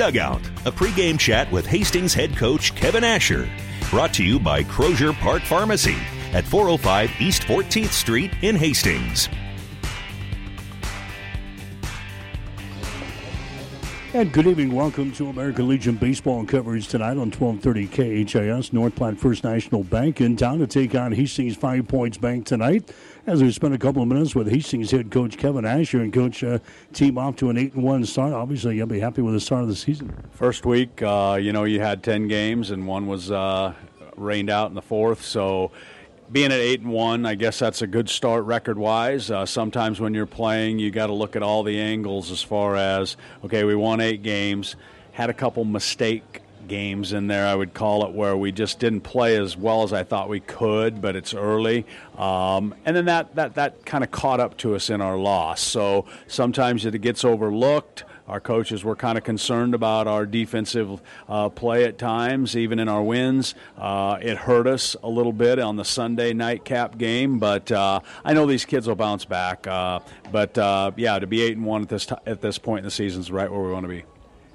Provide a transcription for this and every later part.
Dugout, a pregame chat with Hastings head coach Kevin Asher. Brought to you by Crosier Park Pharmacy at 405 East 14th Street in Hastings. And good evening. Welcome to American Legion baseball coverage tonight on 1230 KHIS. North Platte First National Bank in town to take on Hastings 5 Points Bank tonight. As we spent a couple of minutes with Hastings head coach Kevin Asher and coach team off to an 8-1 start. Obviously, you'll be happy with the start of the season. First week, you had 10 games and one was rained out in the fourth. So being at 8-1, I guess that's a good start record-wise. Sometimes when you're playing, you got to look at all the angles as far as, okay, we won 8 games, had a couple mistake games in there, I would call it, where we just didn't play as well as I thought we could, but it's early. And then that kind of caught up to us in our loss. So sometimes it gets overlooked. Our coaches were kind of concerned about our defensive play at times, even in our wins. It hurt us a little bit on the Sunday nightcap game, but I know these kids will bounce back. To be 8-1 at this point in the season is right where we want to be.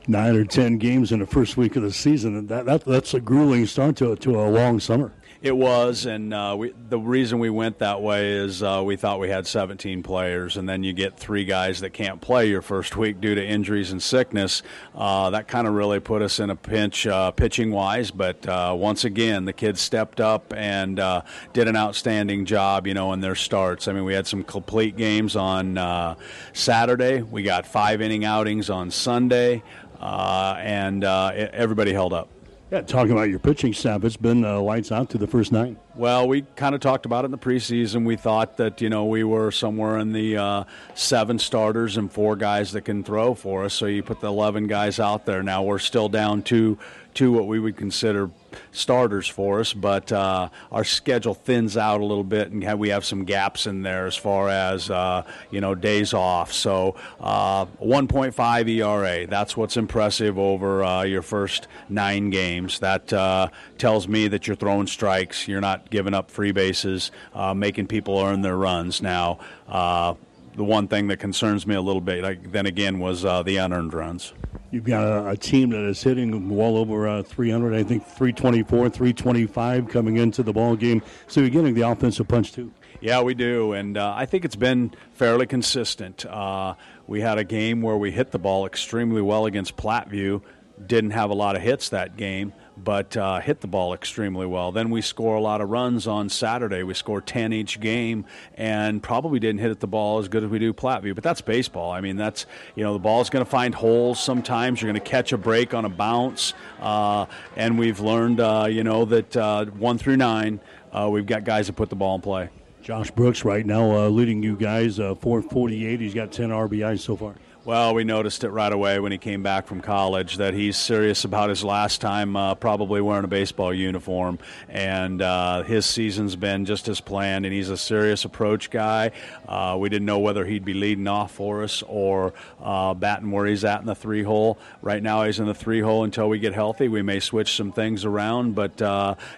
9 or 10 games in the first week of the season, and that's a grueling start to a long summer. It was, and the reason we went that way is we thought we had 17 players, and then you get 3 guys that can't play your first week due to injuries and sickness. That kind of really put us in a pinch pitching-wise, but once again, the kids stepped up and did an outstanding job, in their starts. I mean, we had some complete games on Saturday. We got 5-inning outings on Sunday, and everybody held up. Yeah, talking about your pitching staff, it's been lights out to the first 9. Well, we kind of talked about it in the preseason. We thought that, we were somewhere in the 7 starters and 4 guys that can throw for us. So you put the 11 guys out there. Now we're still down to what we would consider starters for us, but our schedule thins out a little bit, and we have some gaps in there as far as days off. So 1.5 ERA, that's what's impressive over your first 9 games. That tells me that you're throwing strikes, you're not giving up free bases, making people earn their runs. Now the one thing that concerns me a little bit, was the unearned runs. You've got a team that is hitting well over 300, I think 324, 325 coming into the ball game. So you're getting the offensive punch too. Yeah, we do, and I think it's been fairly consistent. We had a game where we hit the ball extremely well against Platteview. Didn't have a lot of hits that game, but hit the ball extremely well. Then we score a lot of runs on Saturday. We score 10 each game and probably didn't hit the ball as good as we do Platteview, but that's baseball. I mean, that's, the ball's going to find holes sometimes. You're going to catch a break on a bounce, and we've learned, that 1 through 9, we've got guys that put the ball in play. Josh Brooks right now leading you guys 448. He's got 10 RBIs so far. Well, we noticed it right away when he came back from college that he's serious about his last time, probably wearing a baseball uniform. And his season's been just as planned, and he's a serious approach guy. We didn't know whether he'd be leading off for us or batting where he's at in the 3-hole. Right now he's in the 3-hole until we get healthy. We may switch some things around, but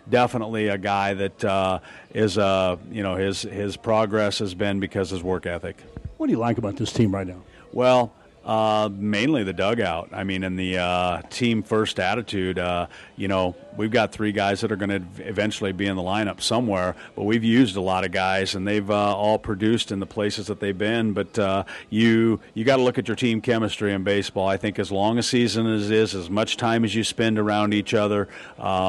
definitely a guy that is, his progress has been because of his work ethic. What do you like about this team right now? Well, mainly the dugout. I mean, and the team-first attitude, we've got 3 guys that are going to eventually be in the lineup somewhere, but we've used a lot of guys, and they've all produced in the places that they've been. But you got to look at your team chemistry in baseball. I think as long a season as it is, as much time as you spend around each other,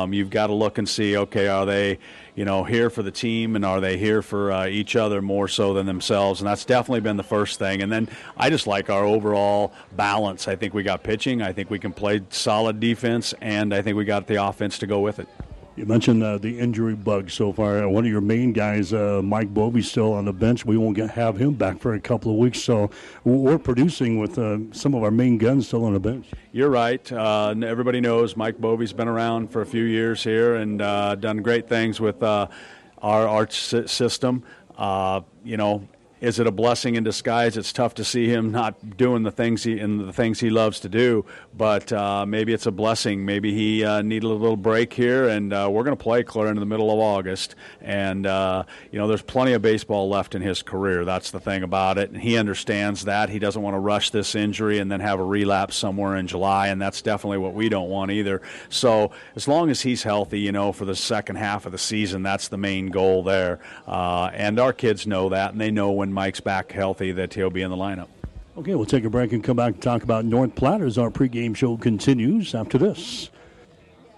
you've got to look and see, okay, are they here for the team, and are they here for each other more so than themselves? And that's definitely been the first thing. And then I just like our overall balance. I think we got pitching. I think we can play solid defense, and I think we got the offense to go with it. You mentioned the injury bug so far. One of your main guys, Mike Bovey's still on the bench. We won't have him back for a couple of weeks, so we're producing with some of our main guns still on the bench. You're right. Everybody knows Mike Bovey's been around for a few years here and done great things with our system. Is it a blessing in disguise? It's tough to see him not doing the things he loves to do, but maybe it's a blessing. Maybe he needed a little break here, and we're going to play clear into the middle of August. And there's plenty of baseball left in his career. That's the thing about it, and he understands that. He doesn't want to rush this injury and then have a relapse somewhere in July, and that's definitely what we don't want either. So as long as he's healthy, for the second half of the season, that's the main goal there. And our kids know that, and they know when Mike's back healthy that he'll be in the lineup. Okay, we'll take a break and come back and talk about North Platte as our pregame show continues after this.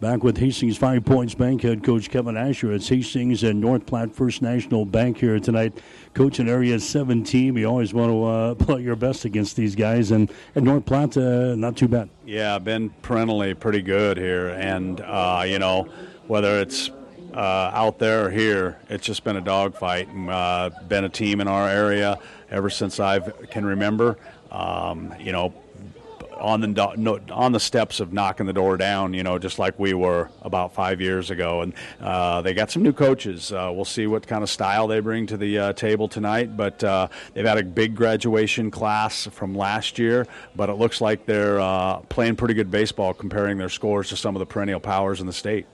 Back with Hastings 5 Points Bank head coach Kevin Asher. It's Hastings and North Platte First National Bank here tonight. Coach, an Area 7 team. You always want to play your best against these guys. And at North Platte, not too bad. Yeah, been perennially pretty good here. And, whether it's out there or here, it's just been a dogfight. Been a team in our area ever since I can remember, on the steps of knocking the door down, just like we were about 5 years ago. And they got some new coaches. We'll see what kind of style they bring to the table tonight. But they've had a big graduation class from last year. But it looks like they're playing pretty good baseball, comparing their scores to some of the perennial powers in the state.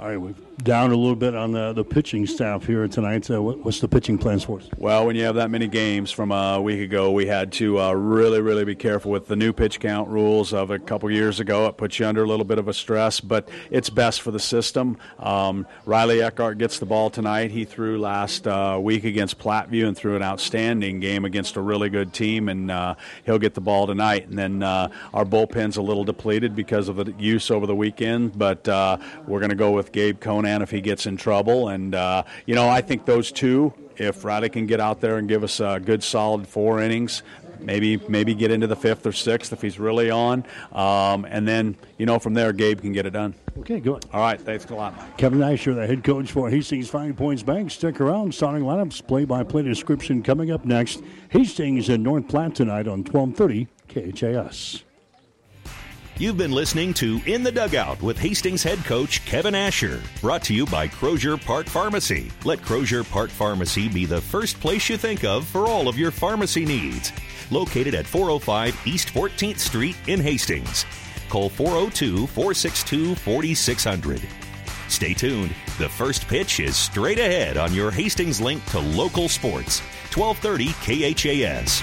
All right, we're down a little bit on the pitching staff here tonight. What's the pitching plans for us? Well, when you have that many games from a week ago, we had to really, really be careful with the new pitch count rules of a couple years ago. It puts you under a little bit of a stress, but it's best for the system. Riley Eckhart gets the ball tonight. He threw last week against Platteview and threw an outstanding game against a really good team, and he'll get the ball tonight. And then our bullpen's a little depleted because of the use over the weekend, but we're going to go with Gabe Conant if he gets in trouble. And, I think those two, if Riley can get out there and give us a good solid 4 innings, maybe get into the 5th or 6th if he's really on. And then, from there, Gabe can get it done. Okay, good. All right, thanks a lot. Kevin Asher, the head coach for Hastings 5 Points Bank. Stick around. Starting lineups, play-by-play description coming up next. Hastings and North Platte tonight on 1230 KHAS. You've been listening to In the Dugout with Hastings head coach Kevin Asher. Brought to you by Crosier Park Pharmacy. Let Crosier Park Pharmacy be the first place you think of for all of your pharmacy needs. Located at 405 East 14th Street in Hastings. Call 402-462-4600. Stay tuned. The first pitch is straight ahead on your Hastings link to local sports. 1230 KHAS.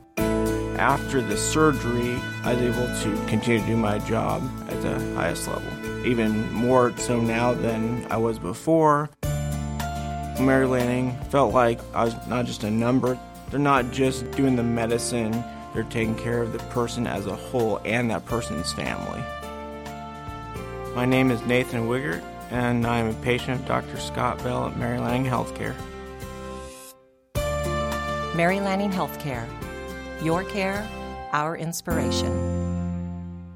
After the surgery, I was able to continue to do my job at the highest level, even more so now than I was before. Mary Lanning felt like I was not just a number. They're not just doing the medicine, they're taking care of the person as a whole and that person's family. My name is Nathan Wigert, and I am a patient of Dr. Scott Bell at Mary Lanning Healthcare. Mary Lanning Healthcare. Your care, our inspiration.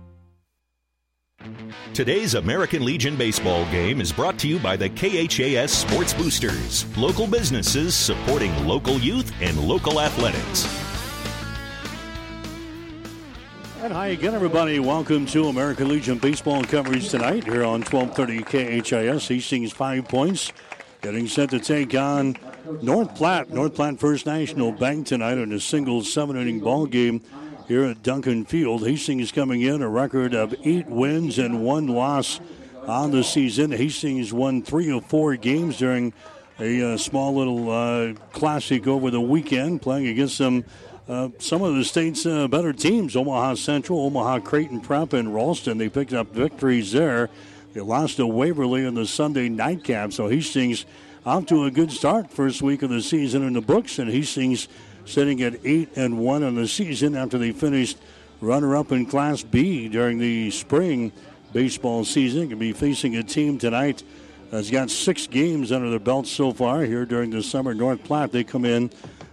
Today's American Legion baseball game is brought to you by the KHAS Sports Boosters, local businesses supporting local youth and local athletics. And hi again, everybody. Welcome to American Legion baseball coverage tonight here on 1230 KHAS. Hastings 5 Points. Getting set to take on North Platte First National Bank tonight in a single 7-inning ball game here at Duncan Field. Hastings coming in a record of 8 wins and 1 loss on the season. Hastings won 3 of 4 games during a small little classic over the weekend, playing against some of the state's better teams, Omaha Central, Omaha Creighton Prep, and Ralston. They picked up victories there. They lost to Waverly in the Sunday nightcap, so Hastings off to a good start first week of the season in the books, and Hastings sitting at 8-1 on the season after they finished runner-up in Class B during the spring baseball season. Going to be facing a team tonight that's got 6 games under their belt so far here during the summer. North Platte, they come in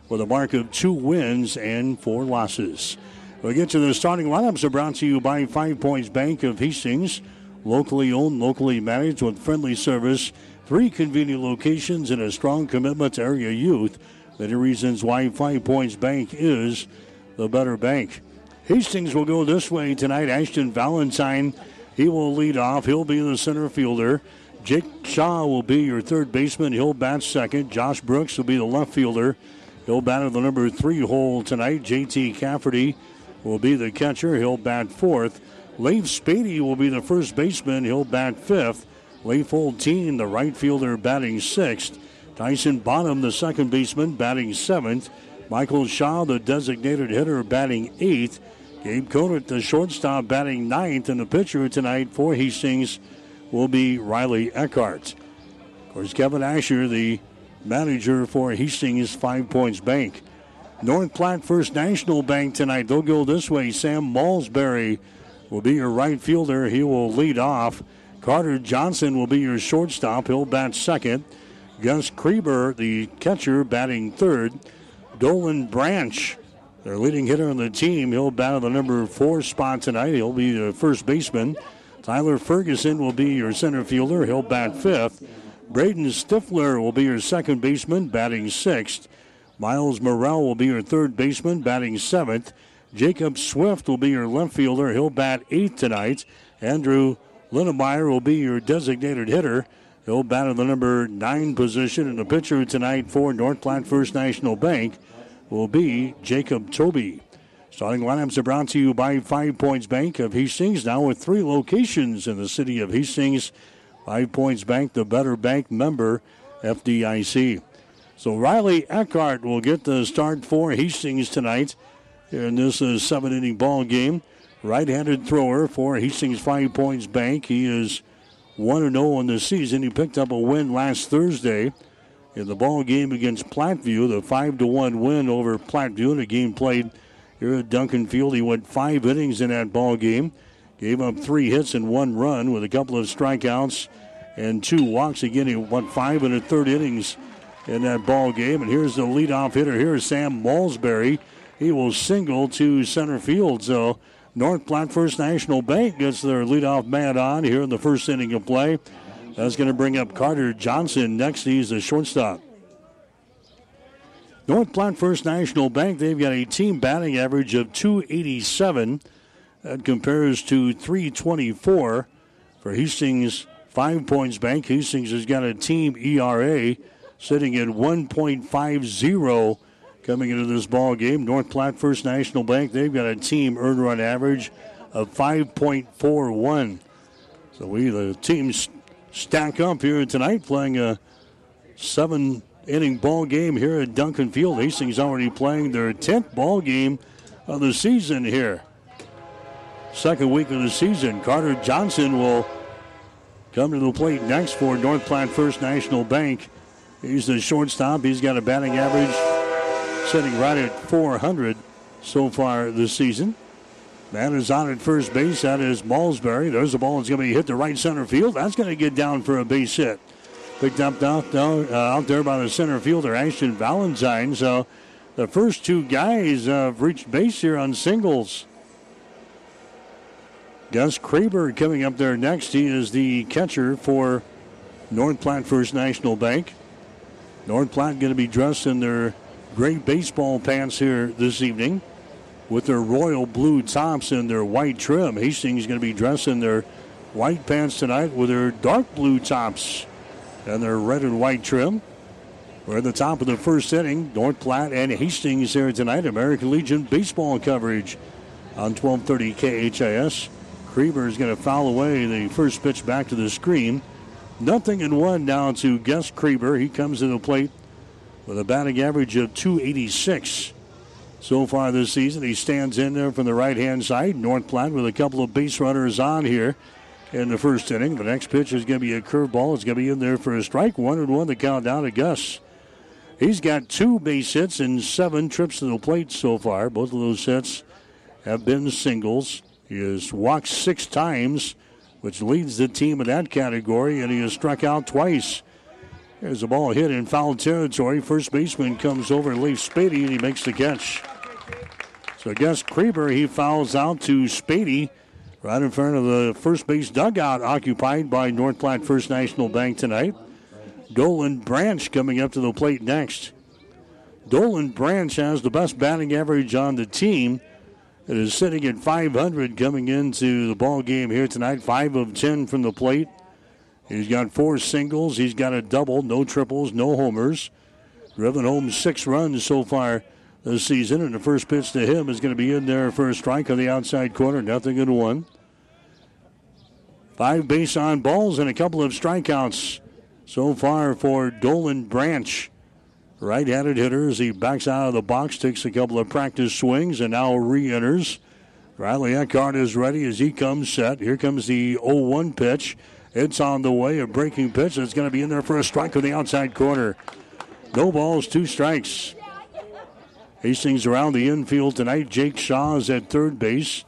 with a mark of 2 wins and 4 losses. We'll get to the starting lineups. Are brought to you by 5 Points Bank of Hastings. Locally owned, locally managed with friendly service, 3 convenient locations, and a strong commitment to area youth. Many reasons why 5 Points Bank is the better bank. Hastings will go this way tonight. Ashton Valentine, he will lead off. He'll be the center fielder. Jake Shaw will be your third baseman. He'll bat second. Josh Brooks will be the left fielder. He'll bat at the number 3 hole tonight. J.T. Cafferty will be the catcher. He'll bat fourth. Leif Spady will be the first baseman. He'll bat fifth. Leif Holtein, the right fielder, batting sixth. Tyson Bonham, the second baseman, batting seventh. Michael Shaw, the designated hitter, batting eighth. Gabe Conant, the shortstop, batting ninth. And the pitcher tonight for Hastings will be Riley Eckhart. Of course, Kevin Asher, the manager for Hastings 5 Points Bank. North Platte First National Bank tonight. They'll go this way. Sam Malsbury will be your right fielder. He will lead off. Carter Johnson will be your shortstop. He'll bat second. Gus Krieber, the catcher, batting third. Dolan Branch, their leading hitter on the team, he'll bat at the number 4 spot tonight. He'll be the first baseman. Tyler Ferguson will be your center fielder. He'll bat fifth. Braden Stifler will be your second baseman, batting sixth. Miles Morrell will be your third baseman, batting seventh. Jacob Swift will be your left fielder. He'll bat eighth tonight. Andrew Lindenmeyer will be your designated hitter. He'll bat at the number 9 position. And the pitcher tonight for North Platte First National Bank will be Jacob Tobey. Starting lineups are brought to you by 5 Points Bank of Hastings, now with 3 locations in the city of Hastings. 5 Points Bank, the better bank, member FDIC. So Riley Eckhart will get the start for Hastings tonight in this 7-inning ball game. Right-handed thrower for Hastings 5 Points Bank. He is 1-0 on the season. He picked up a win last Thursday in the ball game against Platteview, the 5-1 win over Platteview in a game played here at Duncan Field. He went 5 innings in that ball game. Gave up 3 hits and 1 run with a couple of strikeouts and 2 walks. Again, he won 5 1/3 innings in that ball game. And here's the leadoff hitter. Here's Sam Malsbury. He will single to center field. So North Platte First National Bank gets their leadoff man on here in the first inning of play. That's going to bring up Carter Johnson next. He's the shortstop. North Platte First National Bank, they've got a team batting average of .287. That compares to .324 for Hastings 5 Points Bank. Hastings has got a team ERA sitting at 1.50 coming into this ball game. North Platte First National Bank, they've got a team earned run average of 5.41. So the teams stack up here tonight, playing a 7-inning ball game here at Duncan Field. Hastings already playing their 10th ball game of the season here. Second week of the season. Carter Johnson will come to the plate next for North Platte First National Bank. He's the shortstop. He's got a batting average sitting right at .400 so far this season. That is on at first base. That is Malsbury. There's the ball. It's going to be hit to right center field. That's going to get down for a base hit. Picked up out there by the center fielder, Ashton Valentine. So the first 2 guys have reached base here on singles. Gus Krieber coming up there next. He is the catcher for North Platte First National Bank. North Platte going to be dressed in their gray baseball pants here this evening with their royal blue tops and their white trim. Hastings going to be dressed in their white pants tonight with their dark blue tops and their red and white trim. We're at the top of the first inning. North Platte and Hastings here tonight. American Legion baseball coverage on 1230 KHIS. Krieber is going to foul away the first pitch back to the screen. 0-1 down to Gus Krieber. He comes to the plate with a batting average of .286. So far this season, he stands in there from the right-hand side. North Platte with a couple of base runners on here in the first inning. The next pitch is going to be a curveball. It's going to be in there for a strike. 1-1 to count down to Gus. He's got 2 base hits and 7 trips to the plate so far. Both of those hits have been singles. He has walked 6 times, which leads the team in that category, and he has struck out twice. There's the ball hit in foul territory. First baseman comes over, Leif Spady, and he makes the catch. So Gus Krieber, he fouls out to Spady right in front of the first base dugout occupied by North Platte First National Bank tonight. Dolan Branch coming up to the plate next. Dolan Branch has the best batting average on the team. It is sitting at .500 coming into the ball game here tonight. 5 of 10 from the plate. He's got 4 singles. He's got a double. No triples. No homers. Driven home 6 runs so far this season. And the first pitch to him is going to be in there for a strike on the outside corner. 0-1. 5 base on balls and a couple of strikeouts so far for Dolan Branch. Right-handed hitter as he backs out of the box, takes a couple of practice swings, and now re-enters. Riley Eckhart is ready as he comes set. Here comes the 0-1 pitch. It's on the way, a breaking pitch. It's going to be in there for a strike on the outside corner. No balls, 2 strikes. Hastings around the infield tonight. Jake Shaw is at third base.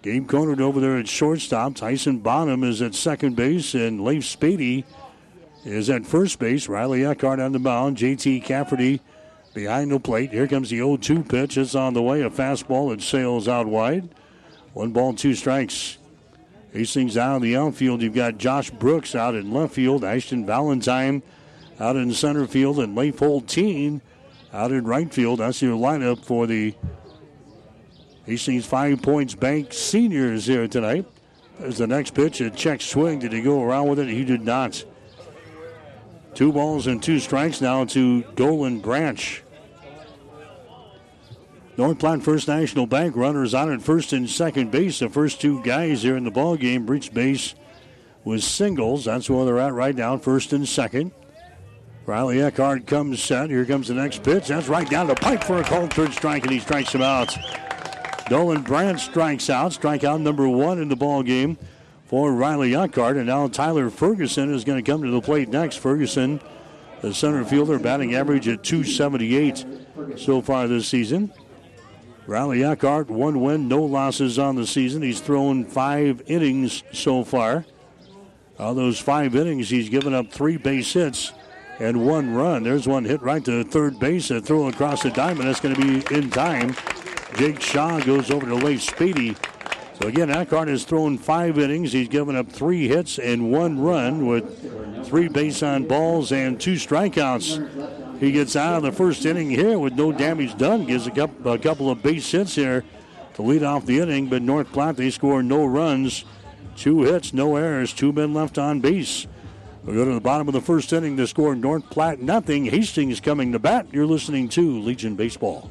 Gabe Conant over there at shortstop. Tyson Bonham is at second base, and Leif Spady is at first base. Riley Eckhart on the mound. J.T. Cafferty behind the plate. Here comes the 0-2 pitch. It's on the way. A fastball. It sails out wide. 1-2 strikes. Hastings out in the outfield. You've got Josh Brooks out in left field. Ashton Valentine out in center field. And Leif Holtein out in right field. That's your lineup for the Hastings 5 Points Bank seniors here tonight. There's the next pitch. A check swing. Did he go around with it? He did not. 2-2 strikes now to Dolan Branch. North Platte First National Bank runners on at first and second base. The first 2 guys here in the ballgame reached base with singles. That's where they're at right now, first and second. Riley Eckhart comes set. Here comes the next pitch. That's right down the pipe for a called third strike, and he strikes him out. Dolan Branch strikes out. Strikeout number 1 in the ballgame for Riley Eckhart, and now Tyler Ferguson is going to come to the plate next. Ferguson, the center fielder, batting average at .278 so far this season. Riley Eckhart, 1 win, no losses on the season. He's thrown 5 innings so far. On those 5 innings, he's given up 3 base hits and 1 run. There's one hit right to third base, a throw across the diamond. That's going to be in time. Jake Shaw goes over to Leif Spady. So again, Eckhart has thrown 5 innings. He's given up 3 hits and 1 run with 3 base on balls and 2 strikeouts. He gets out of the first inning here with no damage done. Gives a couple of base hits here to lead off the inning. But North Platte, they score no runs, 2 hits, no errors, 2 men left on base. We'll go to the bottom of the first inning to score North Platte nothing. Hastings coming to bat. You're listening to Legion Baseball.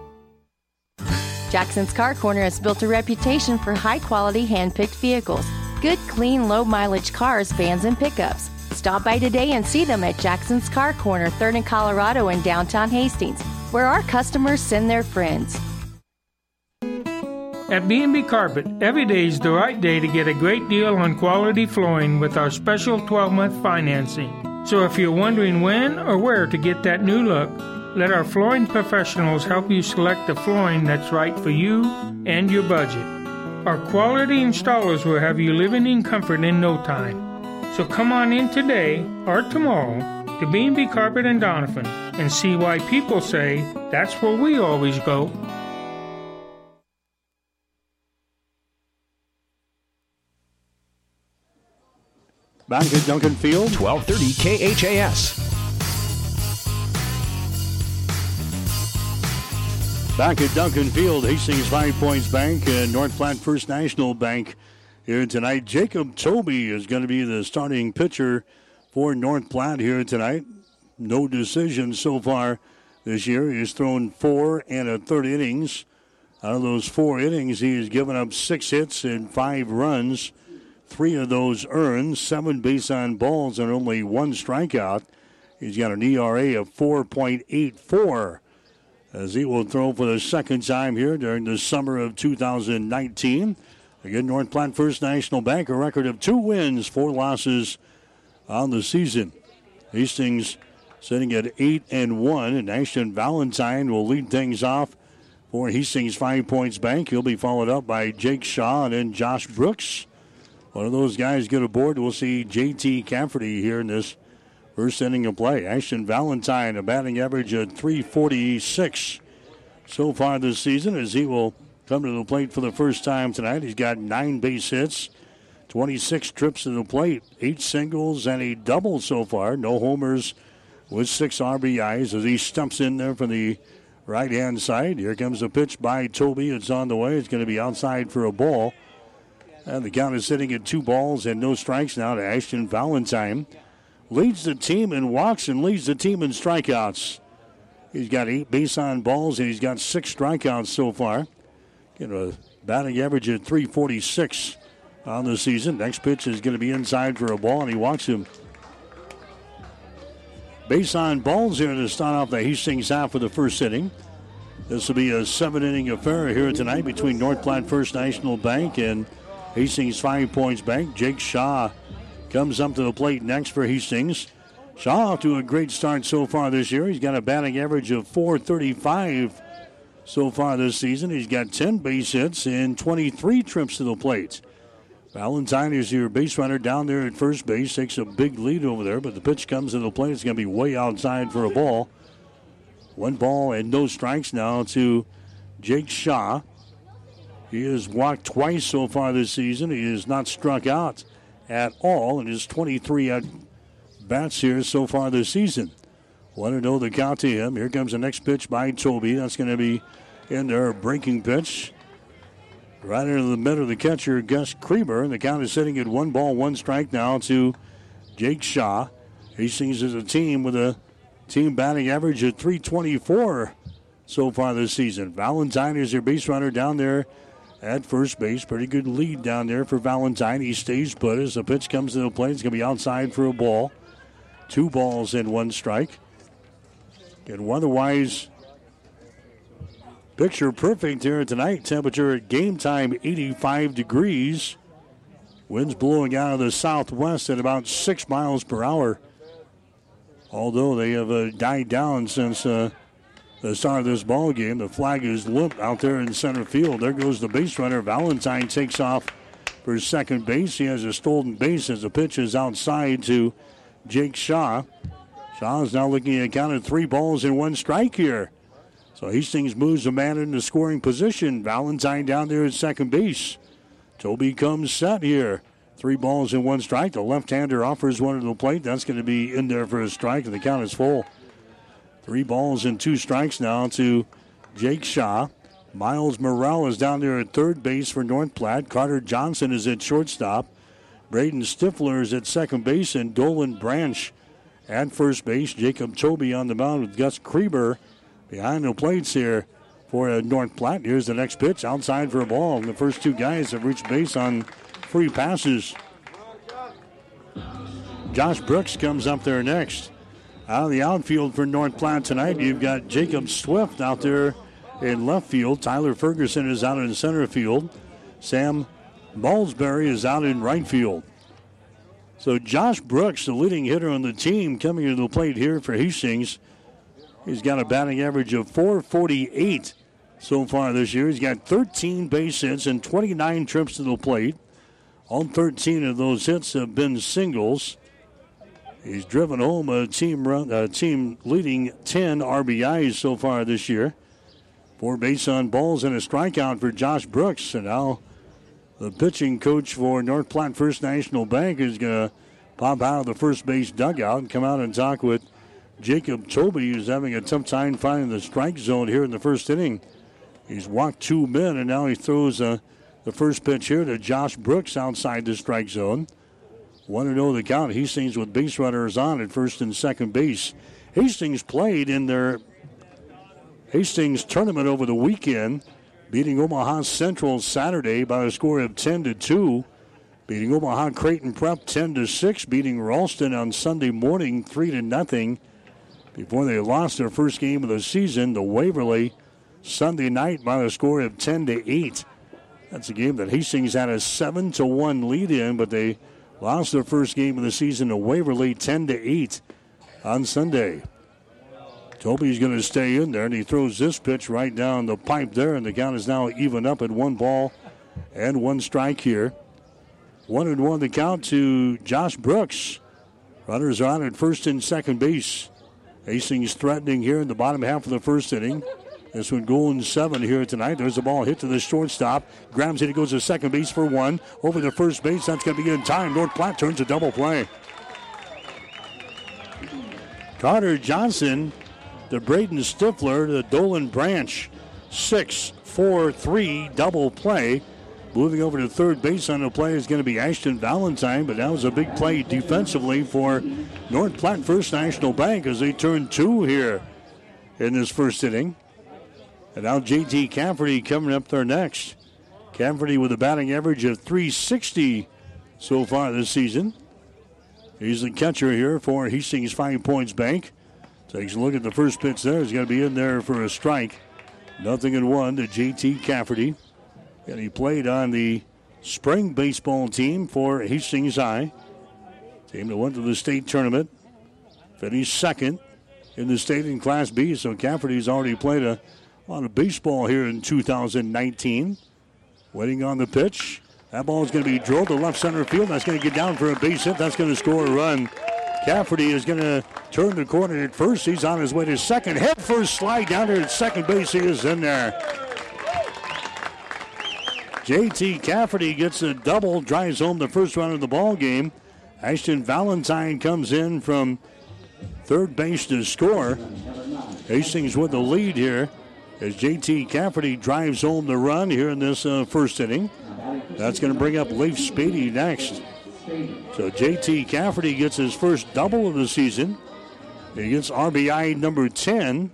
Jackson's Car Corner has built a reputation for high-quality hand-picked vehicles. Good, clean, low-mileage cars, vans, and pickups. Stop by today and see them at Jackson's Car Corner, 3rd and Colorado in downtown Hastings, where our customers send their friends. At B&B Carpet, every day is the right day to get a great deal on quality flooring with our special 12-month financing. So if you're wondering when or where to get that new look, let our flooring professionals help you select the flooring that's right for you and your budget. Our quality installers will have you living in comfort in no time. So come on in today or tomorrow to B&B Carpet and Donovan and see why people say that's where we always go. Back at Duncan Field, 1230 KHAS. Back at Duncan Field, Hastings 5 Points Bank and North Platte First National Bank here tonight. Jacob Tobey is going to be the starting pitcher for North Platte here tonight. No decision so far this year. He's thrown 4 1/3 innings. Out of those 4 innings, he's given up 6 hits and 5 runs. 3 of those earned, 7 base on balls, and only 1 strikeout. He's got an ERA of 4.84 as he will throw for the second time here during the summer of 2019. Again, North Platte First National Bank, a record of 2 wins, 4 losses on the season. Hastings sitting at 8-1, and Ashton Valentine will lead things off for Hastings 5 Points Bank. He'll be followed up by Jake Shaw and then Josh Brooks. One of those guys get aboard. We'll see J.T. Cafferty here in this first inning of play. Ashton Valentine, a batting average of .346 so far this season, as he will come to the plate for the first time tonight. He's got 9 base hits, 26 trips to the plate, 8 singles and a double so far. No homers with 6 RBIs as he stumps in there from the right-hand side. Here comes the pitch by Tobey. It's on the way. It's going to be outside for a ball. And the count is sitting at 2 balls and no strikes now to Ashton Valentine. Leads the team in walks and leads the team in strikeouts. He's got 8 base on balls and he's got 6 strikeouts so far. Get a batting average of .346 on the season. Next pitch is going to be inside for a ball and he walks him. Base on balls here to start off the Hastings half for the first inning. This will be a 7-inning affair here tonight between North Platte First National Bank and Hastings 5 Points Bank. Jake Shaw comes up to the plate next for Hastings. Shaw to a great start so far this year. He's got a batting average of .435 so far this season. He's got 10 base hits and 23 trips to the plate. Valentine is your base runner down there at first base. Takes a big lead over there, but the pitch comes to the plate. It's going to be way outside for a ball. 1 ball and no strikes now to Jake Shaw. He has walked twice so far this season. He is not struck out at all in his 23 at-bats here so far this season. 1-0 the count to him. Here comes the next pitch by Tobey. That's going to be in there, breaking pitch. Right into the middle of the catcher, Gus Krieber. And the count is sitting at 1-1 now to Jake Shaw. Hastings is a team with a team batting average of .324 so far this season. Valentine is their base runner down there at first base. Pretty good lead down there for Valentine. He stays put as the pitch comes to the plate. It's going to be outside for a ball. 2 balls and 1 strike. An otherwise picture perfect here tonight. Temperature at game time, 85 degrees. Winds blowing out of the southwest at about 6 miles per hour. Although they have died down since the start of this ball game. The flag is limp out there in center field. There goes the base runner. Valentine takes off for second base. He has a stolen base as the pitch is outside to Jake Shaw. Shaw is now looking at a count of 3 balls and 1 strike here. So Hastings moves a man into scoring position. Valentine down there at second base. Tobey comes set here. 3 balls and 1 strike. The left-hander offers one to the plate. That's going to be in there for a strike, and the count is full. 3 balls and 2 strikes now to Jake Shaw. Miles Morrell is down there at third base for North Platte. Carter Johnson is at shortstop. Braden Stifler is at second base, and Dolan Branch at first base. Jacob Tobey on the mound with Gus Krieber behind the plates here for North Platte. Here's the next pitch outside for a ball. And the first 2 guys have reached base on free passes. Josh Brooks comes up there next. Out of the outfield for North Platte tonight, you've got Jacob Swift out there in left field. Tyler Ferguson is out in center field. Sam Malsbury is out in right field. So Josh Brooks, the leading hitter on the team, coming to the plate here for Hastings. He's got a batting average of .448 so far this year. He's got 13 base hits and 29 trips to the plate. All 13 of those hits have been singles. He's driven home a team leading 10 RBIs so far this year. 4 base on balls and a strikeout for Josh Brooks. And now the pitching coach for North Platte First National Bank is going to pop out of the first base dugout and come out and talk with Jacob Tobey, who's having a tough time finding the strike zone here in the first inning. He's walked two men, and now he throws the first pitch here to Josh Brooks outside the strike zone. 1-0 the count. Hastings with base runners on at first and second base. Hastings played in their Hastings tournament over the weekend, beating Omaha Central Saturday by a score of 10-2, beating Omaha Creighton Prep 10-6, beating Ralston on Sunday morning 3-0. Before they lost their first game of the season to Waverly Sunday night by a score of 10-8. That's a game that Hastings had a 7-1 lead in, but they lost their first game of the season to Waverly 10-8 on Sunday. Toby's going to stay in there, and he throws this pitch right down the pipe there, and the count is now even up at 1-1 here. 1-1 the count to Josh Brooks. Runners are on at first and second base. Hastings threatening here in the bottom half of the first inning. This one going 7 here tonight. There's the ball hit to the shortstop. Grabs it. It goes to second base for one. Over the first base. That's going to be in time. North Platte turns a double play. Carter Johnson to Braden Stifler to Dolan Branch. 6-4-3 double play. Moving over to third base on the play is going to be Ashton Valentine, but that was a big play defensively for North Platte First National Bank as they turn 2 here in this first inning. And now J.T. Cafferty coming up there next. Cafferty with a batting average of .360 so far this season. He's the catcher here for Hastings 5 Points Bank. Takes a look at the first pitch there. He's going to be in there for a strike. 0-1 to J.T. Cafferty. And he played on the spring baseball team for Hastings High. Team that went to the state tournament. Finished second in the state in Class B. So Cafferty's already played a lot of baseball here in 2019. Waiting on the pitch. That ball is going to be drilled to left center field. That's going to get down for a base hit. That's going to score a run. Cafferty is going to turn the corner at first. He's on his way to second. Head first slide down there at second base. He is in there. J.T. Cafferty gets a double, drives home the first run of the ball game. Ashton Valentine comes in from third base to score. Hastings with the lead here as J.T. Cafferty drives home the run here in this first inning. That's going to bring up Leif Spady next. So J.T. Cafferty gets his first double of the season. He gets RBI number 10.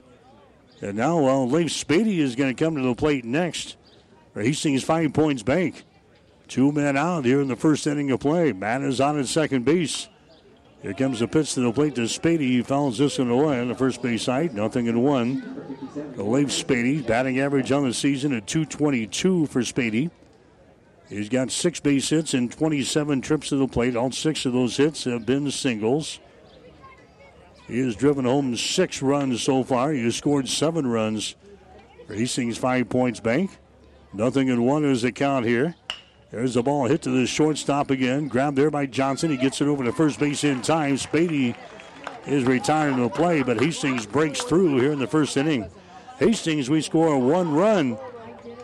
And now Leif Spady is going to come to the plate next. Hastings 5 Points Bank. 2 men out here in the first inning of play. Matt is on at second base. Here comes the pitch to the plate to Spady. He fouls this one away on the first base side. 0-1. The Leif Spady, batting average on the season at .222 for Spady. He's got 6 base hits and 27 trips to the plate. All 6 of those hits have been singles. He has driven home 6 runs so far. He has scored 7 runs for Hastings 5 Points Bank. 0-1 is the count here. There's the ball hit to the shortstop again. Grabbed there by Johnson. He gets it over to first base in time. Spady is retiring the play, but Hastings breaks through here in the first inning. Hastings, we score 1 run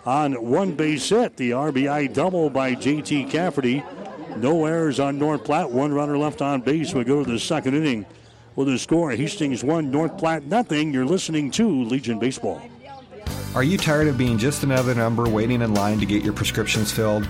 on 1 base hit. The RBI double by J.T. Cafferty. No errors on North Platte. 1 runner left on base. We go to the second inning with a score. Hastings 1, North Platte 0. You're listening to Legion Baseball. Are you tired of being just another number waiting in line to get your prescriptions filled?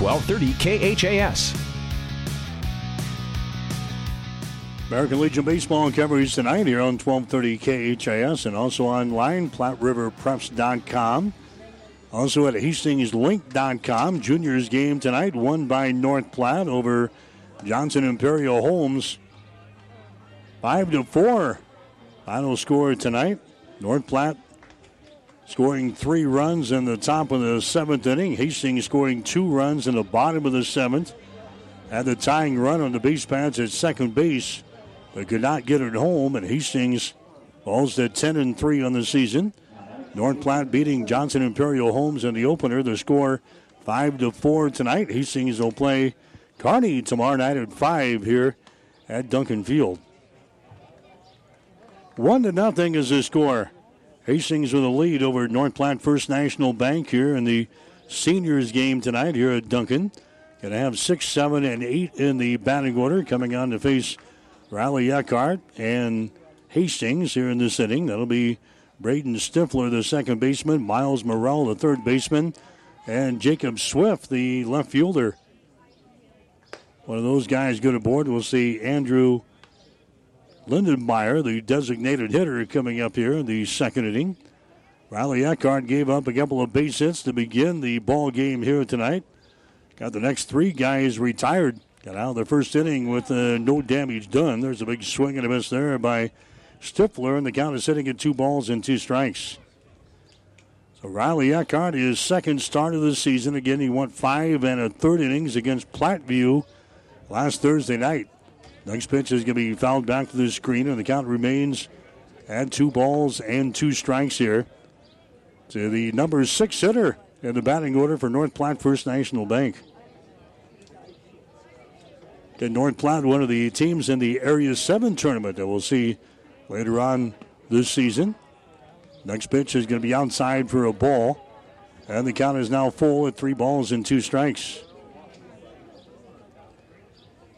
1230 KHAS. American Legion Baseball coverage tonight here on 1230 KHIS and also online, PlatteRiverPreps.com. Also at HastingsLink.com. Juniors game tonight, won by North Platte over Johnson Imperial Holmes. 5-4. Final score tonight. North Platte scoring 3 runs in the top of the 7th inning. Hastings scoring 2 runs in the bottom of the 7th. Had the tying run on the base paths at second base, but could not get it home. And Hastings falls to 10-3 on the season. North Platte beating Johnson Imperial Holmes in the opener. The score 5-4 tonight. Hastings will play Kearney tomorrow night at 5 here at Duncan Field. 1-0 is the score. Hastings with a lead over North Platte First National Bank here in the seniors game tonight here at Duncan. Going to have 6, 7, and 8 in the batting order coming on to face Riley Eckhart and Hastings here in this inning. That'll be Braden Stifler, the second baseman, Miles Morrell, the third baseman, and Jacob Swift, the left fielder. One of those guys go to board. We'll see Andrew Lindenmeyer, the designated hitter, coming up here in the second inning. Riley Eckhart gave up a couple of base hits to begin the ball game here tonight. Got the next 3 guys retired. Got out of the first inning with no damage done. There's a big swing and a miss there by Stifler, and the count is sitting at 2-2. So Riley Eckhart, his second start of the season. Again, he went 5 1/3 innings against Platteview last Thursday night. Next pitch is going to be fouled back to the screen, and the count remains at 2-2 here to the number 6 hitter in the batting order for North Platte First National Bank. And North Platte, one of the teams in the Area 7 tournament that we'll see later on this season. Next pitch is going to be outside for a ball. And the count is now full at 3-2.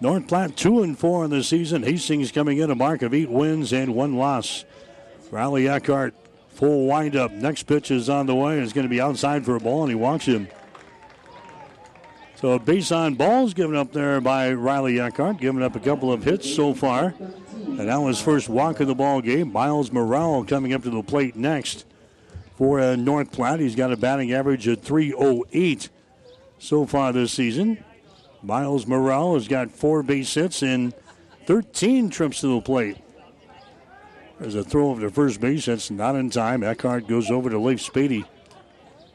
North Platte 2-4 in the season. Hastings coming in a mark of 8 wins and 1 loss. Riley Eckhart, full windup. Next pitch is on the way. It's going to be outside for a ball, and he walks him. So a base on balls given up there by Riley Eckhart, giving up a couple of hits so far. And now his first walk of the ball game. Miles Morrell coming up to the plate next for North Platte. He's got a batting average of .308 so far this season. Miles Morrell has got 4 base hits and 13 trips to the plate. There's a throw over to first base. That's not in time. Eckhart goes over to Leif Spady.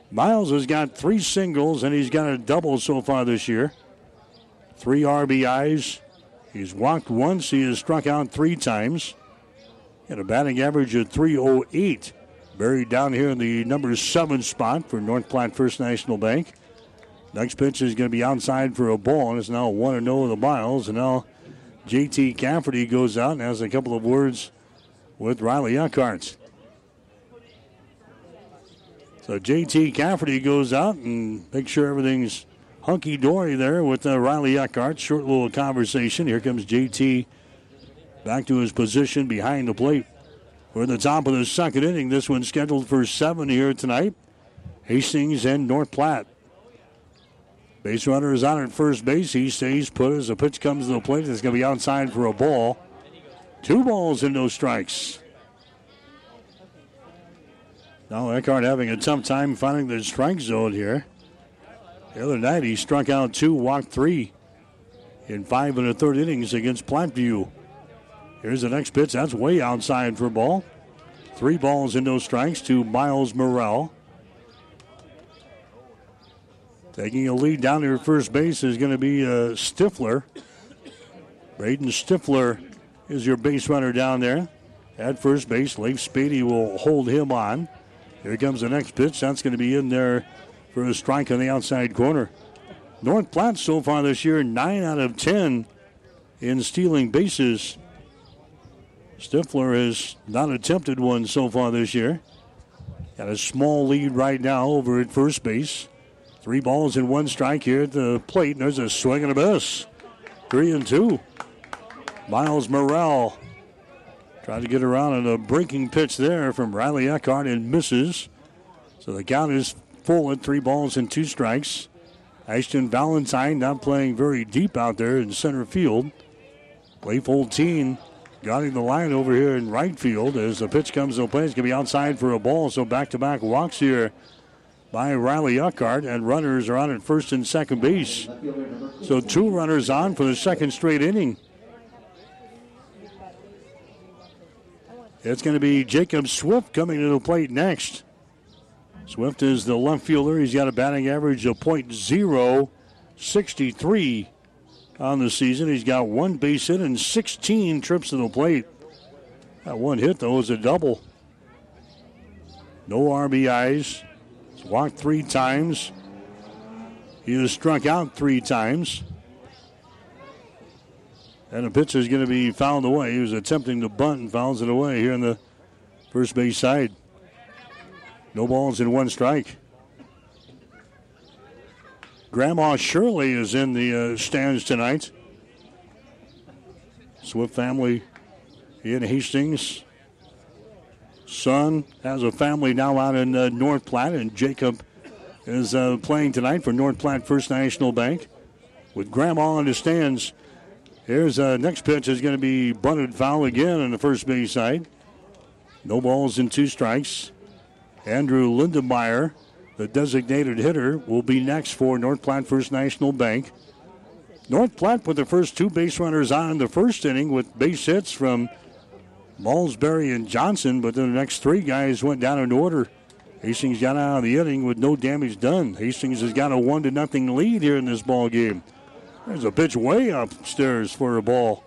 Miles has got 3 singles, and he's got a double so far this year. 3 RBIs. He's walked once. He has struck out 3 times. And a batting average of .308. Buried down here in the number 7 spot for North Platte First National Bank. Next pitch is going to be outside for a ball, and it's now 1-0 to Miles. And now J.T. Cafferty goes out and has a couple of words with Riley Eckhart. So J.T. Cafferty goes out and makes sure everything's hunky-dory there with Riley Eckhart. Short little conversation. Here comes J.T. back to his position behind the plate. We're in the top of the second inning. This one's scheduled for 7 here tonight. Hastings and North Platte. Base runner is out at first base. He stays put as the pitch comes to the plate. It's going to be outside for a ball. 2-0. Now Eckhart having a tough time finding the strike zone here. The other night he struck out 2, walked 3 in 5 1/3 innings against Platteview. Here's the next pitch. That's way outside for a ball. 3-0 to Miles Morrell. Taking a lead down here at first base is going to be Stifler. Braden Stifler is your base runner down there. At first base, Leif Spady will hold him on. Here comes the next pitch. That's going to be in there for a strike on the outside corner. North Platte so far this year, 9 out of 10 in stealing bases. Stifler has not attempted one so far this year. Got a small lead right now over at first base. 3-1 here at the plate. And there's a swing and a miss. 3-2. Miles Morrell tried to get around on a breaking pitch there from Riley Eckhart and misses. So the count is full at 3-2. Ashton Valentine not playing very deep out there in center field. Leif Holtein guarding the line over here in right field as the pitch comes to play. It's going to be outside for a ball, so back-to-back walks here by Riley Eckhart, and runners are on at first and second base. So two runners on for the second straight inning. It's going to be Jacob Swift coming to the plate next. Swift is the left fielder. He's got a batting average of .063 on the season. He's got one base hit and 16 trips to the plate. That one hit, though, is a double. No RBIs. He's walked three times. He has struck out three times. And the pitch is going to be fouled away. He was attempting to bunt and fouls it away here on the first base side. No balls and one strike. Grandma Shirley is in the stands tonight. Swift family in Hastings. Son has a family now out in North Platte, and Jacob is playing tonight for North Platte First National Bank with Grandma in the stands. Here's the next pitch is going to be bunted foul again on the first base side. No balls and two strikes. Andrew Lindenmeyer, the designated hitter, will be next for North Platte First National Bank. North Platte put the first two base runners on in the first inning with base hits from Malsbury and Johnson, but then the next three guys went down in order. Hastings got out of the inning with no damage done. Hastings has got a 1-0 lead here in this ball game. There's a pitch way upstairs for a ball.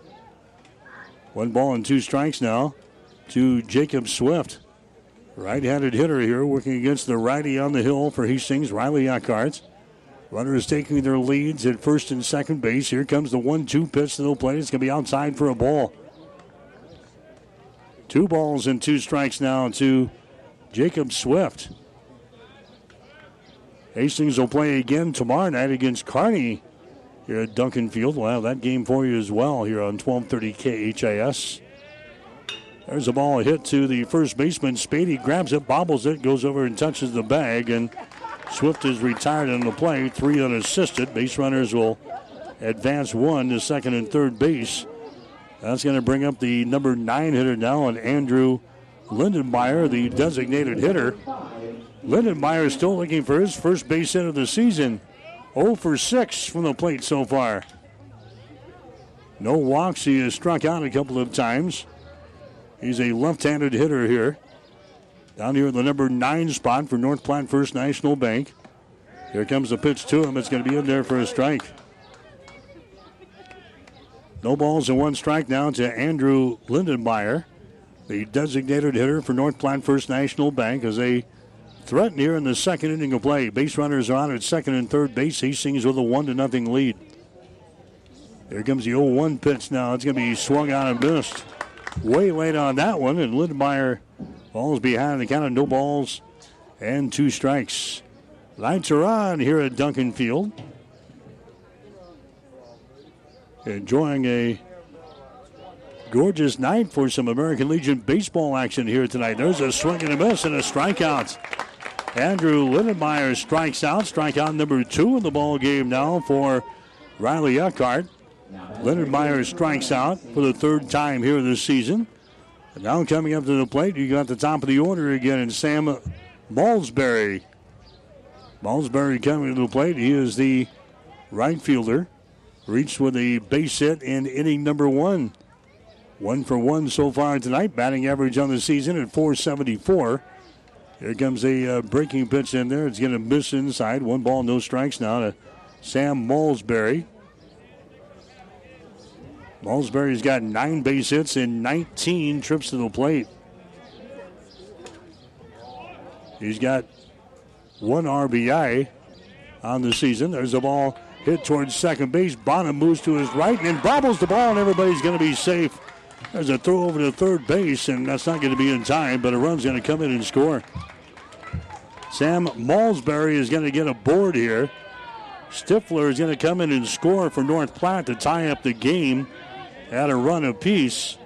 One ball and two strikes now to Jacob Swift. Right-handed hitter here working against the righty on the hill for Hastings, Riley Eckhart. Runners taking their leads at first and second base. Here comes the 1-2 pitch to the plate. It's going to be outside for a ball. Two balls and two strikes now to Jacob Swift. Hastings will play again tomorrow night against Kearney here at Duncan Field. We'll have that game for you as well here on 1230 KHIS. There's a ball hit to the first baseman. Spady grabs it, bobbles it, goes over and touches the bag, and Swift is retired on the play, three unassisted. Base runners will advance one to second and third base. That's going to bring up the number 9 hitter now, and Andrew Lindenmeyer, the designated hitter. Lindenmeyer is still looking for his first base hit of the season. 0 for 6 from the plate so far. No walks. He has struck out a couple of times. He's a left-handed hitter here. Down here in the number 9 spot for North Platte First National Bank. Here comes the pitch to him. It's going to be in there for a strike. No balls and one strike now to Andrew Lindenmeyer, the designated hitter for North Platte First National Bank, as they threaten here in the second inning of play. Base runners are on at second and third base. Hastings with a 1-0 lead. Here comes the 0-1 pitch now. It's going to be swung out and missed. Way late on that one, and Lindenmeyer falls behind the count of no balls and two strikes. Lights are on here at Duncan Field. Enjoying a gorgeous night for some American Legion baseball action here tonight. There's a swing and a miss and a strikeout. Andrew Lindenmeyer strikes out. Strikeout number 2 in the ball game now for Riley Eckhart. Lindenmeyer strikes out for the third time here this season. And now coming up to the plate, you got the top of the order again in Sam Malsbury. Malsbury coming to the plate. He is the right fielder. Reached with a base hit in inning number 1. 1 for 1 so far tonight. Batting average on the season at .474. Here comes a breaking pitch in there. It's going to miss inside. One ball, no strikes now to Sam Malsbury. Malsbury's got 9 base hits and 19 trips to the plate. He's got 1 RBI on the season. There's a ball hit towards second base. Bonham moves to his right and bobbles the ball, and everybody's going to be safe. There's a throw over to third base, and that's not going to be in time, but a run's going to come in and score. Sam Malsbury is going to get a board here. Stifler is going to come in and score for North Platte to tie up the game at a run apiece.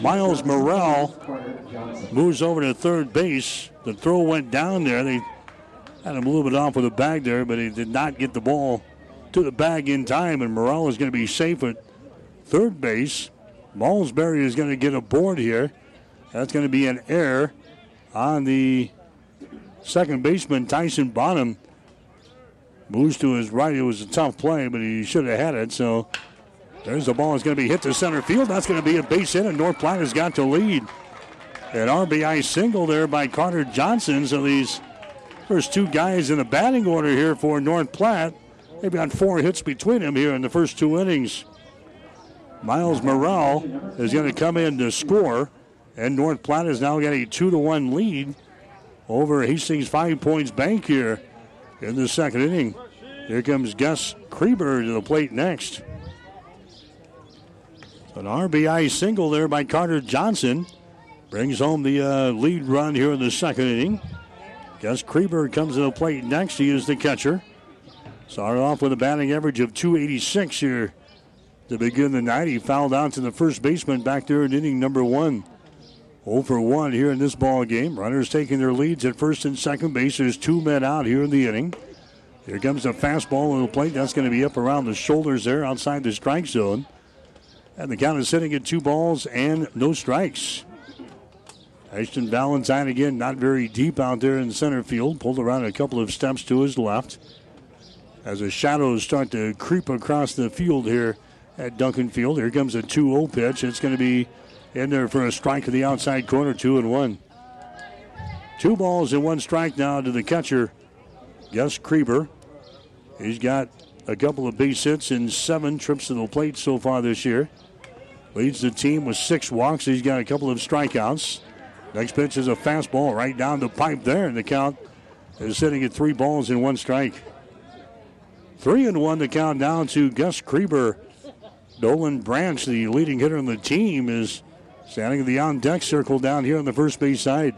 Miles Morrell moves over to third base. The throw went down there. They had him a little bit off with the bag there, but he did not get the ball to the bag in time, and Morrell is going to be safe at third base. Malsbury is going to get a board here. That's going to be an error on the second baseman, Tyson Bonham. Moves to his right. It was a tough play, but he should have had it. So there's the ball. It's going to be hit to center field. That's going to be a base hit, and North Platte has got to lead. An RBI single there by Carter Johnson. So these first two guys in the batting order here for North Platte, they've got four hits between them here in the first two innings. Miles Morrell is going to come in to score, and North Platte has now got a 2-1 lead over Hastings Five Points Bank here in the second inning. Here comes Gus Krieber to the plate next. An RBI single there by Carter Johnson brings home the lead run here in the second inning. Gus Krieber comes to the plate next. He is the catcher. Started off with a batting average of .286 here to begin the night. He fouled out to the first baseman back there in inning number one. 0 for 1 here in this ball game. Runners taking their leads at first and second base. There's two men out here in the inning. Here comes a fastball to the plate. That's going to be up around the shoulders there outside the strike zone. And the count is sitting at 2 balls and no strikes. Ashton Valentine again, not very deep out there in center field. Pulled around a couple of steps to his left. As the shadows start to creep across the field here at Duncan Field. Here comes a 2-0 pitch. It's going to be in there for a strike to the outside corner, 2-1. 2 balls and 1 strike now to the catcher, Gus Krieber. He's got a couple of base hits and 7 trips to the plate so far this year. Leads the team with 6 walks. He's got a couple of strikeouts. Next pitch is a fastball right down the pipe there, and the count is sitting at 3 balls and 1 strike. 3-1 the count down to Gus Krieber. Dolan Branch, the leading hitter on the team, is standing in the on-deck circle down here on the first base side.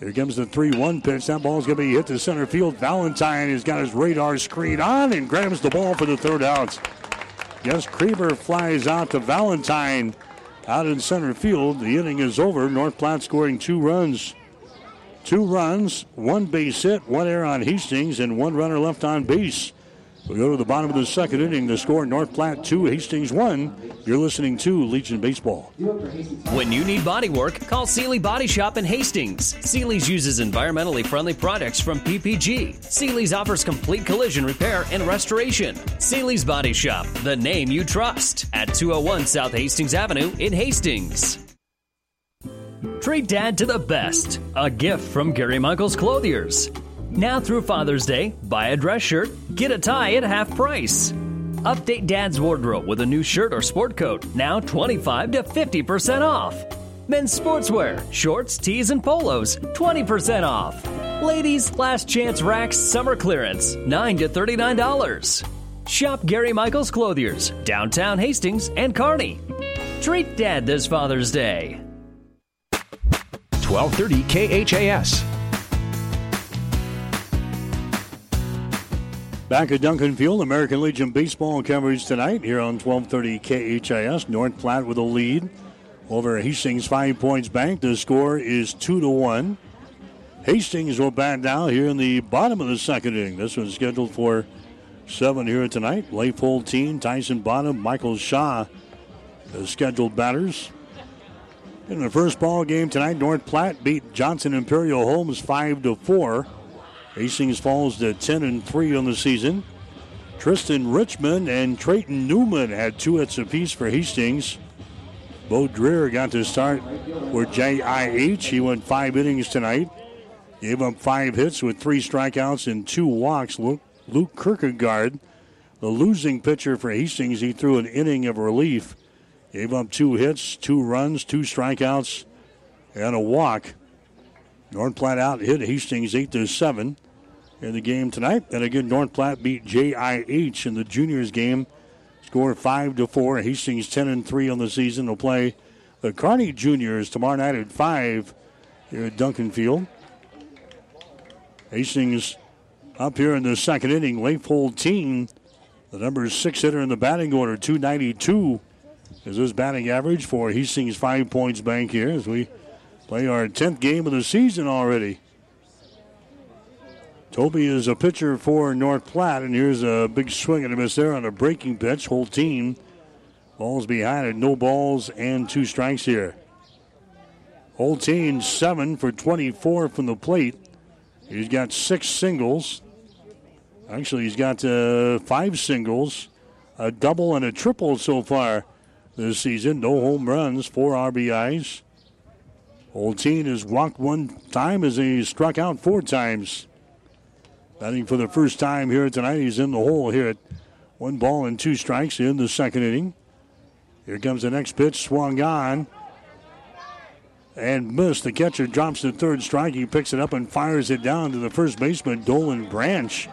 Here comes the 3-1 pitch. That ball's going to be hit to center field. Valentine has got his radar screen on and grabs the ball for the third out. Gus Krieber flies out to Valentine out in center field. The inning is over. North Platte scoring 2 runs. 2 runs, 1 base hit, 1 error on Hastings, and 1 runner left on base. We go to the bottom of the second inning. The score, North Platte 2, Hastings 1. You're listening to Legion Baseball. When you need body work, call Seeley Body Shop in Hastings. Seeley's uses environmentally friendly products from PPG. Seeley's offers complete collision repair and restoration. Seeley's Body Shop, the name you trust, at 201 South Hastings Avenue in Hastings. Treat Dad to the best. A gift from Gary Michaels Clothiers. Now through Father's Day, buy a dress shirt, get a tie at half price. Update Dad's wardrobe with a new shirt or sport coat, now 25 to 50% off. Men's sportswear, shorts, tees, and polos, 20% off. Ladies' Last Chance Racks summer clearance, $9 to $39. Shop Gary Michaels Clothiers, downtown Hastings and Kearney. Treat Dad this Father's Day. 1230 KHAS. Back at Duncan Field, American Legion baseball coverage tonight here on 1230 KHIS. North Platte with a lead over Hastings Five Points Bank. The score is 2-1. Hastings will bat now here in the bottom of the second inning. This one's scheduled for 7 here tonight. Leif Holtein, Tyson Bonham, Michael Shaw, the scheduled batters. In the first ball game tonight, North Platte beat Johnson Imperial Holmes 5-4. Hastings falls to 10-3 on the season. Tristan Richmond and Trayton Newman had 2 hits apiece for Hastings. Bo Dreher got to start for JIH. He went 5 innings tonight. Gave up 5 hits with 3 strikeouts and 2 walks. Luke Kirkegaard, the losing pitcher for Hastings, he threw an inning of relief. Gave up 2 hits, 2 runs, 2 strikeouts, and a walk. North Platte hit Hastings 8-7 in the game tonight. And again, North Platte beat JIH in the juniors game. Score 5-4. Hastings 10-3 on the season. They'll play the Kearney Juniors tomorrow night at 5 here at Duncan Field. Hastings up here in the second inning. Leif Holtein, the number 6 hitter in the batting order. .292 is his batting average for Hastings Five Points Bank here as we play our 10th game of the season already. Tobey is a pitcher for North Platte, and here's a big swing and a miss there on a breaking pitch. Holtein Ball's behind it. No balls and two strikes here. Holtein 7 for 24 from the plate. He's got 6 singles. Actually, he's got 5 singles, a double and a triple so far this season. No home runs, 4 RBIs. Holtein has walked 1 time as he struck out 4 times. Batting for the first time here tonight, he's in the hole here at 1 ball and 2 strikes in the second inning. Here comes the next pitch, swung on and missed. The catcher drops the 3rd strike. He picks it up and fires it down to the first baseman, Dolan Branch.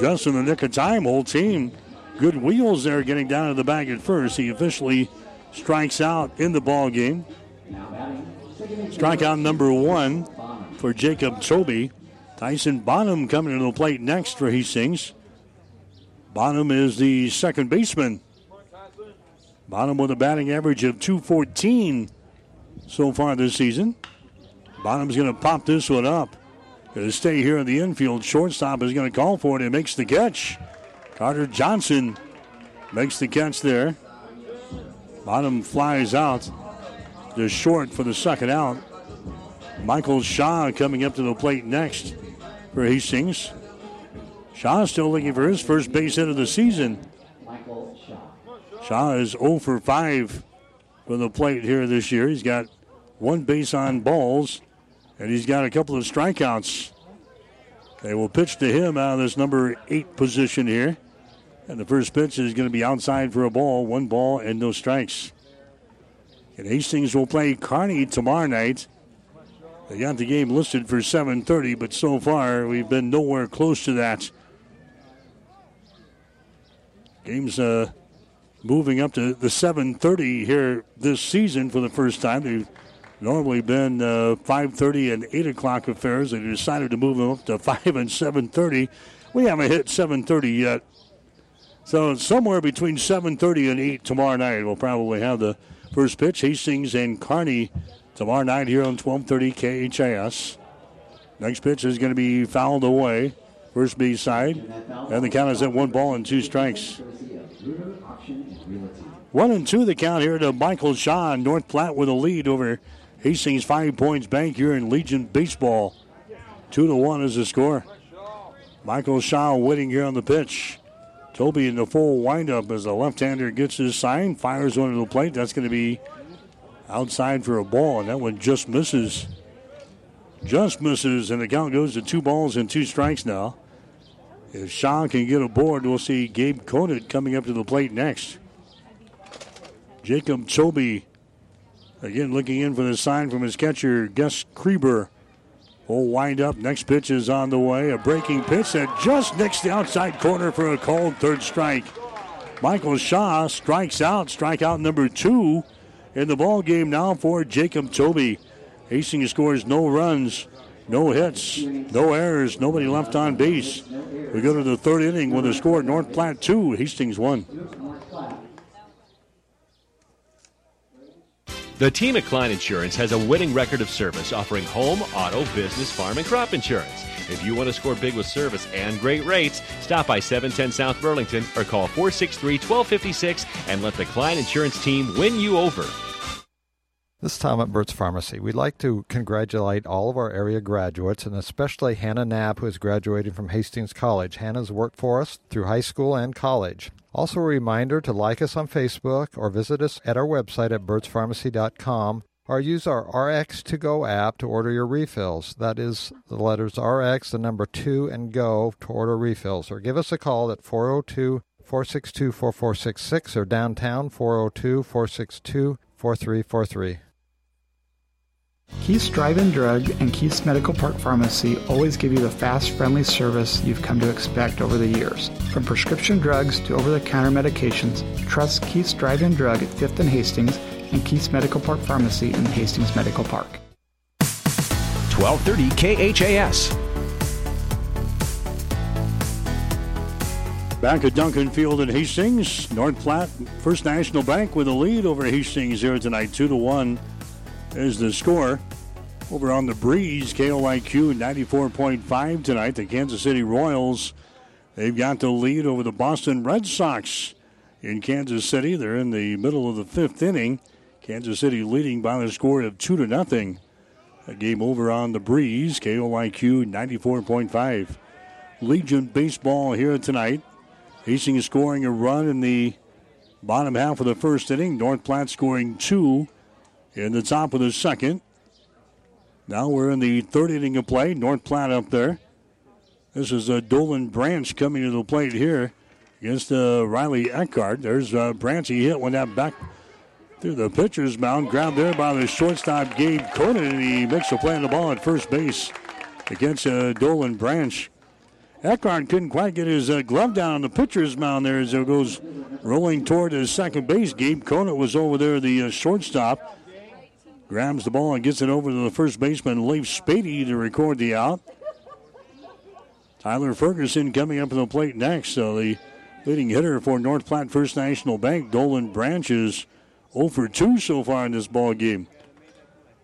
Just in the nick of time, Holtein. Good wheels there getting down to the bag at first. He officially strikes out in the ball game. Strikeout number 1 for Jacob Tobey. Tyson Bonham coming to the plate next for Hastings. Bonham is the second baseman. Bonham with a batting average of .214 so far this season. Bonham's going to pop this one up. Going to stay here in the infield. Shortstop is going to call for it and makes the catch. Carter Johnson makes the catch there. Bonham flies out to short for the second out. Michael Shaw coming up to the plate next for Hastings. Shaw still looking for his first base hit of the season. Shaw is 0 for 5 from the plate here this year. He's got 1 base on balls. And he's got a couple of strikeouts. They will pitch to him out of this number 8 position here. And the first pitch is going to be outside for a ball. 1 ball and no strikes. And Hastings will play Kearney tomorrow night. They got the game listed for 7:30, but so far we've been nowhere close to that. Game's moving up to the 7:30 here this season for the first time. They've normally been 5:30 and 8 o'clock affairs. They decided to move them up to 5 and 7:30. We haven't hit 7:30 yet. So somewhere between 7:30 and 8 tomorrow night, we'll probably have the first pitch. Hastings and Kearney tomorrow night here on 1230 KHIS. Next pitch is going to be fouled away. First base side. And the count is at 1 ball and 2 strikes. 1 and 2 the count here to Michael Shaw. And North Platte with a lead over Hastings 5 Points Bank here in Legion Baseball. 2-1 is the score. Michael Shaw waiting here on the pitch. Tobey in the full windup as the left-hander gets his sign, fires one to the plate. That's going to be outside for a ball, and that one just misses. Just misses, and the count goes to 2 balls and 2 strikes now. If Shaw can get aboard, we'll see Gabe Conant coming up to the plate next. Jacob Tobey again looking in for the sign from his catcher, Gus Krieber. Full wind-up. Next pitch is on the way. A breaking pitch that just nicks the outside corner for a called 3rd strike. Michael Shaw strikes out. Strikeout number 2 in the ball game now for Jacob Tobey. Hastings scores no runs, no hits, no errors, nobody left on base. We go to the 3rd inning with a score: North Platte 2, Hastings 1. The team at Klein Insurance has a winning record of service, offering home, auto, business, farm, and crop insurance. If you want to score big with service and great rates, stop by 710 South Burlington or call 463-1256 and let the Klein Insurance team win you over. This is Tom at Burt's Pharmacy. We'd like to congratulate all of our area graduates, and especially Hannah Knapp, who is graduating from Hastings College. Hannah's worked for us through high school and college. Also a reminder to like us on Facebook or visit us at our website at burtspharmacy.com or use our RX2Go app to order your refills. That is the letters RX, the number 2, and Go to order refills. Or give us a call at 402-462-4466 or downtown 402-462-4343. Keith's Drive-In Drug and Keith's Medical Park Pharmacy always give you the fast, friendly service you've come to expect over the years. From prescription drugs to over-the-counter medications, trust Keith's Drive-In Drug at 5th and Hastings and Keith's Medical Park Pharmacy in Hastings Medical Park. 1230 KHAS. Back at Duncan Field in Hastings, North Platte First National Bank with a lead over Hastings here tonight, 2-1. Is the score. Over on the breeze, KOIQ 94.5 tonight. The Kansas City Royals, they've got the lead over the Boston Red Sox in Kansas City. They're in the middle of the fifth inning. Kansas City leading by the score of 2-0. A game over on the breeze. KOIQ 94.5. Legion baseball here tonight. Hastings scoring a run in the bottom half of the first inning. North Platte scoring two in the top of the second. Now we're in the third inning of play. North Platte up there. This is Dolan Branch coming to the plate here against Riley Eckhart. There's Branch. He hit one out back through the pitcher's mound. Grabbed there by the shortstop, Gabe Conant, and he makes a play on the ball at first base against Dolan Branch. Eckhart couldn't quite get his glove down on the pitcher's mound there as it goes rolling toward his second base. Gabe Conant was over there, the shortstop. Grabs the ball and gets it over to the first baseman, Leif Spady, to record the out. Tyler Ferguson coming up to the plate next. So the leading hitter for North Platte First National Bank, Dolan Branch, is 0 for 2 so far in this ball game.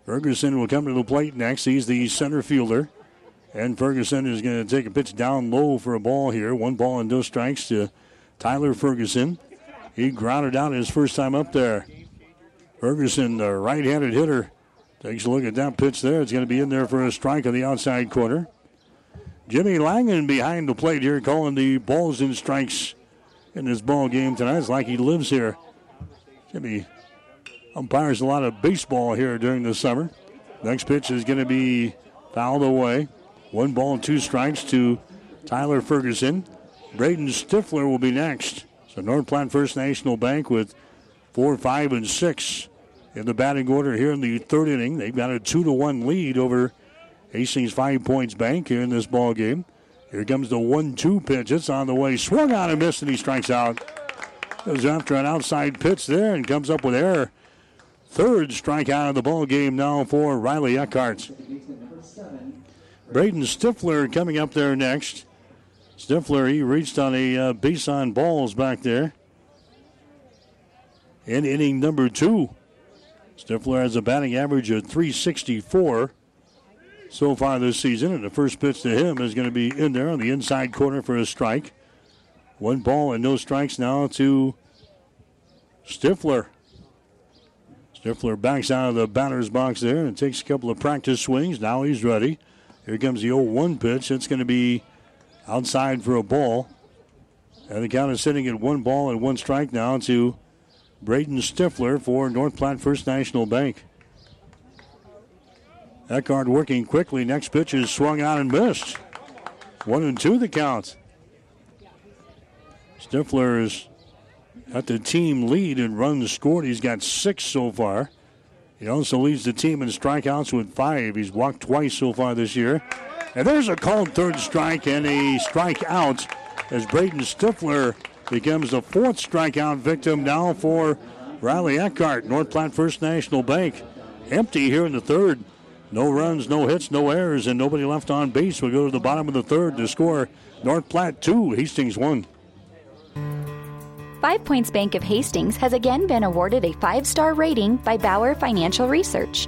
Ferguson will come to the plate next. He's the center fielder. And Ferguson is going to take a pitch down low for a ball here. 1 ball and 2 strikes to Tyler Ferguson. He grounded out his first time up there. Ferguson, the right-handed hitter, takes a look at that pitch there. It's going to be in there for a strike on the outside corner. Jimmy Langan behind the plate here, calling the balls and strikes in this ball game tonight. It's like he lives here. Jimmy umpires a lot of baseball here during the summer. Next pitch is going to be fouled away. 1 ball and 2 strikes to Tyler Ferguson. Braden Stifler will be next. So North Platte First National Bank with 4, 5, and 6 in the batting order here in the third inning. They've got a 2-1 lead over Hastings 5 Points Bank here in this ball game. Here comes the 1-2 pitch. It's on the way. Swung on and missed, and he strikes out. Goes after an outside pitch there and comes up with error. Third strikeout of the ball game now for Riley Eckhart. Braden Stifler coming up there next. Stifler, he reached on a base on balls back there in inning number 2. Stifler has a batting average of .364. So far this season, and the first pitch to him is going to be in there on the inside corner for a strike. 1 ball and 2 strikes now to Stifler. Stifler backs out of the batter's box there and takes a couple of practice swings. Now he's ready. Here comes the 0-1 pitch. It's going to be outside for a ball. And the count is sitting at 1 ball and 1 strike now to Braden Stifler for North Platte First National Bank. Eckhart working quickly. Next pitch is swung out and missed. 1-2 the count. Stifler is at the team lead in runs scored. He's got 6 so far. He also leads the team in strikeouts with 5. He's walked twice so far this year. And there's a called third strike and a strikeout as Braden Stifler becomes the 4th strikeout victim now for Riley Eckhart. North Platte First National Bank empty here in the third. No runs, no hits, no errors, and nobody left on base. We'll go to the bottom of the third to score. North Platte 2, Hastings 1. 5 Points Bank of Hastings has again been awarded a 5-star rating by Bauer Financial Research.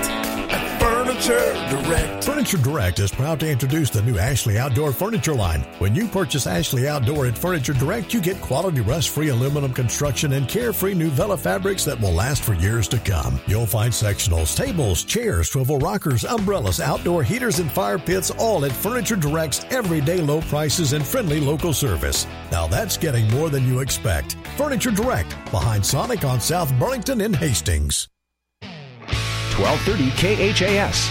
at Furniture Direct. Furniture Direct is proud to introduce the new Ashley Outdoor Furniture line. When you purchase Ashley Outdoor at Furniture Direct, you get quality rust-free aluminum construction and carefree Nuvella fabrics that will last for years to come. You'll find sectionals, tables, chairs, swivel rockers, umbrellas, outdoor heaters, and fire pits, all at Furniture Direct's everyday low prices and friendly local service. Now that's getting more than you expect. Furniture Direct, behind Sonic on South Burlington in Hastings. 1230 KHAS.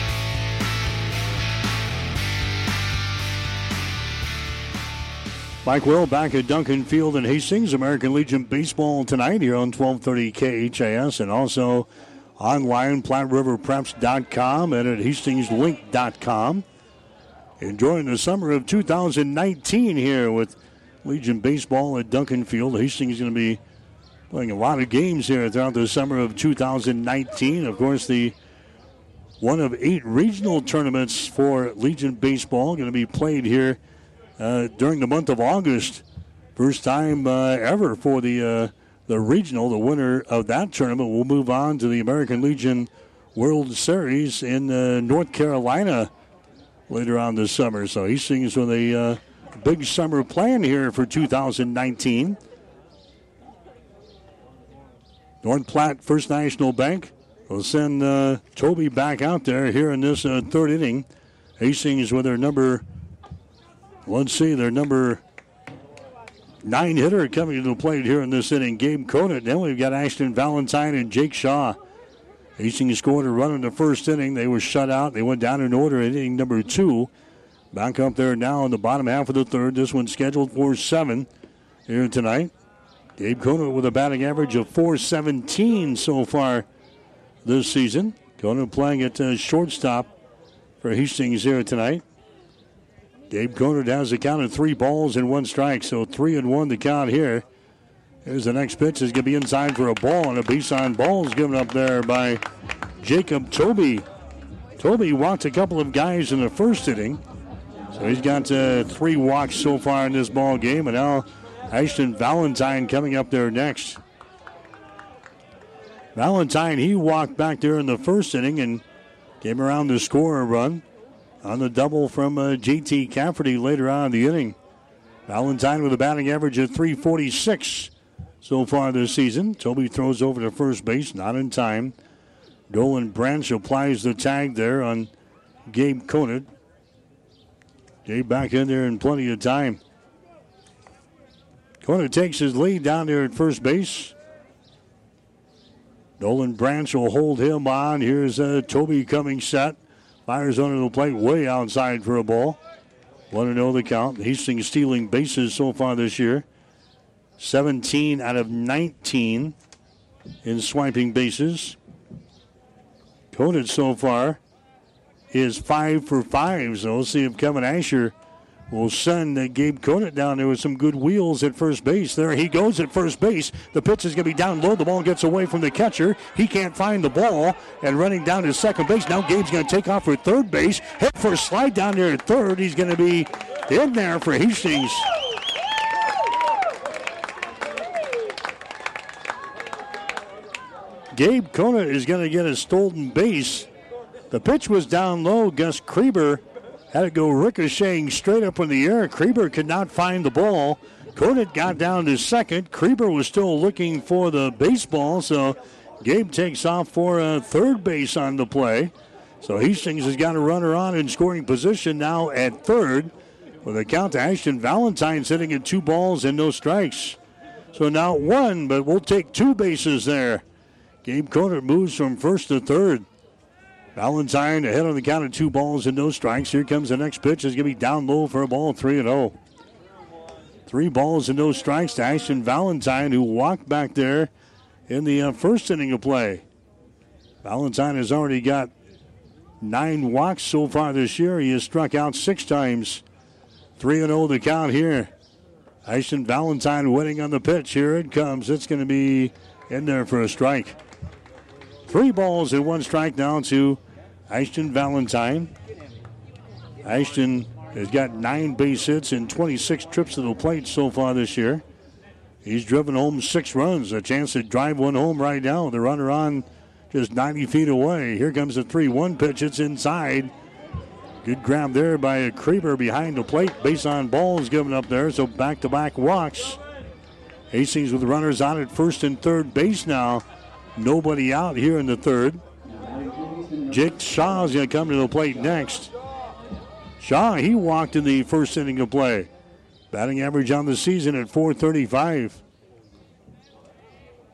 Mike Will back at Duncan Field in Hastings. American Legion Baseball tonight here on 1230 KHAS and also online, PlatteRiverPreps.com and at HastingsLink.com. Enjoying the summer of 2019 here with Legion Baseball at Duncan Field. Hastings is going to be playing a lot of games here throughout the summer of 2019. Of course, the one of 8 regional tournaments for Legion Baseball going to be played here during the month of August. First time ever for the regional. The winner of that tournament will move on to the American Legion World Series in North Carolina later on this summer. So Hastings with a big summer plan here for 2019. North Platte First National Bank will send Tobey back out there here in this third inning. Hastings with their number 9 hitter coming to the plate here in this inning, Gabe Conant. Then we've got Ashton Valentine and Jake Shaw. Hastings scored a run in the first inning. They were shut out. They went down in order in inning number 2. Back up there now in the bottom half of the third. This one's scheduled for 7 here tonight. Gabe Conant with a batting average of .417 so far this season. Conant playing at shortstop for Hastings here tonight. Gabe Conant has a count of 3 balls and 1 strike, so 3-1 the count here. Here's the next pitch. It's going to be inside for a ball, and a base on ball is given up there by Jacob Tobey. Tobey walked a couple of guys in the first inning, so he's got 3 walks so far in this ball game, and now Ashton Valentine coming up there next. Valentine, he walked back there in the first inning and came around to score a run on the double from J.T. Cafferty later on in the inning. Valentine with a batting average of .346 so far this season. Tobey throws over to first base, not in time. Dolan Branch applies the tag there on Gabe Conant. Gabe back in there in plenty of time. Conant takes his lead down there at first base. Dolan Branch will hold him on. Here's Tobey coming set. Fires under the plate, way outside for a ball. 1-0 the count. Hastings stealing bases so far this year. 17 out of 19 in swiping bases. Conant so far is 5 for 5. So we'll see if Kevin Asher will send Gabe Conant down there with some good wheels at first base. There he goes at first base. The pitch is going to be down low. The ball gets away from the catcher. He can't find the ball. And running down to second base. Now Gabe's going to take off for third base. Hit for a slide down there at third. He's going to be in there for Hastings. Gabe Conant is going to get a stolen base. The pitch was down low. Gus Krieber had it go ricocheting straight up in the air. Krieber could not find the ball. Conant got down to second. Krieber was still looking for the baseball, so Gabe takes off for a third base on the play. So Hastings has got a runner on in scoring position now at third with a count to Ashton Valentine sitting at 2 balls and no strikes. So now 1, but we'll take 2 bases there. Gabe Conant moves from first to third. Valentine ahead on the count of 2 balls and no strikes. Here comes the next pitch. It's going to be down low for a ball, 3-0. 3 balls and no strikes to Ashton Valentine, who walked back there in the first inning of play. Valentine has already got 9 walks so far this year. He has struck out 6 times. 3-0 the count here. Ashton Valentine waiting on the pitch. Here it comes. It's going to be in there for a strike. 3 balls and 1 strike down to Ashton Valentine. Ashton has got 9 base hits and 26 trips to the plate so far this year. He's driven home 6 runs. A chance to drive 1 home right now. The runner on just 90 feet away. Here comes the 3-1 pitch. It's inside. Good grab there by a Krieber behind the plate. Base on ball is given up there, so back-to-back walks. Hastings with runners on at first and third base now. Nobody out here in the third. Jake Shaw is going to come to the plate next. Shaw, he walked in the first inning of play. Batting average on the season at .435.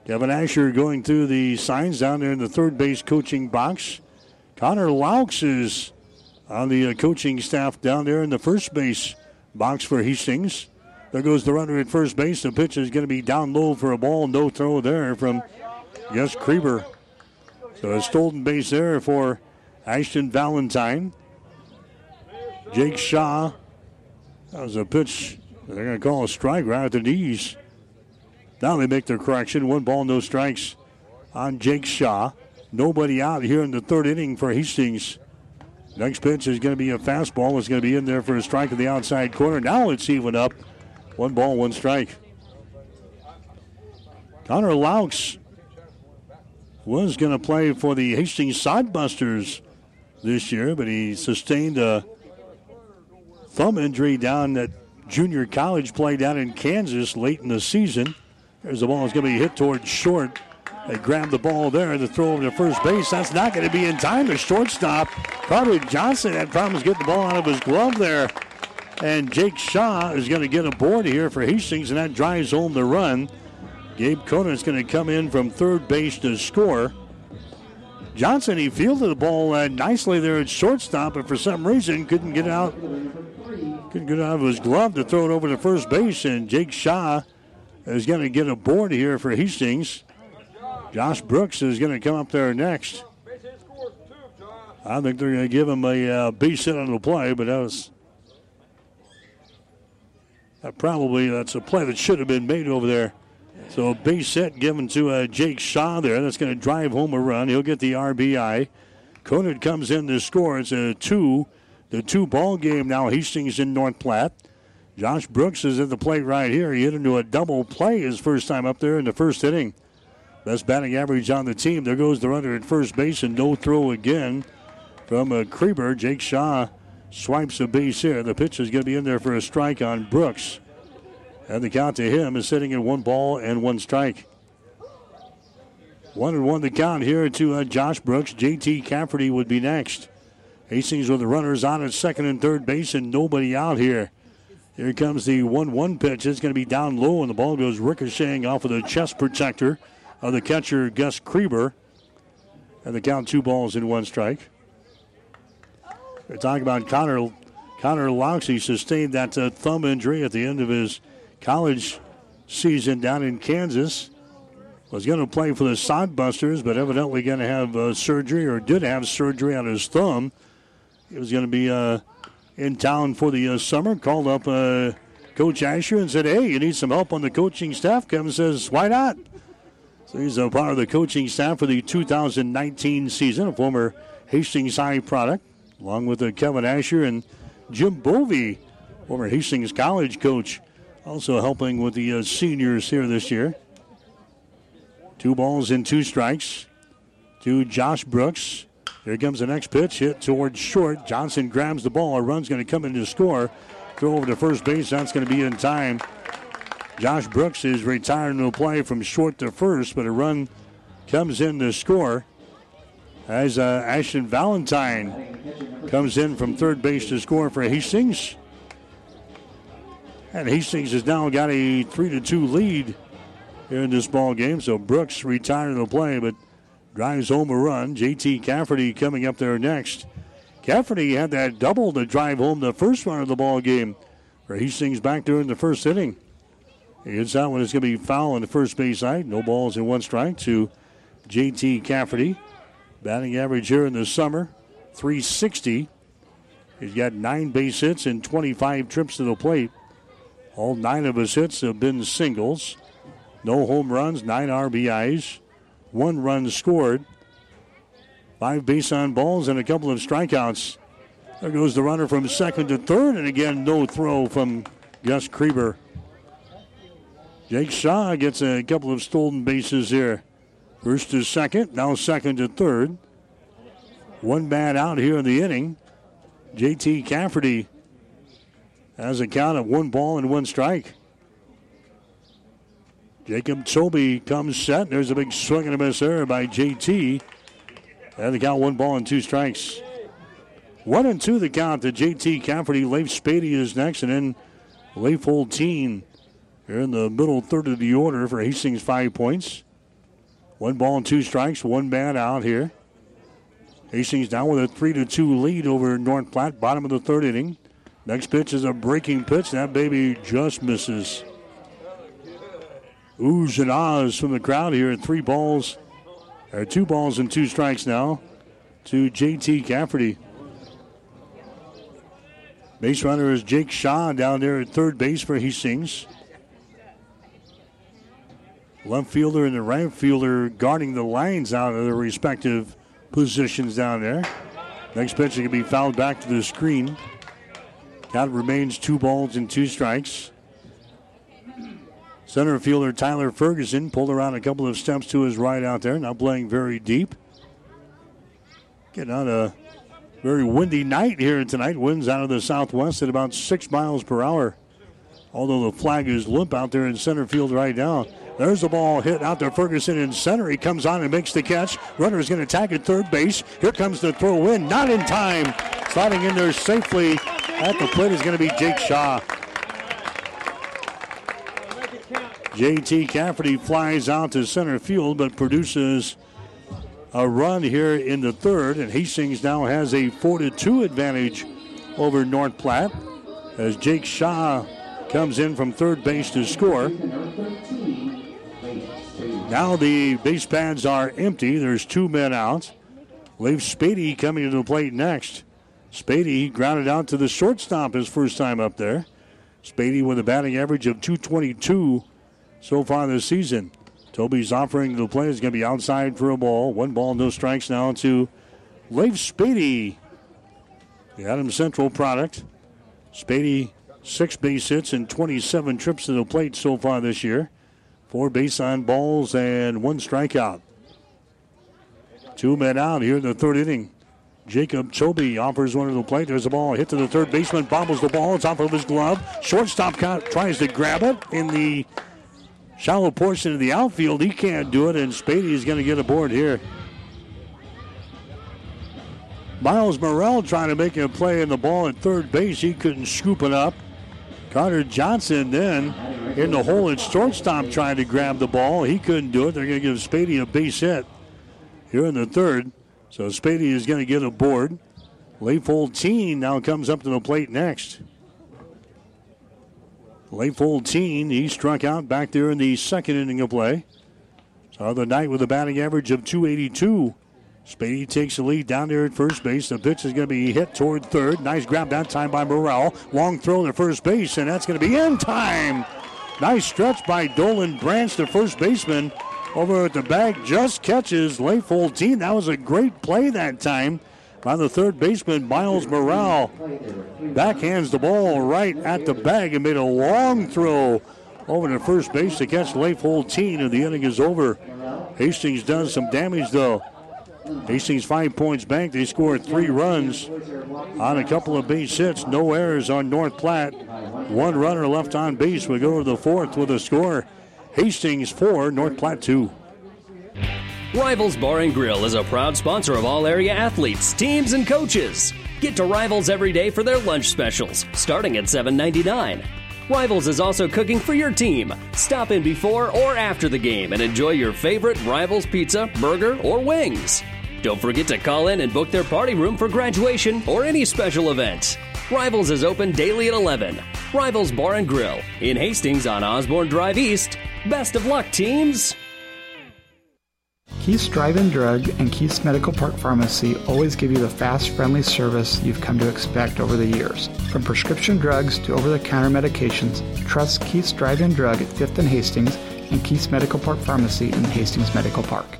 Kevin Asher going through the signs down there in the third base coaching box. Connor Laux is on the coaching staff down there in the first base box for Hastings. There goes the runner at first base. The pitch is going to be down low for a ball. No throw there from Gus Krieber. So a stolen base there for Ashton Valentine. Jake Shaw. That was a pitch they're going to call a strike right at the knees. Now they make their correction. One ball, no strikes on Jake Shaw. Nobody out here in the third inning for Hastings. Next pitch is going to be a fastball. It's going to be in there for a strike to the outside corner. Now it's even up. One ball, one strike. Connor Laux was going to play for the Hastings Sodbusters this year, but he sustained a thumb injury down at junior college play down in Kansas late in the season. There's the ball. It's going to be hit towards short. They grab the ball there to throw over to first base. That's not going to be in time. The shortstop, Carter Johnson, had problems getting the ball out of his glove there. And Jake Shaw is going to get aboard here for Hastings, and that drives home the run. Gabe Conant is going to come in from third base to score. Johnson, he fielded the ball nicely there at shortstop, but for some reason couldn't get out of his glove to throw it over to first base, and Jake Shaw is going to get aboard here for Hastings. Josh Brooks is going to come up there next. I think they're going to give him a base hit on the play, but that's a play that should have been made over there. So a base hit given to Jake Shaw there. That's going to drive home a run. He'll get the RBI. Conant comes in to score. It's a 2-2 ball game now. Hastings in North Platte. Josh Brooks is at the plate right here. He hit into a double play his first time up there in the first inning. Best batting average on the team. There goes the runner at first base, and no throw again from Krieber. Jake Shaw swipes a base here. The pitch is going to be in there for a strike on Brooks. And the count to him is sitting at one ball and one strike. 1-1 the count here to Josh Brooks. J.T. Cafferty would be next. Hastings with the runners on at second and third base and nobody out here. Here comes the 1-1 pitch. It's going to be down low, and the ball goes ricocheting off of the chest protector of the catcher, Gus Krieber. And the count 2-1. We're talking about Connor Laux. He sustained that thumb injury at the end of his college season down in Kansas. Was going to play for the Sodbusters, but evidently going to have surgery, or did have surgery on his thumb. He was going to be in town for the summer. Called up Coach Asher and said, hey, you need some help on the coaching staff? Kevin says, why not? So he's a part of the coaching staff for the 2019 season, a former Hastings High product, along with Kevin Asher and Jim Bovey, former Hastings College coach, also helping with the seniors here this year. 2-2 to Josh Brooks. Here comes the next pitch, hit towards short. Johnson grabs the ball. A run's going to come in to score. Throw over to first base. That's going to be in time. Josh Brooks is retiring to play from short to first, but a run comes in to score as Ashton Valentine comes in from third base to score for Hastings. And Hastings has now got a 3-2 lead here in this ball game. So Brooks retired to play, but drives home a run. J.T. Cafferty coming up there next. Cafferty had that double to drive home the first run of the ball game for Hastings back during the first inning. He hits that one. It's going to be foul on the first base side. No balls and one strike to J.T. Cafferty. Batting average here in the summer, .360. He's got 9 base hits and 25 trips to the plate. All 9 of his hits have been singles. No home runs, 9 RBIs, 1 run scored, 5 base on balls, and a couple of strikeouts. There goes the runner from second to third, and again, no throw from Gus Krieber. Jake Shaw gets a couple of stolen bases here. First to second, now second to third. One man out here in the inning. J.T. Cafferty has a count of 1-1. Jacob Tobey comes set. There's a big swing and a miss there by J.T. And the count 1-2. 1-2 the count to J.T. Cafferty. Leif Spady is next, and then Leif Holtein. Here in the middle third of the order for Hastings 5 points. 1-2, 1 man out here. Hastings down with a 3-2 lead over North Platte, bottom of the third inning. Next pitch is a breaking pitch. That baby just misses. Oohs and ahs from the crowd here at 2-2 now to J.T. Cafferty. Base runner is Jake Shaw down there at third base for Hastings. left fielder and the right fielder guarding the lines out of their respective positions down there. Next pitch can be fouled back to the screen. Count remains 2 balls and 2 strikes. Center fielder Tyler Ferguson pulled around a couple of steps to his right out there. Now playing very deep. Getting on a very windy night here tonight. Winds out of the southwest at about 6 miles per hour. Although the flag is limp out there in center field right now. There's the ball hit out there. Ferguson in center. He comes on and makes the catch. Runner's going to tag at third base. Here comes the throw in. Not in time. Sliding in there safely at the plate is going to be Jake Shaw. J.T. Cafferty flies out to center field but produces a run here in the third. And Hastings now has a 4-2 advantage over North Platte as Jake Shaw comes in from third base to score. Now the base pads are empty. There's 2 men out. Leif Spady coming to the plate next. Spady grounded out to the shortstop his first time up there. Spady with a batting average of .222 so far this season. Toby's offering to the plate. It's going to be outside for a ball. 1 ball, no strikes now to Leif Spady, the Adams Central product. Spady, 6 base hits and 27 trips to the plate so far this year. 4 base on balls and 1 strikeout. 2 men out here in the third inning. Jacob Tobey offers one to the plate. There's a ball hit to the third baseman. Bobbles the ball. It's off of his glove. Shortstop tries to grab it in the shallow portion of the outfield. He can't do it, and Spady is going to get aboard here. Miles Morrell trying to make a play in the ball at third base. He couldn't scoop it up. Carter Johnson then in the hole at shortstop trying to grab the ball. He couldn't do it. They're going to give Spady a base hit here in the third. So Spady is going to get aboard. Leif Holtein now comes up to the plate next. Leif Holtein, he struck out back there in the second inning of play. Saw the night with a batting average of .282. Spady takes the lead down there at first base. The pitch is going to be hit toward third. Nice grab that time by Morrell. Long throw to first base, and that's going to be in time. Nice stretch by Dolan Branch, the first baseman, over at the bag. Just catches Leif Holtein. That was a great play that time by the third baseman, Miles Morrell. Backhands the ball right at the bag and made a long throw over to first base to catch Leif Holtein, and the inning is over. Hastings does some damage, though. Hastings 5 Points Bank, they scored 3 runs on a couple of base hits. No errors on North Platte. 1 runner left on base. We go to the fourth with a score. Hastings 4, North Platte 2. Rivals Bar and Grill is a proud sponsor of all area athletes, teams, and coaches. Get to Rivals every day for their lunch specials, starting at $7.99. Rivals is also cooking for your team. Stop in before or after the game and enjoy your favorite Rivals pizza, burger, or wings. Don't forget to call in and book their party room for graduation or any special event. Rivals is open daily at 11. Rivals Bar and Grill in Hastings on Osborne Drive East. Best of luck, teams. Keith's Drive-In Drug and Keith's Medical Park Pharmacy always give you the fast, friendly service you've come to expect over the years. From prescription drugs to over-the-counter medications, trust Keith's Drive-In Drug at 5th and Hastings and Keith's Medical Park Pharmacy in Hastings Medical Park.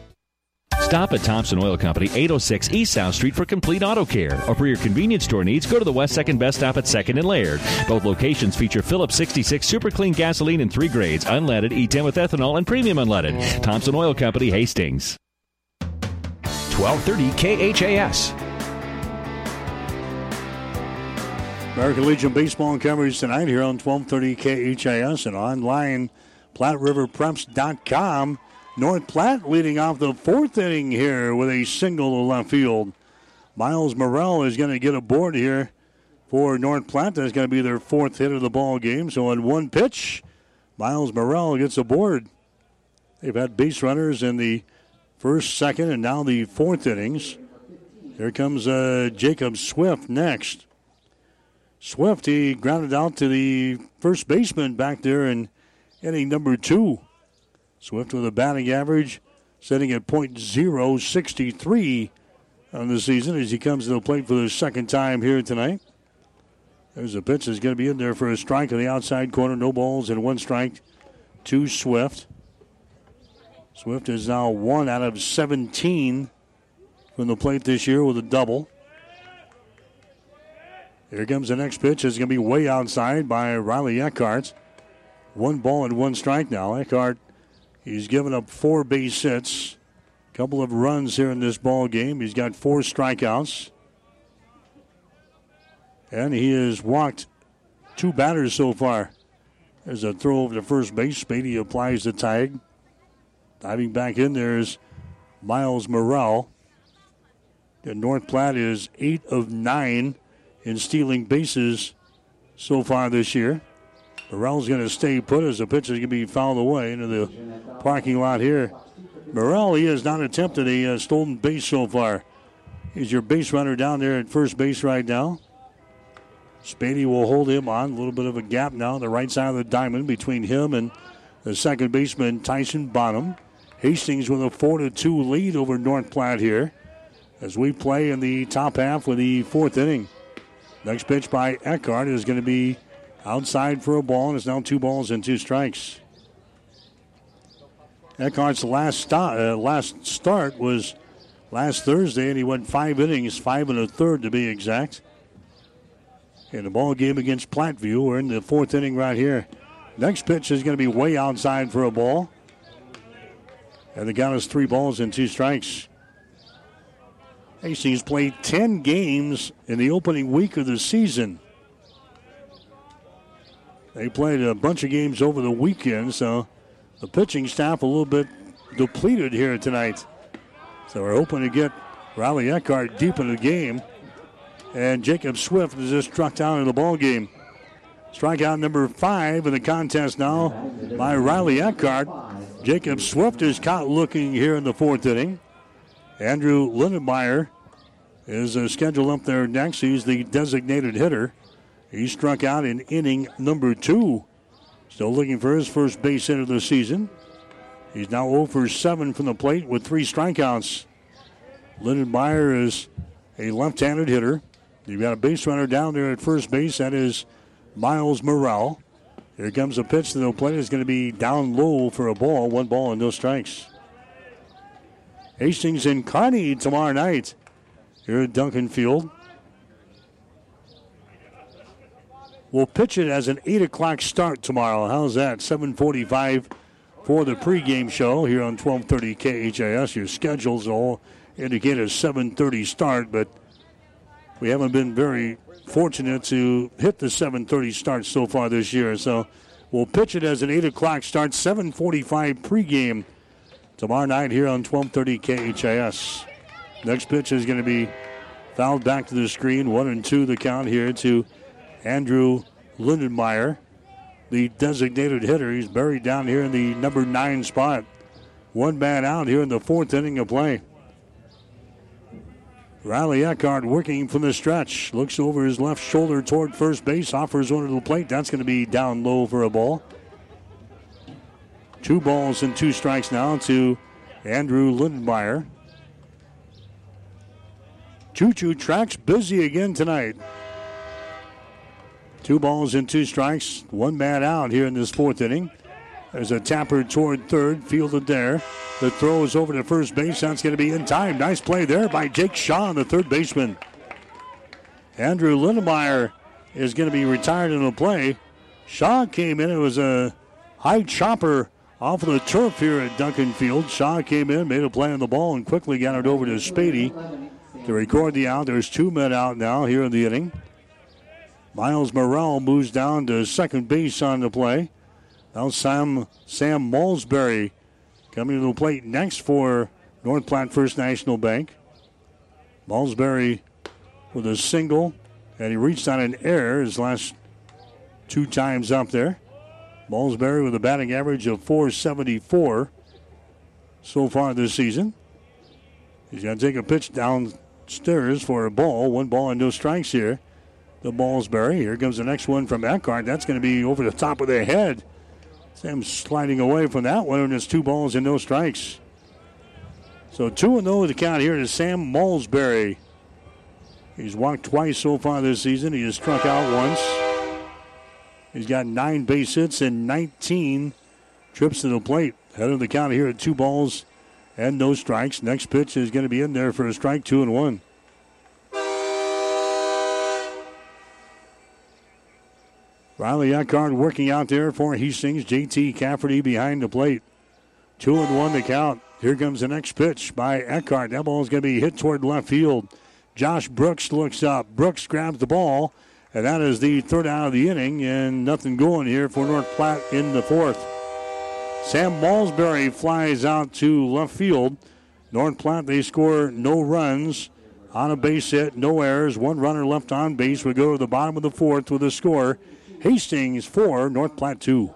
Stop at Thompson Oil Company, 806 East South Street for complete auto care. Or for your convenience store needs, go to the West 2nd Best Stop at 2nd and Laird. Both locations feature Phillips 66 Super Clean Gasoline in 3 grades, unleaded, E10 with ethanol, and premium unleaded. Thompson Oil Company, Hastings. 1230 KHAS. American Legion baseball coverage tonight here on 1230 KHAS and online, PlatteRiverPreps.com. North Platte leading off the fourth inning here with a single to left field. Miles Morrell is going to get aboard here for North Platte. That's going to be their 4th hit of the ball game. So on 1 pitch, Miles Morrell gets aboard. They've had base runners in the 1st, 2nd, and now the 4th innings. Here comes Jacob Swift next. Swift, he grounded out to the first baseman back there in inning number 2. Swift with a batting average sitting at .063 on the season as he comes to the plate for the second time here tonight. There's a pitch that's going to be in there for a strike on the outside corner. 1 ball and 1 strike to Swift. Swift is now 1 out of 17 from the plate this year with a double. Here comes the next pitch. It's going to be way outside by Riley Eckhart. 1 ball and 1 strike now. Eckhart, he's given up 4 base hits, a couple of runs here in this ball game. He's got 4 strikeouts. And he has walked 2 batters so far. There's a throw over to first base. Spady applies the tag. Diving back in there is Miles Morrell. And North Platte is 8 of 9 in stealing bases so far this year. Morrell's going to stay put as the pitch is going to be fouled away into the parking lot here. Morrell, he has not attempted a stolen base so far. He's your base runner down there at first base right now. Spady will hold him on. A little bit of a gap now on the right side of the diamond between him and the second baseman, Tyson Bonham. Hastings with a 4-2 lead over North Platte here as we play in the top half with the 4th inning. Next pitch by Eckhart is going to be outside for a ball, and it's now 2 balls and 2 strikes. Eckhart's last start was last Thursday, and he went 5 innings, 5 1/3 to be exact. In the ball game against Platteview, we're in the 4th inning right here. Next pitch is going to be way outside for a ball. And the count is 3 balls and 2 strikes. Hastings played 10 games in the opening week of the season. They played a bunch of games over the weekend, so the pitching staff a little bit depleted here tonight. So we're hoping to get Riley Eckhart deep in the game. And Jacob Swift is just struck out in the ball game. Strikeout number 5 in the contest now by Riley Eckhart. Jacob Swift is caught looking here in the 4th inning. Andrew Lindenmeyer is scheduled up there next. He's the designated hitter. He struck out in inning number 2. Still looking for his first base hit of the season. He's now 0 for 7 from the plate with 3 strikeouts. Lindenmeyer is a left-handed hitter. You've got a base runner down there at first base. That is Miles Morrell. Here comes a pitch to the plate. It's going to be down low for a ball. 1 ball and no strikes. Hastings and Kearney tomorrow night here at Duncan Field. We'll pitch it as an 8 o'clock start tomorrow. How's that? 7:45 for the pregame show here on 1230 KHIS. Your schedules all indicate a 7:30 start, but we haven't been very fortunate to hit the 7:30 start so far this year. So we'll pitch it as an 8 o'clock start, 7:45 pregame tomorrow night here on 1230 KHIS. Next pitch is going to be fouled back to the screen. 1-2 the count here to Andrew Lindenmeyer, the designated hitter. He's buried down here in the number 9 spot. 1 man out here in the 4th inning of play. Riley Eckhart working from the stretch. Looks over his left shoulder toward first base. Offers one to the plate. That's going to be down low for a ball. 2 balls and 2 strikes now to Andrew Lindenmeyer. Choo-choo track's busy again tonight. 2 balls and 2 strikes. 1 man out here in this 4th inning. There's a tapper toward third, fielded there. The throw is over to first base. That's going to be in time. Nice play there by Jake Shaw, the third baseman. Andrew Lindenmeyer is going to be retired in the play. Shaw came in. It was a high chopper off of the turf here at Duncan Field. Shaw came in, made a play on the ball, and quickly got it over to Spady to record the out. There's 2 men out now here in the inning. Miles Morrell moves down to second base on the play. Now Sam Malsbury coming to the plate next for North Platte First National Bank. Malsbury with a single, and he reached on an error his last 2 times up there. Malsbury with a batting average of .474 so far this season. He's going to take a pitch downstairs for a ball. 1 ball and no strikes here. The Malsbury. Here comes the next one from Eckhart. That's going to be over the top of the head. Sam sliding away from that one, and it's 2 balls and no strikes. So 2-0 to count here to Sam Malsbury. He's walked twice so far this season. He has struck out once. He's got 9 base hits and 19 trips to the plate. Head of the count here at 2 balls and no strikes. Next pitch is going to be in there for a strike, 2-1. Riley Eckhart working out there for Hastings. J.T. Cafferty behind the plate. 2-1 the count. Here comes the next pitch by Eckhart. That ball is going to be hit toward left field. Josh Brooks looks up. Brooks grabs the ball, and that is the third out of the inning, and nothing going here for North Platte in the fourth. Sam Malsbury flies out to left field. North Platte, they score no runs on a base hit, no errors. One runner left on base. We go to the bottom of the fourth with a score. Hastings 4, North Platte 2.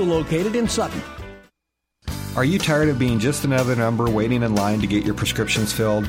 located in Sutton. Are you tired of being just another number waiting in line to get your prescriptions filled?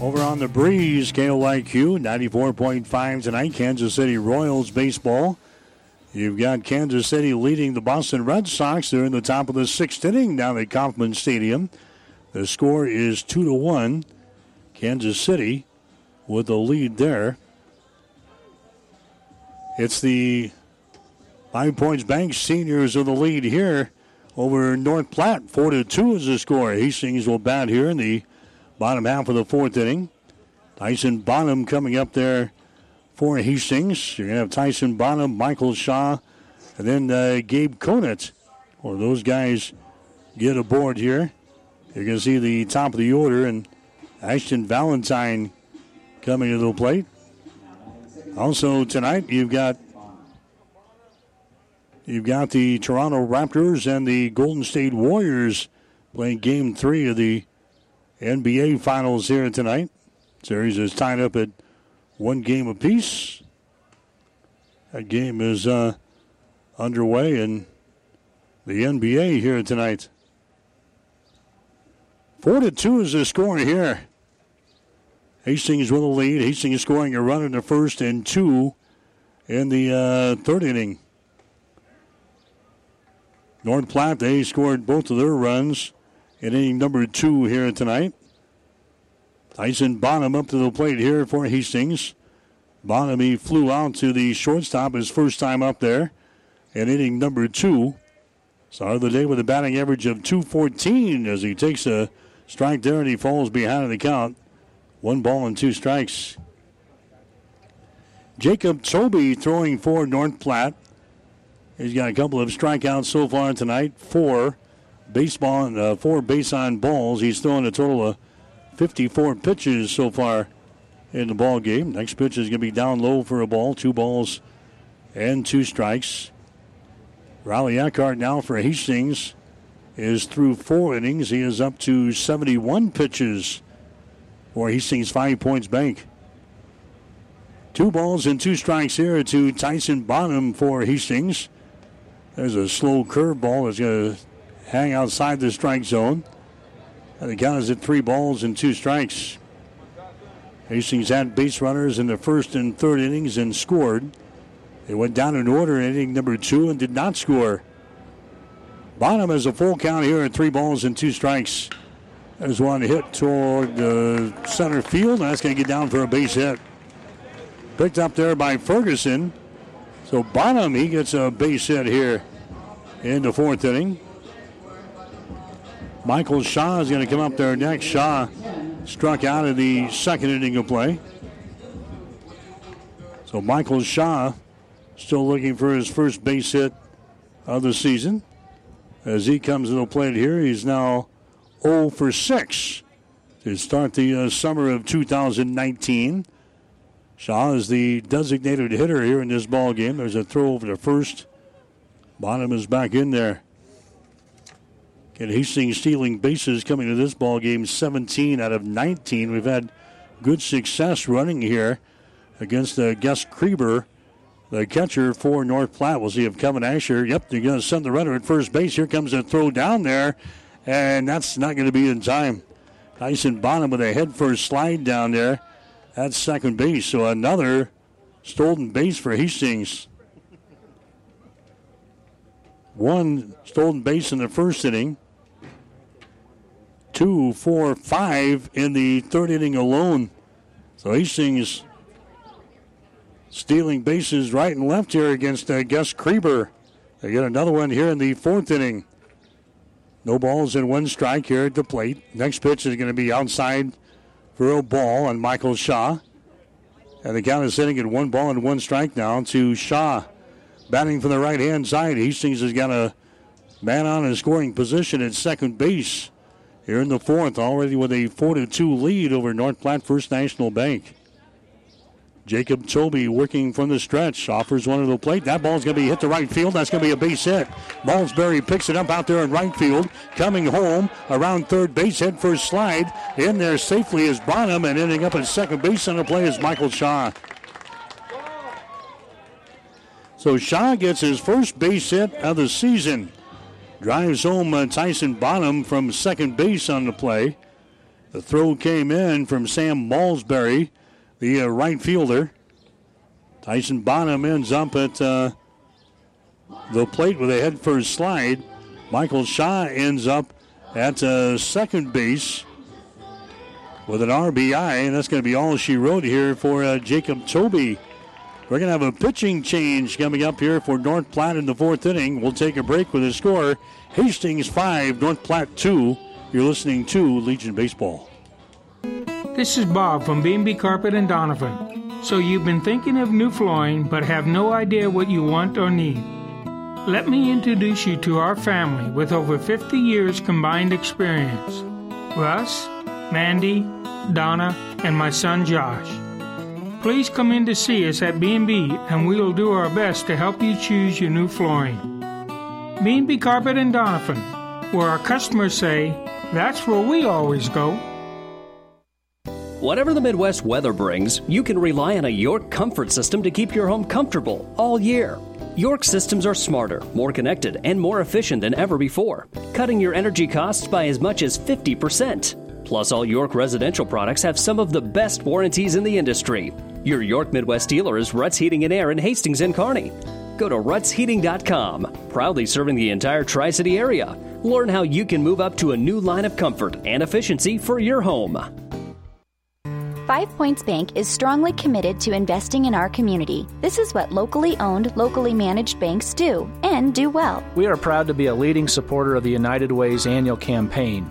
Over on the breeze, KOIQ, 94.5 tonight, Kansas City Royals baseball. You've got Kansas City leading the Boston Red Sox. They're in the top of the sixth inning down at Kauffman Stadium. The score is 2-1. Kansas City with the lead there. It's the Five Points Bank seniors of the lead here over North Platte. 4-2 is the score. Hastings will bat here in the bottom half of the fourth inning. Tyson Bonham coming up there for Hastings. You're going to have Tyson Bonham, Michael Shaw, and then Gabe Conant. Or those guys get aboard here. You're going to see the top of the order and Ashton Valentine coming to the plate. Also tonight, you've got the Toronto Raptors and the Golden State Warriors playing Game 3 of the NBA Finals here tonight. Series is tied up at 1 game apiece. That game is underway in the NBA here tonight. 4-2 is the score here. Hastings with a lead. Hastings scoring a run in the first and 2 in the third inning. North Platte, they scored both of their runs in inning number 2 here tonight. Tyson Bonham up to the plate here for Hastings. Bonham, he flew out to the shortstop his first time up there in inning number 2. Started the day with a batting average of .214 as he takes a strike there and he falls behind in the count. 1 ball and 2 strikes. Jacob Tobey throwing for North Platte. He's got a couple of strikeouts so far tonight. 4 base on balls. He's thrown a total of 54 pitches so far in the ball game. Next pitch is going to be down low for a ball. 2 balls and 2 strikes. Riley Eckhart now for Hastings is through 4 innings. He is up to 71 pitches for Hastings 5 Points Bank. 2 balls and 2 strikes here to Tyson Bonham for Hastings. There's a slow curveball that's going to hang outside the strike zone. And the count is at 3 balls and 2 strikes. Hastings had base runners in the first and third innings and scored. They went down in order in inning number 2 and did not score. Bonham has a full count here at 3 balls and 2 strikes. There's one hit toward the center field. And that's going to get down for a base hit. Picked up there by Ferguson. So Bonham, he gets a base hit here in the fourth inning. Michael Shaw is going to come up there next. Shaw struck out in the second inning of play. So Michael Shaw still looking for his first base hit of the season. As he comes into play here, he's now 0 for 6 to start the summer of 2019. Shaw is the designated hitter here in this ball game. There's a throw over the first. Bonham is back in there. And Hastings stealing bases coming to this ball game, 17 out of 19. We've had good success running here against Gus Krieber, the catcher for North Platte. We'll see if Kevin Asher, yep, they're going to send the runner at first base. Here comes a throw down there, and that's not going to be in time. Tyson Bonham with a headfirst slide down there at second base. So another stolen base for Hastings. One stolen base in the first inning. 2, 4, 5 in the third inning alone. So Hastings stealing bases right and left here against Gus Krieber. They get another one here in the fourth inning. No balls and one strike here at the plate. Next pitch is going to be outside for a ball on Michael Shaw. And the count is sitting at 1 ball and 1 strike now to Shaw. Batting from the right-hand side, Hastings has got a man on in scoring position at second base. Here in the fourth, already with a 4-2 lead over North Platte First National Bank. Jacob Tobey working from the stretch, offers one to the plate. That ball's going to be hit to right field. That's going to be a base hit. Malsbury picks it up out there in right field. Coming home around third base, head first slide. In there safely is Bonham, and ending up at second base on the play is Michael Shaw. So Shaw gets his first base hit of the season. Drives home Tyson Bonham from second base on the play. The throw came in from Sam Malsbury, the right fielder. Tyson Bonham ends up at the plate with a headfirst slide. Michael Shaw ends up at second base with an RBI, and that's going to be all she wrote here for Jacob Tobey. We're going to have a pitching change coming up here for North Platte in the fourth inning. We'll take a break with a score. Hastings 5, North Platte 2. You're listening to Legion Baseball. This is Bob from B&B Carpet and Donovan. So you've been thinking of new flooring but have no idea what you want or need. Let me introduce you to our family with over 50 years combined experience. Russ, Mandy, Donna, and my son Josh. Please come in to see us at B&B, and we will do our best to help you choose your new flooring. B&B Carpet and Donovan, where our customers say, that's where we always go. Whatever the Midwest weather brings, you can rely on a York comfort system to keep your home comfortable all year. York systems are smarter, more connected, and more efficient than ever before, cutting your energy costs by as much as 50%. Plus, all York residential products have some of the best warranties in the industry. Your York Midwest dealer is Rutt's Heating and Air in Hastings and Kearney. Go to ruttsheating.com, proudly serving the entire Tri-City area. Learn how you can move up to a new line of comfort and efficiency for your home. 5 Points Bank is strongly committed to investing in our community. This is what locally owned, locally managed banks do, and do well. We are proud to be a leading supporter of the United Way's annual campaign.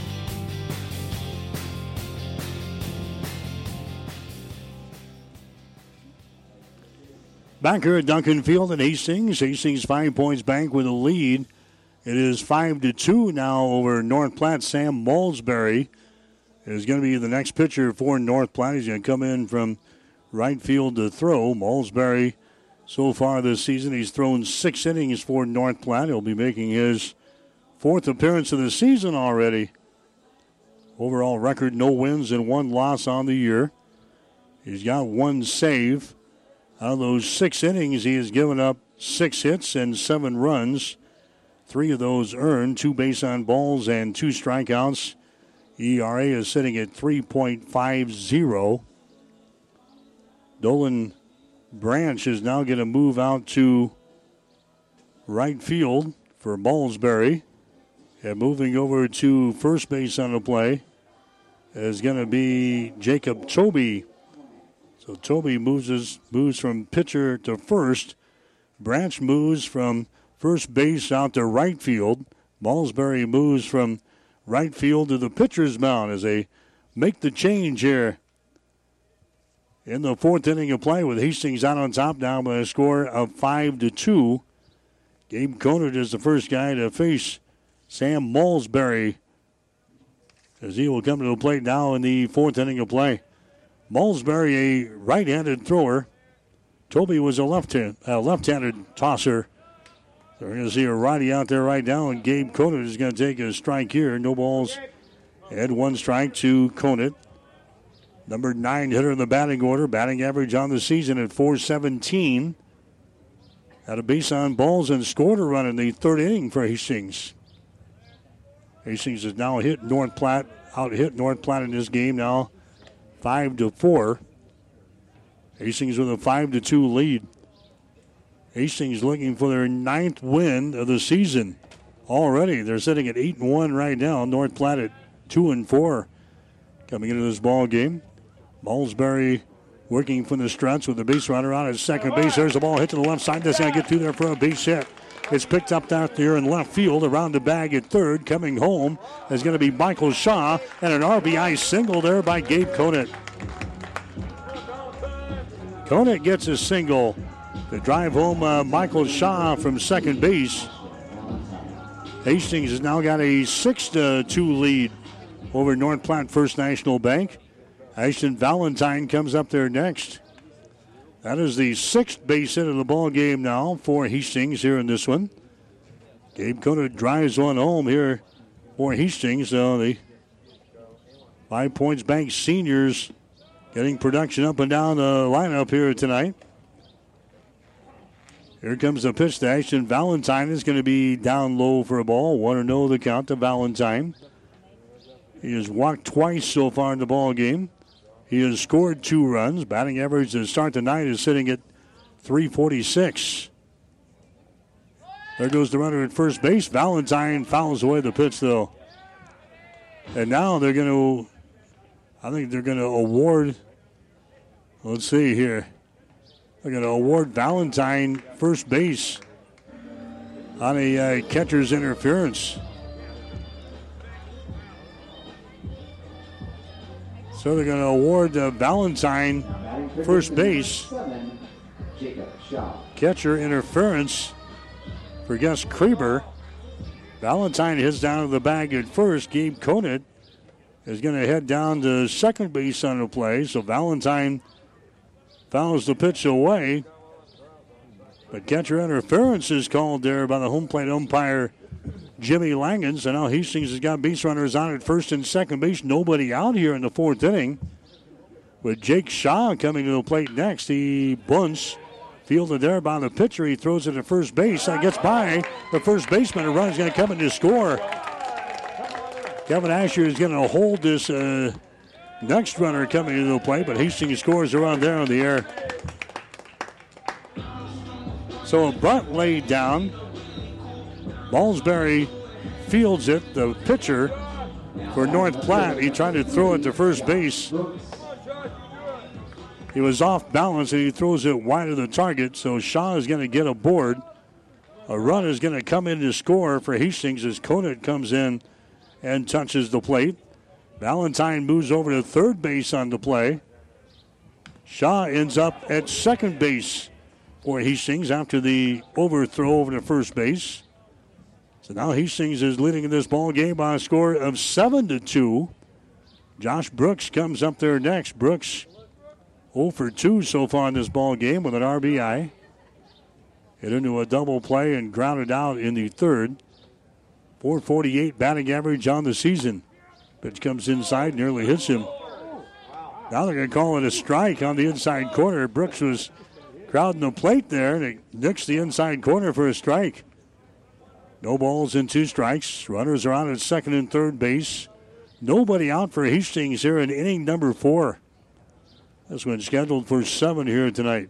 Back here at Duncan Field at Hastings. Hastings 5 Points Bank with a lead. It is 5-2 now over North Platte. Sam Malsbury is going to be the next pitcher for North Platte. He's going to come in from right field to throw. Malsbury, so far this season, he's thrown 6 innings for North Platte. He'll be making his 4th appearance of the season already. Overall record, no wins and 1 loss on the year. He's got 1 save. Out of those 6 innings, he has given up 6 hits and 7 runs. 3 of those earned, 2 base on balls and 2 strikeouts. ERA is sitting at 3.50. Dolan Branch is now going to move out to right field for Malsbury. And moving over to first base on the play is going to be Jacob Tobey. So Tobey moves from pitcher to first. Branch moves from first base out to right field. Malsbury moves from right field to the pitcher's mound as they make the change here. In the fourth inning of play with Hastings out on top now by a score of 5-2. Gabe Conant is the first guy to face Sam Malsbury, as he will come to the plate now in the fourth inning of play. Malsbury, a right-handed thrower. Tobey was a left-handed tosser. So we're going to see a righty out there right now, and Gabe Conant is going to take a strike here. No balls and one strike to Conant. Number 9 hitter in the batting order. Batting average on the season at .417. Had a base on balls and scored a run in the third inning for Hastings. Hastings has now hit North Platte, out-hit North Platte in this game now 5-4. Hastings with a 5-2 lead. Hastings looking for their 9th win of the season. Already they're sitting at 8-1 right now. North Platte at 2-4 coming into this ball game. Malsbury working from the stretch with the base runner out at second base. There's the ball hit to the left side. That's going to get through there for a base hit. It's picked up out there in left field, around the bag at third. Coming home is going to be Michael Shaw, and an RBI single there by Gabe Conant. Conant gets a single to drive home Michael Shaw from second base. Hastings has now got a 6-2 lead over North Platte First National Bank. Ashton Valentine comes up there next. That is the 6th base hit of the ball game now for Hastings here in this one. Gabe Conant drives one home here for Hastings. So the Five Points Bank seniors getting production up and down the lineup here tonight. Here comes the pitch to Ashton Valentine. It's going to be down low for a ball. 1-0 the count to Valentine. He has walked twice so far in the ball game. He has scored 2 runs. Batting average to start tonight is sitting at .346. There goes the runner at first base. Valentine fouls away the pitch, though. And now they're going to, I think they're going to award, let's see here. They're going to award Valentine first base on a catcher's interference. So they're going to award Valentine first base. Jacob Shaw. Catcher interference for Gus Krieber. Valentine hits down to the bag at first. Gabe Conant is going to head down to second base on the play. So Valentine fouls the pitch away. But catcher interference is called there by the home plate umpire, Jimmy Langens, and now Hastings has got base runners on at first and second base. Nobody out here in the fourth inning. With Jake Shaw coming to the plate next. He bunts. Fielded there by the pitcher. He throws it at first base. That gets by the first baseman. A runner's going to come in to score. Kevin Asher is going to hold this next runner coming to the plate, but Hastings scores around there on the air. So a bunt laid down. Malsbury fields it, the pitcher for North Platte. He tried to throw it to first base. He was off balance, and he throws it wide of the target, so Shaw is going to get aboard. A run is going to come in to score for Hastings as Conant comes in and touches the plate. Valentine moves over to third base on the play. Shaw ends up at second base for Hastings after the overthrow over to first base. So now Hastings is leading in this ball game by a score of 7-2. Josh Brooks comes up there next. Brooks 0 for 2 so far in this ball game with an RBI. Hit into a double play and grounded out in the third. .448 batting average on the season. Pitch comes inside, nearly hits him. Now they're going to call it a strike on the inside corner. Brooks was crowding the plate there, and it nicks the inside corner for a strike. No balls and 2 strikes. Runners are out at second and third base. Nobody out for Hastings here in inning number 4. This one's scheduled for 7 here tonight.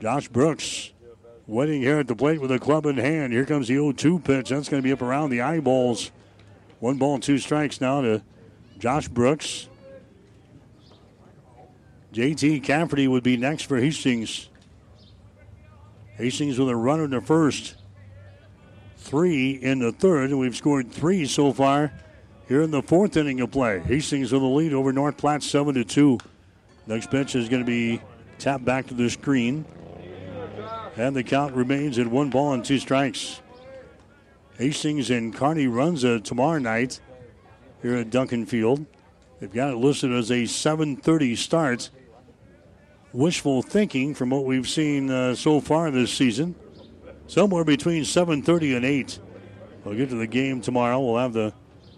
Josh Brooks waiting here at the plate with a club in hand. Here comes the 0-2 pitch. That's going to be up around the eyeballs. 1 ball and 2 strikes now to Josh Brooks. J.T. Cafferty would be next for Hastings. Hastings with a run in the first, three in the third, and we've scored three so far here in the fourth inning of play. Hastings with the lead over North Platte, 7-2. Next pitch is going to be tapped back to the screen. And the count remains at 1 ball and 2 strikes. Hastings and Kearney runs tomorrow night here at Duncan Field. They've got it listed as a 7:30 start. Wishful thinking from what we've seen so far this season. Somewhere between 7:30 and 8. We'll get to the game tomorrow. We'll have the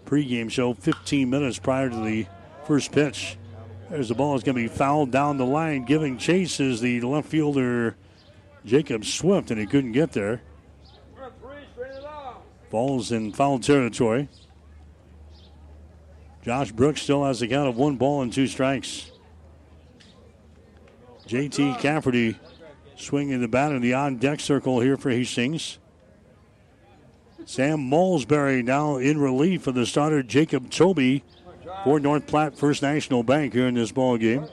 pregame show 15 minutes prior to the first pitch. There's the ball. It's going to be fouled down the line. Giving chase is the left fielder, Jacob Swift, and he couldn't get there. Ball's in foul territory. Josh Brooks still has the count of 1 ball and 2 strikes. J.T. Cafferty swinging the bat in the on-deck circle here for Hastings. Sam Malsbury now in relief of the starter, Jacob Tobey, for North Platte First National Bank here in this ball game.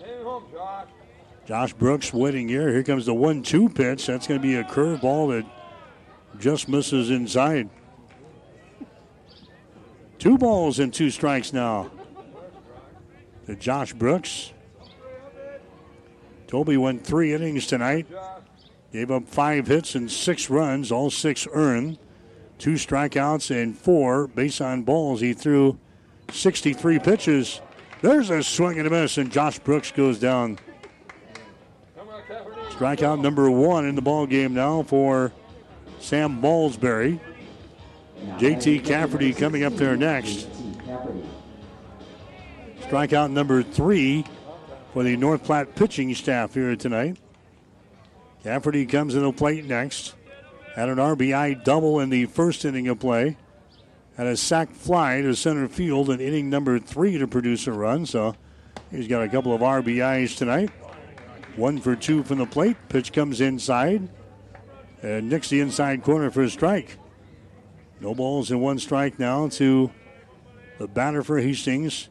Josh Brooks waiting here. Here comes the 1-2 pitch. That's going to be a curveball that just misses inside. 2 balls and 2 strikes now to Josh Brooks. Tobey went 3 innings tonight. Gave up 5 hits and 6 runs, all 6 earned. 2 strikeouts and 4 base on balls. He threw 63 pitches. There's a swing and a miss, and Josh Brooks goes down. Strikeout number 1 in the ball game now for Sam Malsbury. J.T. Cafferty coming up there next. Strikeout number 3 for the North Platte pitching staff here tonight. Cafferty comes to the plate next. Had an RBI double in the first inning of play. Had a sac fly to center field in inning number 3 to produce a run. So he's got a couple of RBIs tonight. 1 for 2 from the plate. Pitch comes inside. And nicks the inside corner for a strike. 0 balls and 1 strike now to the batter for Hastings,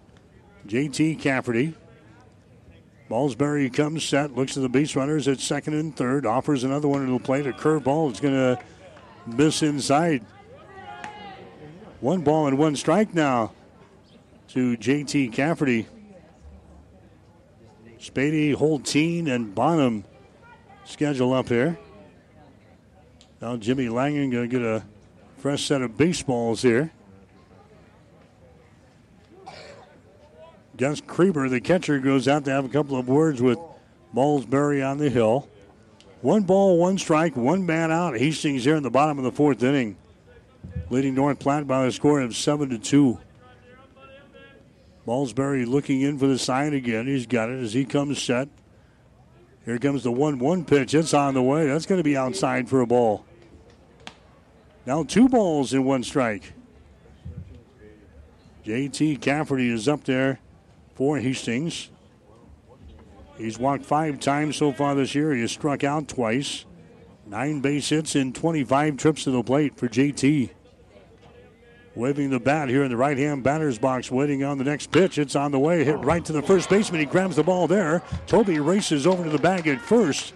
J.T. Cafferty. Malsbury comes set, looks at the base runners at second and third, offers another one to the plate. A curveball is going to miss inside. 1 ball and 1 strike now to J.T. Cafferty. Spady, Holtein, and Bonham schedule up here. Now Jimmy Langen going to get a fresh set of baseballs here. Gus Krieber, the catcher, goes out to have a couple of words with Malsbury on the hill. 1 ball, 1 strike, 1 man out. Hastings here in the bottom of the fourth inning, leading North Platte by a score of 7-2. Malsbury looking in for the sign again. He's got it as he comes set. Here comes the 1-1 pitch. It's on the way. That's going to be outside for a ball. Now 2 balls and 1 strike. J.T. Cafferty is up there for Hastings. He's walked 5 times so far this year. He has struck out twice. 9 base hits and 25 trips to the plate for J.T. Waving the bat here in the right-hand batter's box, waiting on the next pitch. It's on the way. Hit right to the first baseman. He grabs the ball there. Tobey races over to the bag at first.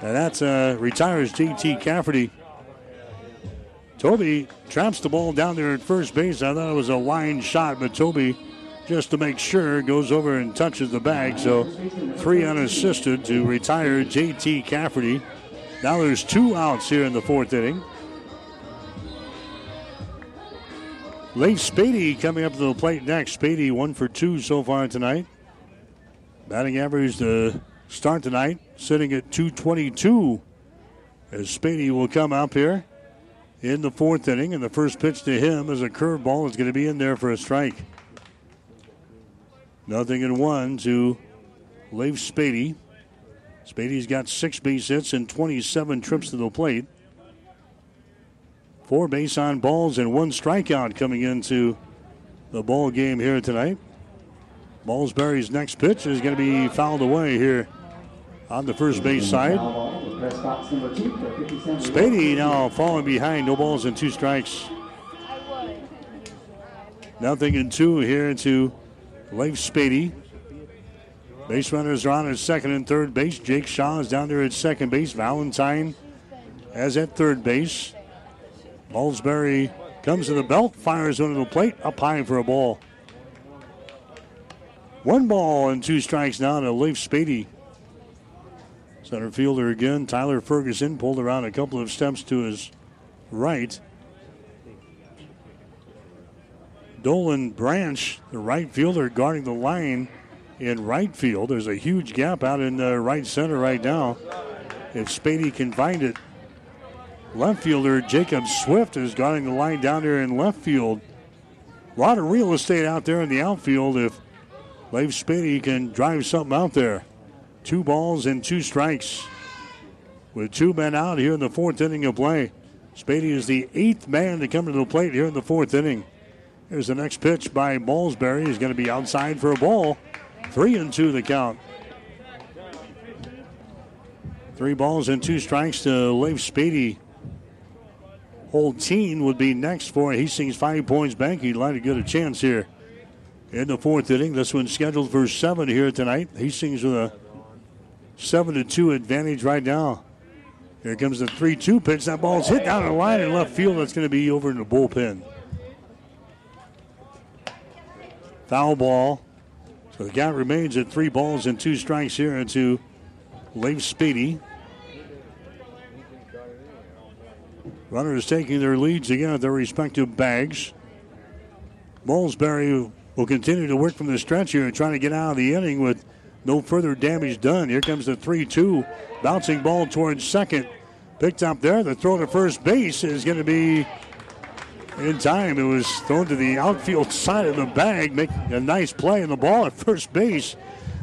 And that retires J.T. Cafferty. Tobey traps the ball down there at first base. I thought it was a line shot, but Tobey, just to make sure, goes over and touches the bag. So 3 unassisted to retire J.T. Cafferty. Now there's 2 outs here in the fourth inning. Leif Spady coming up to the plate next. Spady 1 for 2 so far tonight. Batting average to start tonight, sitting at .222. As Spady will come up here in the fourth inning, and the first pitch to him is a curveball. It's going to be in there for a strike. 0-1 to Leif Spady. Spady's got 6 base hits and 27 trips to the plate. 4 base on balls and 1 strikeout coming into the ball game here tonight. Malsbury's next pitch is going to be fouled away here on the first base side. Spady now falling behind. 0 balls and 2 strikes. 0-2 here to Leif Spady. Base runners are on at second and third base. Jake Shaw is down there at second base. Valentine as at third base. Malsbury comes to the belt, fires under the plate, up high for a ball. 1 ball and 2 strikes now to Leif Spady. Center fielder again, Tyler Ferguson, pulled around a couple of steps to his right. Dolan Branch, the right fielder, guarding the line in right field. There's a huge gap out in the right center right now. If Spady can find it. Left fielder Jacob Swift is guarding the line down there in left field. A lot of real estate out there in the outfield if Leif Spady can drive something out there. 2 balls and 2 strikes. With 2 men out here in the fourth inning of play. Spady is the 8th man to come to the plate here in the fourth inning. Here's the next pitch by Malsbury. He's going to be outside for a ball. 3-2 the count. 3 balls and 2 strikes to Leif Spady. Holtein would be next for Hastings 5 Points Bank. He'd like to get a chance here in the fourth inning. This one's scheduled for 7 here tonight. Hastings with a 7-2 advantage right now. Here comes the 3-2 pitch. That ball's hit down the line in left field. That's going to be over in the bullpen. Foul ball. So the count remains at 3 balls and 2 strikes here into Leif Spady. Runners taking their leads again at their respective bags. Malsbury will continue to work from the stretch here and trying to get out of the inning with no further damage done. Here comes the 3-2. Bouncing ball towards second. Picked up there. The throw to first base is going to be in time. It was thrown to the outfield side of the bag, making a nice play in the ball at first base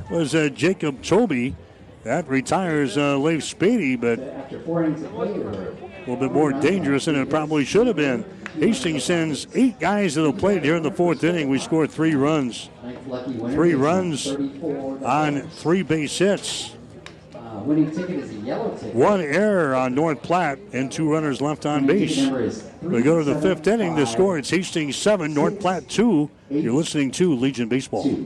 was Jacob Tobey. That retires Leif Spady, but a little bit more dangerous than it probably should have been. Hastings sends 8 guys to the plate here in the fourth inning. We scored 3 runs. 3 runs on 3 base hits. 1 error on North Platte and 2 runners left on base. We go to the fifth inning. The score, it's Hastings 7, North Platte 2. You're listening to Legion Baseball.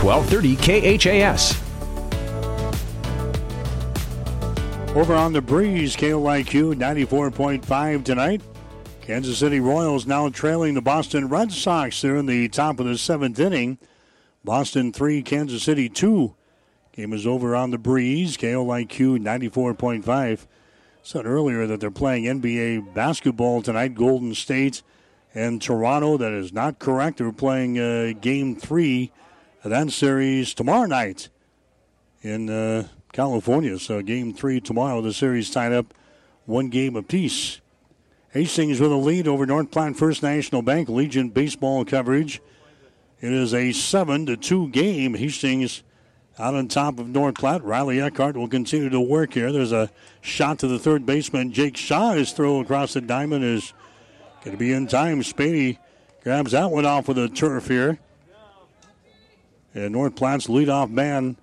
1230 KHAS. Over on the breeze, KLIQ 94.5 tonight. Kansas City Royals now trailing the Boston Red Sox. They're in the top of the 7th inning. Boston 3, Kansas City 2. Game is over on the breeze, KLIQ 94.5. Said earlier that they're playing NBA basketball tonight, Golden State and Toronto. That is not correct. They're playing Game 3. That series tomorrow night in California. So game 3 tomorrow. The series tied up 1 game apiece. Hastings with a lead over North Platte First National Bank. Legion baseball coverage. It is a 7-2 game. Hastings out on top of North Platte. Riley Eckhart will continue to work here. There's a shot to the third baseman. Jake Shaw. His throw across the diamond is going to be in time. Spady grabs that one off with a turf here. And North Platte's leadoff man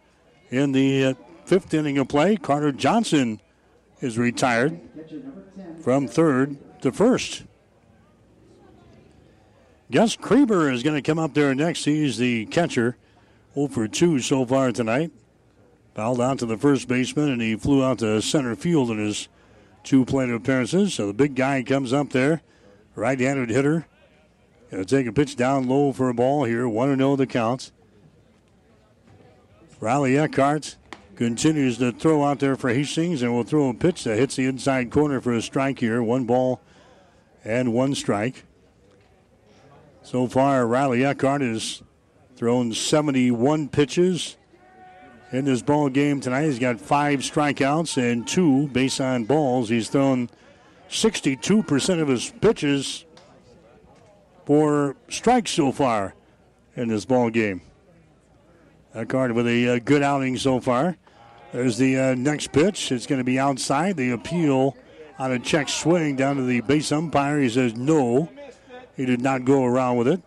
in the 5th inning of play. Carter Johnson is retired from 3rd to 1st. Gus Krieber is going to come up there next. He's the catcher. 0 for 2 so far tonight. Fouled out to the first baseman, and he flew out to center field in his 2 plate appearances. So the big guy comes up there. Right-handed hitter Going to take a pitch down low for a ball here. 1-0 the counts. Riley Eckhart continues to throw out there for Hastings and will throw a pitch that hits the inside corner for a strike here. 1 ball and 1 strike. So far, Riley Eckhart has thrown 71 pitches in this ball game tonight. He's got 5 strikeouts and 2 base on balls. He's thrown 62% of his pitches for strikes so far in this ball game. Eckhart with a good outing so far. There's the next pitch. It's going to be outside. The appeal on a check swing down to the base umpire. He says no. He did not go around with it.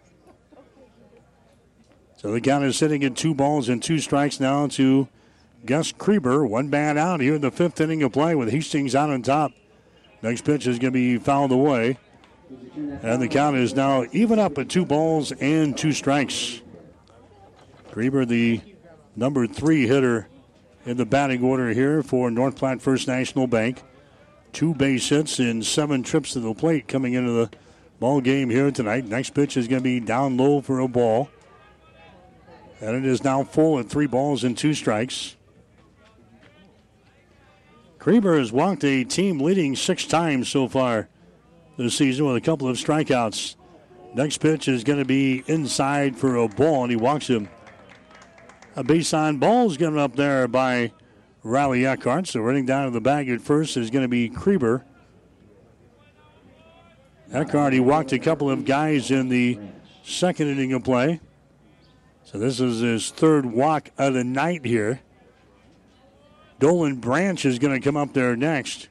So the count is sitting at 2 balls and 2 strikes now to Gus Krieber. 1 bat out here in the 5th inning of play with Hastings out on top. Next pitch is going to be fouled away. And the count is now even up at 2 balls and 2 strikes. Krieber, the number 3 hitter in the batting order here for North Platte First National Bank. 2 base hits and 7 trips to the plate coming into the ball game here tonight. Next pitch is going to be down low for a ball. And it is now full at 3 balls and 2 strikes. Krieber has walked a team leading 6 times so far this season with a couple of strikeouts. Next pitch is going to be inside for a ball, and he walks him. A base on ball is given up there by Riley Eckhart. So running down to the bag at first is going to be Krieber. Eckhart, he walked a couple of guys in the 2nd inning of play. So this is his 3rd walk of the night here. Dolan Branch is going to come up there next.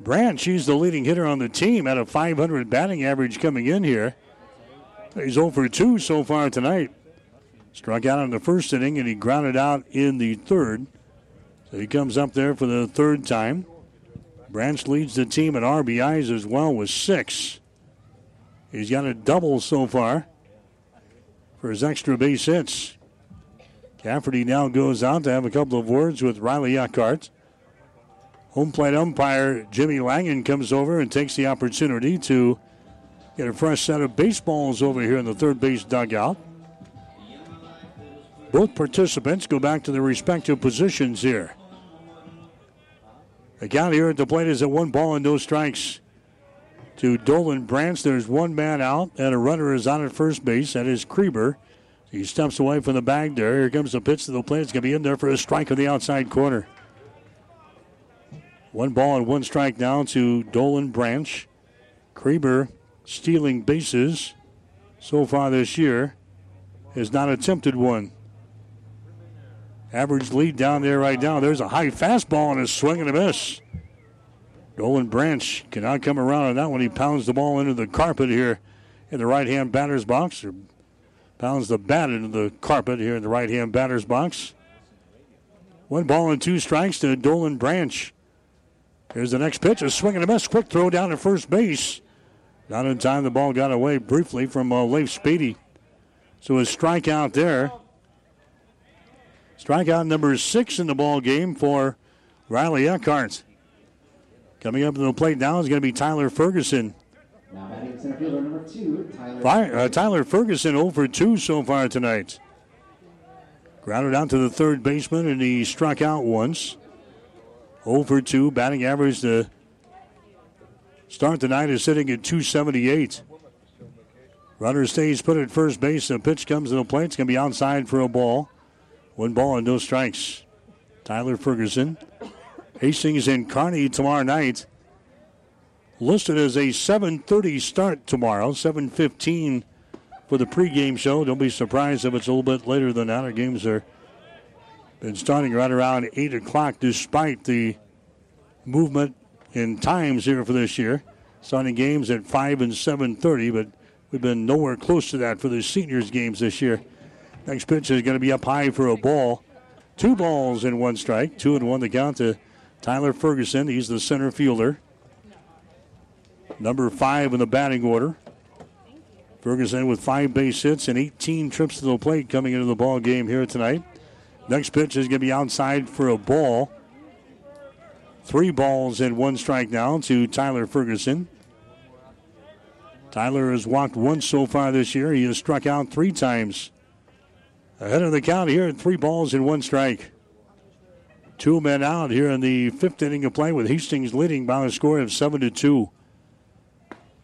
Branch, he's the leading hitter on the team at a .500 batting average coming in here. He's 0 for 2 so far tonight. Struck out in the 1st inning, and he grounded out in the 3rd. So he comes up there for the 3rd time. Branch leads the team in RBIs as well with 6. He's got a double so far for his extra base hits. Cafferty now goes out to have a couple of words with Riley Eckhart. Home plate umpire Jimmy Langen comes over and takes the opportunity to get a fresh set of baseballs over here in the third base dugout. Both participants go back to their respective positions here. The count here at the plate is at 1 ball and no strikes. To Dolan Branch, there's 1 man out, and a runner is on at first base. That is Krieber. He steps away from the bag there. Here comes the pitch to the plate. It's going to be in there for a strike on the outside corner. 1 ball and 1 strike now to Dolan Branch. Krieber stealing bases so far this year. Has not attempted one. Average lead down there right now. There's a high fastball and a swing and a miss. Dolan Branch cannot come around on that one. He pounds the ball into the carpet here in the right-hand batter's box. Or pounds the bat into the carpet here in the right-hand batter's box. 1 ball and 2 strikes to Dolan Branch. Here's the next pitch. A swing and a miss. Quick throw down to first base. Not in time. The ball got away briefly from Leif Spady. So a strikeout there. Strikeout number 6 in the ball game for Riley Eckhart. Coming up to the plate now is going to be Tyler Ferguson. Now batting center fielder number 2, Tyler Ferguson, 0 for 2 so far tonight. Grounded out to the third baseman, and he struck out once. 0 for 2, batting average to start tonight is sitting at .278. Runner stays put at first base. The pitch comes to the plate. It's going to be outside for a ball. 1 ball and no strikes. Tyler Ferguson. Hastings and Kearney tomorrow night. Listed as a 7:30 start tomorrow. 7:15 for the pregame show. Don't be surprised if it's a little bit later than that. Our games are been starting right around 8 o'clock despite the movement in times here for this year. Starting games at 5 and 7:30, but we've been nowhere close to that for the seniors games this year. Next pitch is going to be up high for a ball. 2 balls and 1 strike. 2-1 the count to Tyler Ferguson. He's the center fielder. Number 5 in the batting order. Ferguson with 5 base hits and 18 trips to the plate coming into the ball game here tonight. Next pitch is going to be outside for a ball. 3 balls and 1 strike now to Tyler Ferguson. Tyler has walked once so far this year. He has struck out three times. Ahead of the count here at 3-1. Two men out here in the fifth inning of play with Hastings leading by a score of 7-2.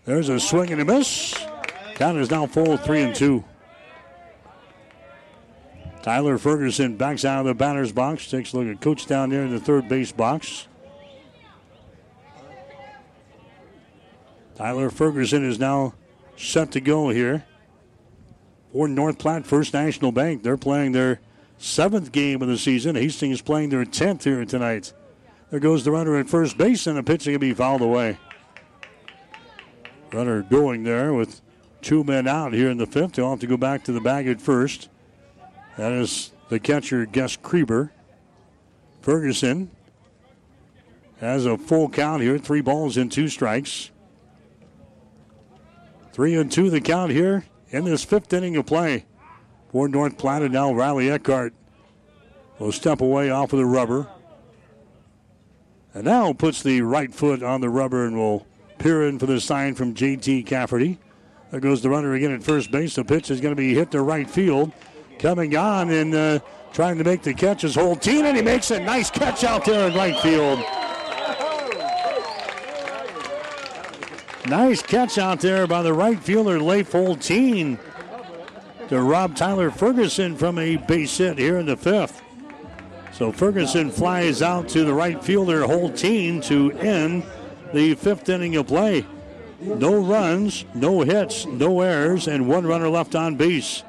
There's a swing and a miss. Count is now full, 3-2. Tyler Ferguson backs out of the batter's box. Takes a look at Coach down there in the third base box. Tyler Ferguson is now set to go here for North Platte First National Bank. They're playing their 7th game of the season. Hastings playing their 10th here tonight. There goes the runner at first base, and the pitch is going to be fouled away. Runner going there with two men out here in the fifth. They'll have to go back to the bag at first. That is the catcher, Gus Krieber. Ferguson has a full count here, 3-2. 3-2 the count here in this fifth inning of play for North Platte. And now Riley Eckhart will step away off of the rubber. And now puts the right foot on the rubber and will peer in for the sign from J.T. Cafferty. There goes the runner again at first base. The pitch is going to be hit to right field. Coming on and trying to make the catch is Holtein, and he makes a nice catch out there in right field. Nice catch out there by the right fielder, Leif Holtein, to rob Tyler Ferguson from a base hit here in the fifth. So Ferguson flies out to the right fielder, Holtein, to end the fifth inning of play. No runs, no hits, no errors, and one runner left on base.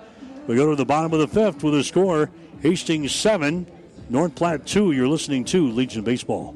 We go to the bottom of the fifth with a score, Hastings 7, North Platte 2. You're listening to Legion Baseball.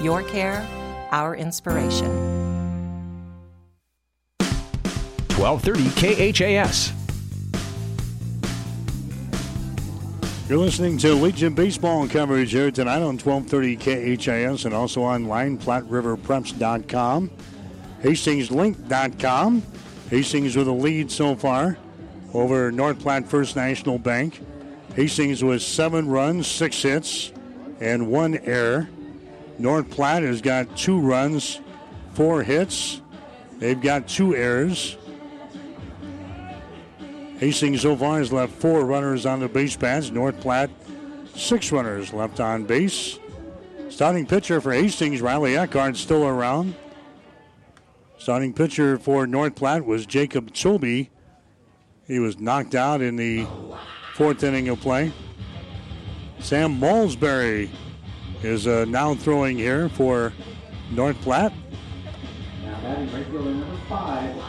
your care, our inspiration. 1230 KHAS. You're listening to Legion Baseball coverage here tonight on 1230 KHAS and also online, PlatteRiverPreps.com, HastingsLink.com. Hastings with a lead so far over North Platte First National Bank. Hastings with 7 runs, 6 hits, and 1 error. North Platte has got 2 runs, 4 hits. They've got 2 errors. Hastings so far has left 4 runners on the base paths. North Platte, 6 runners left on base. Starting pitcher for Hastings, Riley Eckhart, still around. Starting pitcher for North Platte was Jacob Tobey. He was knocked out in the 4th inning of play. Sam Malsbury is now throwing here for North Platte. Now batting regular number 5.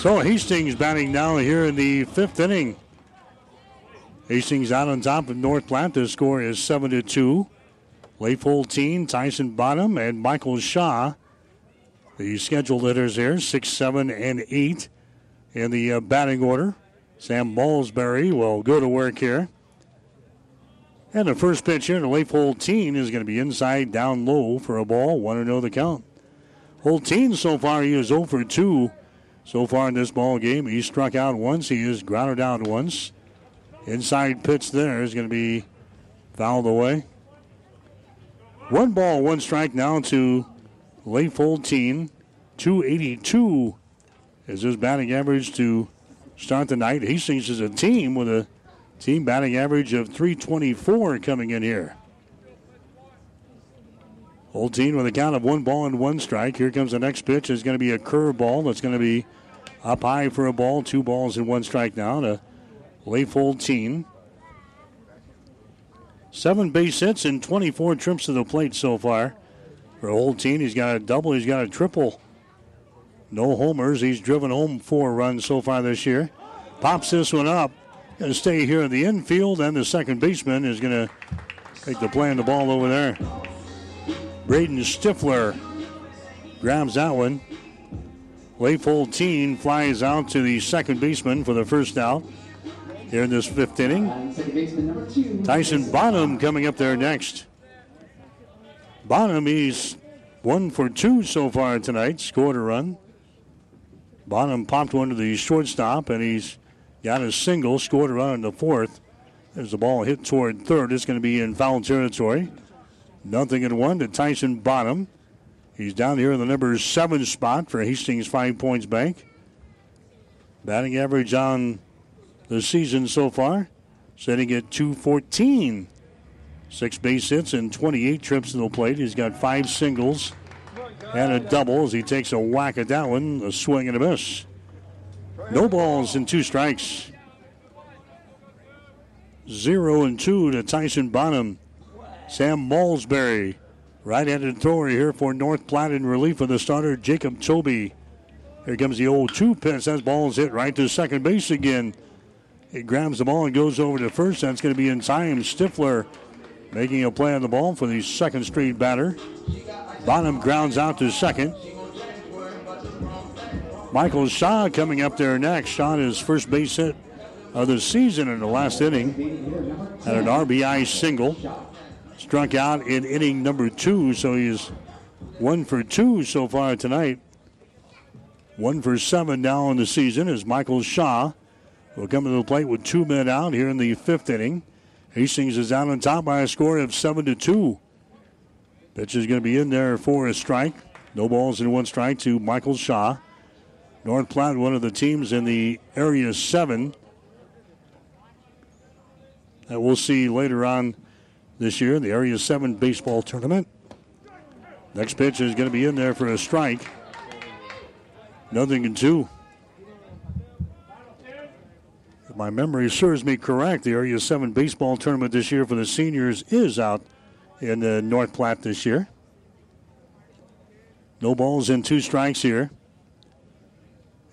So Hastings batting now here in the 5th inning. Hastings out on top of North Platte. The score is 7-2. Leif Holtein, Tyson Bonham, and Michael Shaw, the scheduled hitters here, 6, 7, and 8 in the batting order. Sam Malsbury will go to work here. And the first pitch here to Leif Holtein is going to be inside, down low for a ball. 1-0 the count. Holtein so far, he is 0 for 2 so far in this ball game. He struck out once. He is grounded out once. Inside pitch there is going to be fouled away. 1-1 now to Leif Holtein. 282 is his batting average to start the night. Hastings is a team with a team batting average of 324 coming in here. Holtein with a count of 1-1. Here comes the next pitch. It's going to be a curveball that's going to be up high for a ball. 2-1 now to Leif Holtein. 7 base hits and 24 trips to the plate so far. For Holtein, he's got a double, he's got a triple. No homers. He's driven home 4 runs so far this year. Pops this one up. Going to stay here in the infield, and the second baseman is going to take the play on the ball over there. Braden Stifler grabs that one. Leif Holtein flies out to the second baseman for the first out here in this fifth inning. Tyson Bonham coming up there next. Bonham, he's 1 for 2 so far tonight, scored a run. Bonham popped one to the shortstop, and he's got a single, scored a run in the fourth. As the ball hit toward third, it's going to be in foul territory. 0-1 to Tyson Bonham. He's down here in the number 7 spot for Hastings 5 Points Bank. Batting average on the season so far, sitting at .214. 6 base hits and 28 trips to the plate. He's got 5 singles and a double as he takes a whack at that one, a swing and a miss. No balls and 2 strikes. 0-2 to Tyson Bonham. Sam Malsbury, right-handed thrower here for North Platte in relief of the starter, Jacob Tobey. Here comes the 0-2 pitch. That ball's hit right to second base again. He grabs the ball and goes over to first. That's going to be in time. Stifler making a play on the ball for the second straight batter. Bonham grounds out to second. Michael Shaw coming up there next. Shaw, his first base hit of the season in the last inning. Had an RBI single. Struck out in inning number 2, so he's 1 for 2 so far tonight. 1 for 7 now in the season is Michael Shaw. Will come to the plate with 2 men out here in the fifth inning. Hastings is out on top by a score of 7-2. Pitch is going to be in there for a strike. No balls and 1 strike to Michael Shaw. North Platte, one of the teams in the Area 7. That we'll see later on this year in the Area 7 baseball tournament. Next pitch is going to be in there for a strike. 0-2. If my memory serves me correct, the Area 7 baseball tournament this year for the seniors is out in the North Platte this year. No balls and 2 strikes here.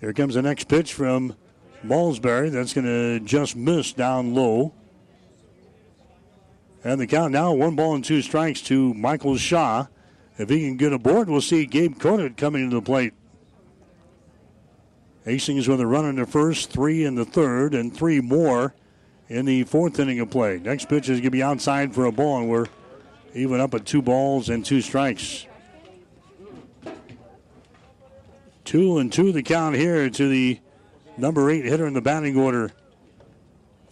Here comes the next pitch from Malsbury. That's going to just miss down low. And the count now, 1 ball and 2 strikes to Michael Shaw. If he can get aboard, we'll see Gabe Conant coming to the plate. Hastings with a run in the first, 3 in the third, and 3 more in the fourth inning of play. Next pitch is going to be outside for a ball, and we're even up at 2 balls and 2 strikes. 2-2 the count here to the number 8 hitter in the batting order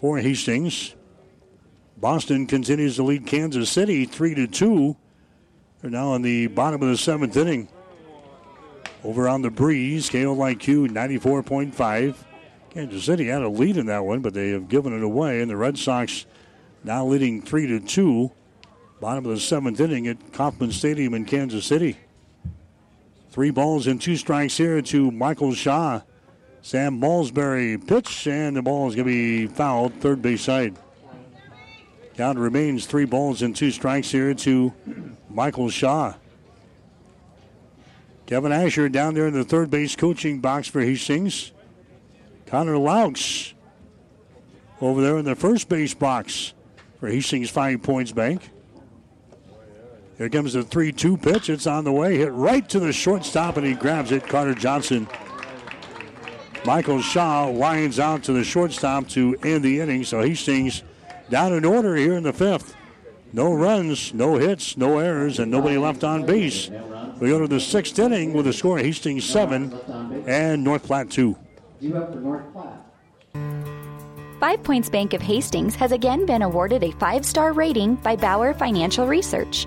for Hastings. Boston continues to lead Kansas City 3-2. They're now in the bottom of the seventh inning. Over on the breeze, KOLIQ 94.5. Kansas City had a lead in that one, but they have given it away, and the Red Sox now leading 3-2. Bottom of the seventh inning at Kauffman Stadium in Kansas City. 3 balls and 2 strikes here to Michael Shaw. Sam Malsbury pitch, and the ball is going to be fouled third base side. Count remains 3 balls and 2 strikes here to Michael Shaw. Kevin Asher down there in the third base coaching box for Hastings. Connor Laux over there in the first base box for Hastings 5 Points Bank. Here comes the 3-2 pitch. It's on the way. Hit right to the shortstop, and he grabs it, Carter Johnson. Michael Shaw lines out to the shortstop to end the inning. So Hastings down in order here in the fifth. No runs, no hits, no errors, and nobody left on base. We go to the sixth inning with a score of Hastings 7 and North Platte 2. 5 Points Bank of Hastings has again been awarded a 5-star rating by Bauer Financial Research.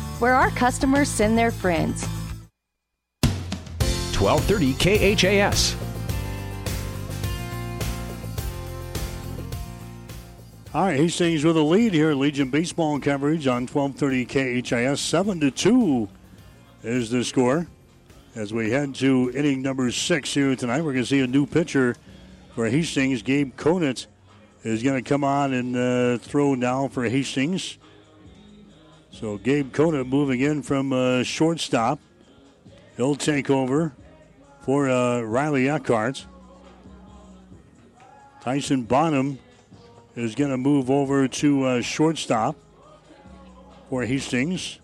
where our customers send their friends. 1230 KHAS. All right, Hastings with a lead here. Legion baseball coverage on 1230 KHAS. 7-2 is the score. As we head to inning number 6 here tonight, we're going to see a new pitcher for Hastings. Gabe Conant is going to come on and throw now for Hastings. So Gabe Conant moving in from shortstop. He'll take over for Riley Eckhart. Tyson Bonham is going to move over to shortstop for Hastings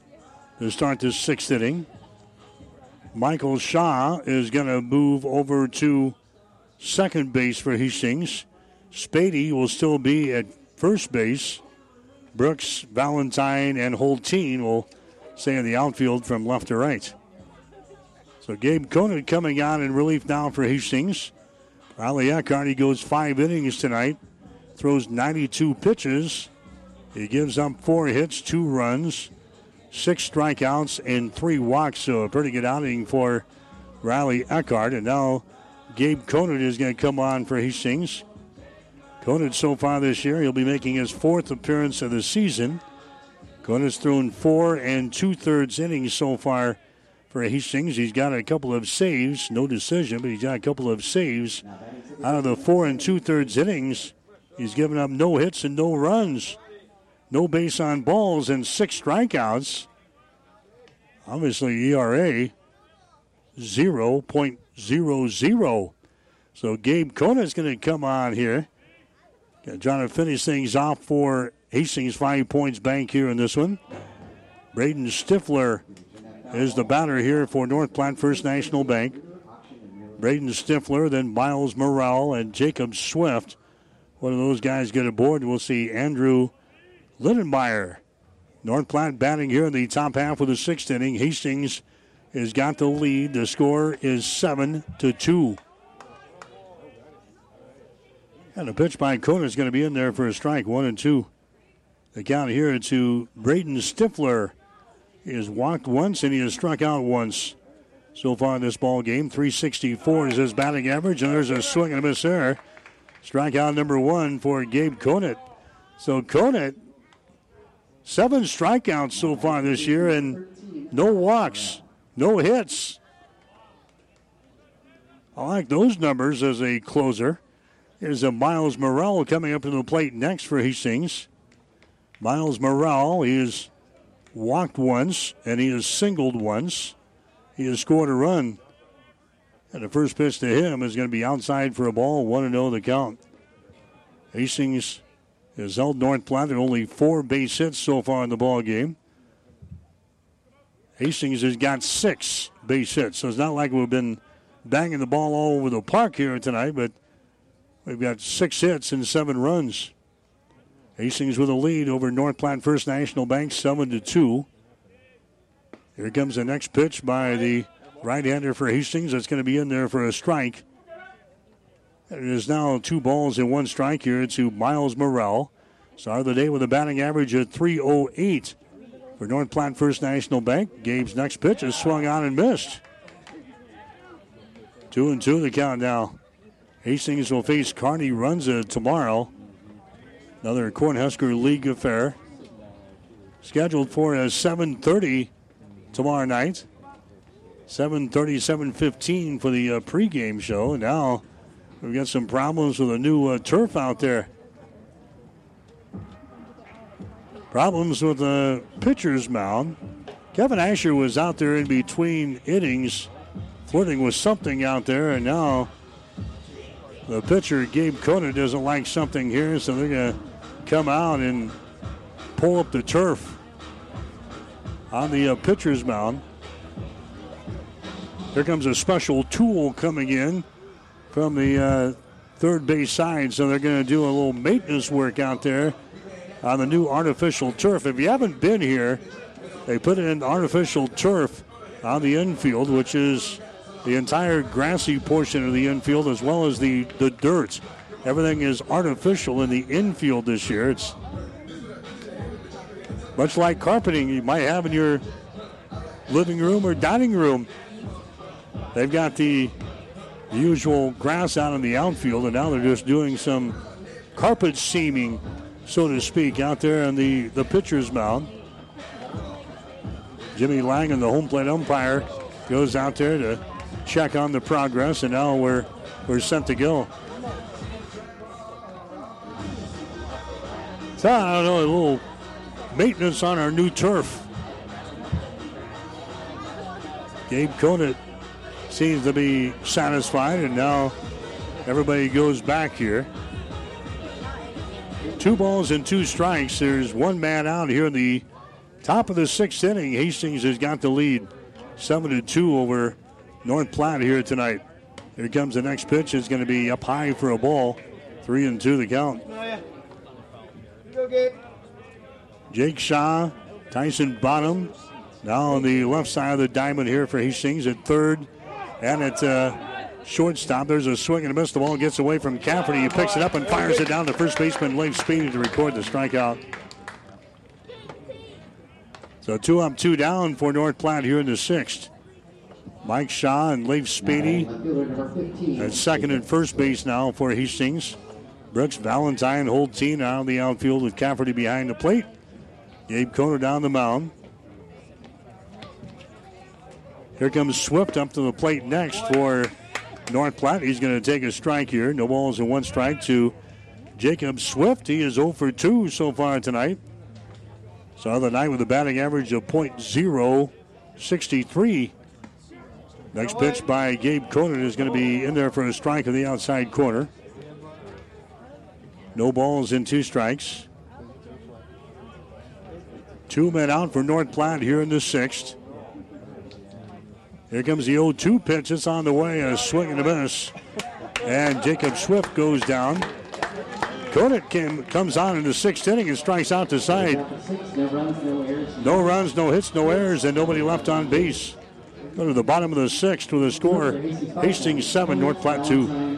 to start the sixth inning. Michael Shaw is going to move over to second base for Hastings. Spady will still be at first base. Brooks, Valentine, and Holtein will stay in the outfield from left to right. So Gabe Conant coming on in relief now for Hastings. Riley Eckhart, he goes 5 innings tonight, throws 92 pitches. He gives up 4 hits, 2 runs, 6 strikeouts, and 3 walks. So a pretty good outing for Riley Eckhart. And now Gabe Conant is going to come on for Hastings. Conant so far this year, he'll be making his 4th appearance of the season. Conant's thrown 4 2/3 innings so far for Hastings. He's got a couple of saves, no decision, but he's got a couple of saves. Out of the 4 2/3 innings, he's given up no hits and no runs, no base on balls, and 6 strikeouts. Obviously, ERA 0.00. So Gabe Conant's going to come on here. Trying to finish things off for Hastings 5 Points Bank here in this one. Braden Stifler is the batter here for North Platte First National Bank. Braden Stifler, then Miles Morrell, and Jacob Swift. One of those guys get aboard. We'll see Andrew Lindenmeyer. North Platte batting here in the top half of the sixth inning. Hastings has got the lead. The score is 7-2. And a pitch by Conant is going to be in there for a strike, 1-2. The count here to Braden Stifler. He has walked once and he has struck out once so far in this ball game. 364 is his batting average, and there's a swing and a miss there. Strikeout number 1 for Gabe Conant. So Conant, 7 strikeouts so far this year and no walks, no hits. I like those numbers as a closer. There's a Miles Morrell coming up to the plate next for Hastings. Miles Morrell, he has walked once, and he has singled once. He has scored a run. And the first pitch to him is going to be outside for a ball, 1-0 the count. Hastings has held North Platte at only 4 base hits so far in the ball game. Hastings has got 6 base hits, so it's not like we've been banging the ball all over the park here tonight, but we've got 6 hits and 7 runs. Hastings with a lead over North Platte First National Bank, 7-2. Here comes the next pitch by the right-hander for Hastings. That's going to be in there for a strike. It is now 2 balls and 1 strike here to Miles Morrell. Started the day with a batting average of .308 for North Platte First National Bank. Gabe's next pitch is swung on and missed. 2-2 the count now. Hastings will face Kearney Runza tomorrow. Another Cornhusker League affair. Scheduled for 7:30 tomorrow night. 7:30, 7:15 for the pregame show. And now we've got some problems with a new turf out there. Problems with the pitcher's mound. Kevin Asher was out there in between innings, flirting with something out there, and now the pitcher, Gabe Conant, doesn't like something here, so they're going to come out and pull up the turf on the pitcher's mound. Here comes a special tool coming in from the third base side. So they're going to do a little maintenance work out there on the new artificial turf. If you haven't been here, they put in artificial turf on the infield, which is the entire grassy portion of the infield as well as the dirt. Everything is artificial in the infield this year. It's much like carpeting you might have in your living room or dining room. They've got the usual grass out in the outfield, and now they're just doing some carpet seaming, so to speak, out there on the pitcher's mound. Jimmy Langan, the home plate umpire, goes out there to check on the progress, and now we're set to go. So, I don't know, a little maintenance on our new turf. Gabe Conant seems to be satisfied, and now everybody goes back here. 2 balls and 2 strikes. There's one man out here in the top of the 6th inning. Hastings has got the lead 7-2 over North Platte here tonight. Here comes the next pitch. It's going to be up high for a ball. 3-2 the count. Jake Shaw, Tyson Bonham, now on the left side of the diamond here for Hastings at third and at shortstop. There's a swing and a miss. The ball gets away from Cafferty. He picks it up and fires it down to first baseman Leif Spady to record the strikeout. So 2 up, 2 down for North Platte here in the 6th. Mike Shaw and Leif Spady at second and first base now for Hastings. Brooks, Valentine, Holtein out in the outfield with Cafferty behind the plate. Gabe Conner down the mound. Here comes Swift up to the plate next for North Platte. He's going to take a strike here. 2 balls and 1 strike to Jacob Swift. He is 0 for 2 so far tonight. So the night with a batting average of .063. Next pitch by Gabe Conant is going to be in there for a strike in the outside corner. 2 balls and 2 strikes. 2 men out for North Platte here in the 6th. Here comes the 0-2 pitch. It's on the way. A swing and a miss. And Jacob Swift goes down. Conant comes on in the 6th inning and strikes out the side. No runs, no hits, no errors, and nobody left on base. Go to the bottom of the 6th with a score. Hastings 7, North Platte 2.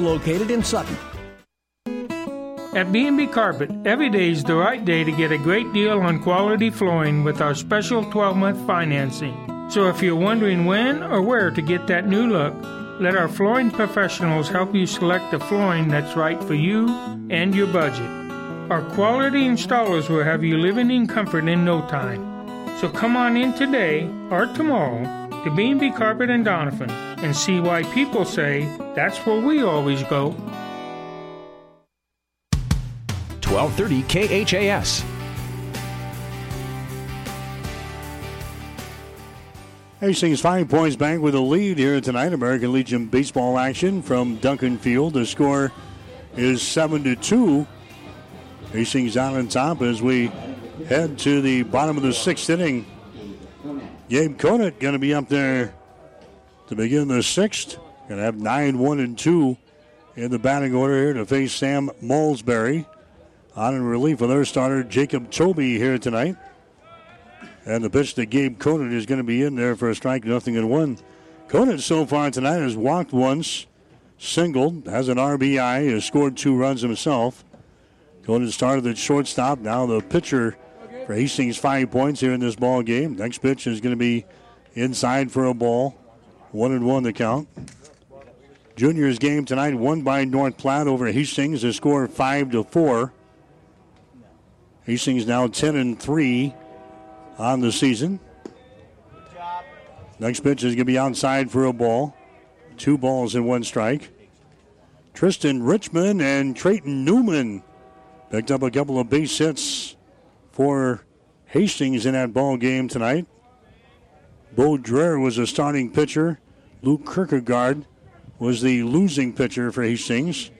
located in Sutton. At B&B Carpet, every day is the right day to get a great deal on quality flooring with our special 12-month financing. So if you're wondering when or where to get that new look, let our flooring professionals help you select the flooring that's right for you and your budget. Our quality installers will have you living in comfort in no time. So come on in today or tomorrow to B&B Carpet and Donovan and see why people say that's where we always go. 1230 KHAS. Hastings 5 points back with a lead here tonight. American Legion baseball action from Duncan Field. The score is 7-2. Hastings out on top as we head to the bottom of the 6th inning. Gabe Conant going to be up there to begin the 6th. Going to have 9, 1, and 2 in the batting order here to face Sam Malsbury. Out in relief with their starter, Jacob Tobey, here tonight. And the pitch to Gabe Conant is going to be in there for a strike, 0-1. Conant so far tonight has walked once, singled, has an RBI, has scored 2 runs himself. Conant started at shortstop. Now the pitcher for Hastings 5 points here in this ball game. Next pitch is going to be inside for a ball. 1-1 the count. Juniors game tonight won by North Platte over Hastings. The score 5-4. Hastings now 10-3 on the season. Next pitch is going to be outside for a ball. 2 balls and 1 strike. Tristan Richmond and Trayton Newman picked up a couple of base hits for Hastings in that ball game tonight. Bo Dreher was a starting pitcher. Luke Kirkegaard was the losing pitcher for Hastings.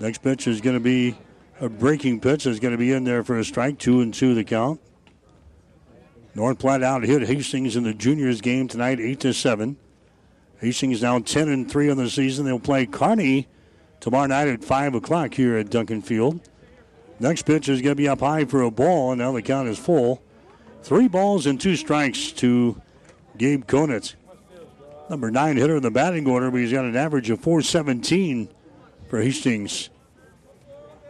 Next pitch is going to be a breaking pitch. It's going to be in there for a strike. 2-2 the count. North Platte out hit Hastings in the juniors game tonight, 8-7. Hastings now 10-3 on the season. They'll play Kearney tomorrow night at 5 o'clock here at Duncan Field. Next pitch is going to be up high for a ball, and now the count is full. 3 balls and 2 strikes to Gabe Conant. Number 9 hitter in the batting order, but he's got an average of 4.17 for Hastings.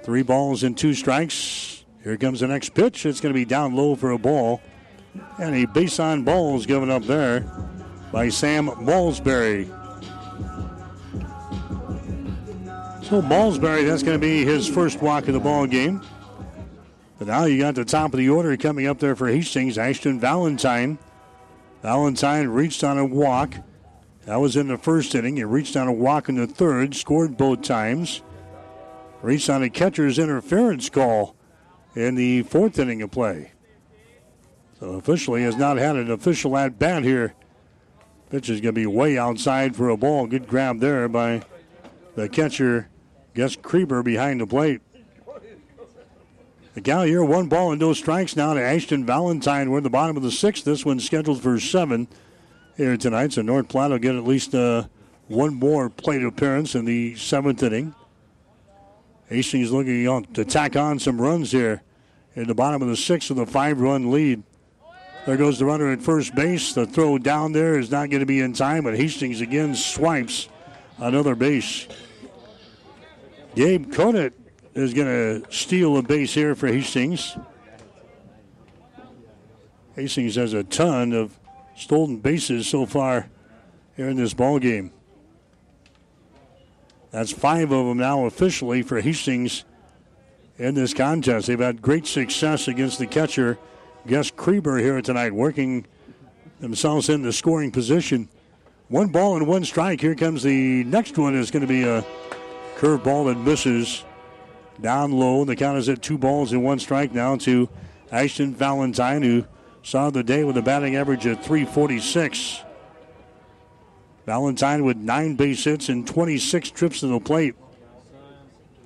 3 balls and 2 strikes. Here comes the next pitch. It's going to be down low for a ball. And a base on ball is given up there by Sam Malsbury. So Malsbury, that's going to be his first walk of the ball game. But now you got the top of the order coming up there for Hastings, Ashton Valentine. Valentine reached on a walk. That was in the first inning. He reached on a walk in the third, scored both times. Reached on a catcher's interference call in the fourth inning of play. So officially has not had an official at-bat here. Pitch is going to be way outside for a ball. Good grab there by the catcher, Gus Krieber, behind the plate. The count here, 1 ball and 2 strikes now to Ashton Valentine. We're at the bottom of the 6th. This one's scheduled for 7 here tonight. So North Platte will get at least 1 more plate appearance in the 7th inning. Hastings looking to tack on some runs here in the bottom of the 6th with a 5-run lead. There goes the runner at first base. The throw down there is not going to be in time, but Hastings again swipes another base. Gabe Conant is going to steal a base here for Hastings. Hastings has a ton of stolen bases so far here in this ball game. That's 5 of them now officially for Hastings in this contest. They've had great success against the catcher, Gus Krieber, here tonight, working themselves into scoring position. 1 ball and 1 strike. Here comes the next one. It's going to be a curveball that misses down low. The count is at 2 balls and 1 strike now to Ashton Valentine, who saw the day with a batting average of .346. Valentine with 9 base hits and 26 trips to the plate.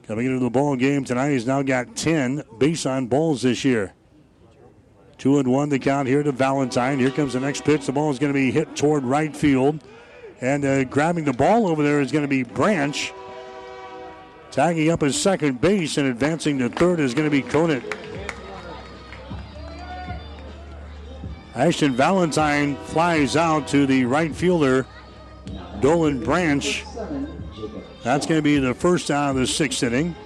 Coming into the ball game tonight, he's now got 10 base on balls this year. 2-1 the count here to Valentine. Here comes the next pitch. The ball is going to be hit toward right field. And grabbing the ball over there is going to be Branch. Tagging up his second base and advancing to third is going to be Conant. Ashton Valentine flies out to the right fielder, Dolan Branch. That's going to be the first out of the 6th inning.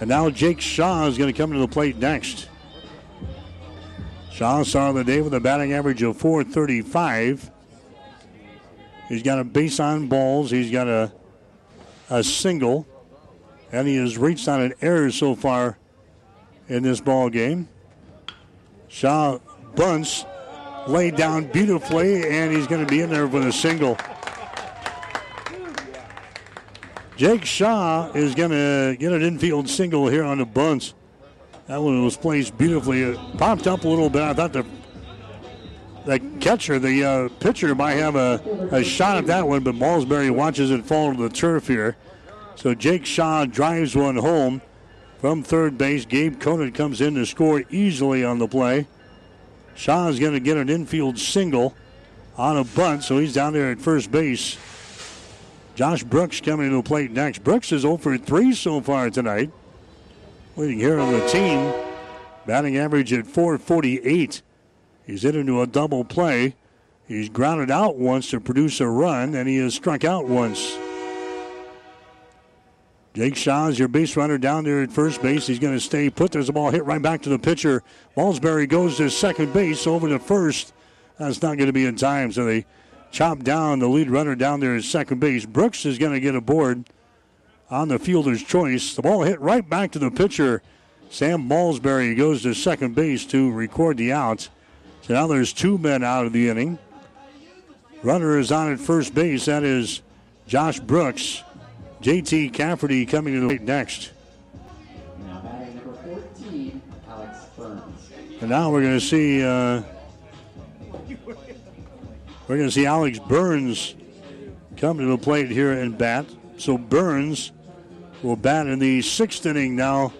And now Jake Shaw is going to come to the plate next. Shaw saw the day with a batting average of .435. He's got a base on balls. He's got a single. And he has reached on an error so far in this ball game. Shaw bunts, laid down beautifully, and he's going to be in there with a single. Jake Shaw is going to get an infield single here on the bunts. That one was placed beautifully. It popped up a little bit. I thought the pitcher might have a shot at that one, but Malsbury watches it fall to the turf here. So Jake Shaw drives one home from third base. Gabe Conant comes in to score easily on the play. Shaw is going to get an infield single on a bunt, so he's down there at first base. Josh Brooks coming to the plate next. Brooks is 0 for 3 so far tonight. Leading here on the team. Batting average at .448. He's hit into a double play. He's grounded out once to produce a run, and he has struck out once. Jake Shaw is your base runner down there at first base. He's going to stay put. There's a ball hit right back to the pitcher. Malsbury goes to second base over to first. That's not going to be in time, so they chop down the lead runner down there at second base. Brooks is going to get aboard on the fielder's choice. The ball hit right back to the pitcher. Sam Malsbury goes to second base to record the out. So now there's 2 men out of the inning. Runner is on at first base. That is Josh Brooks. J.T. Cafferty coming to the plate next. Now batting number 14, Alex Burns. And now we're going to see Alex Burns come to the plate here and bat. So Burns will bat in the sixth inning now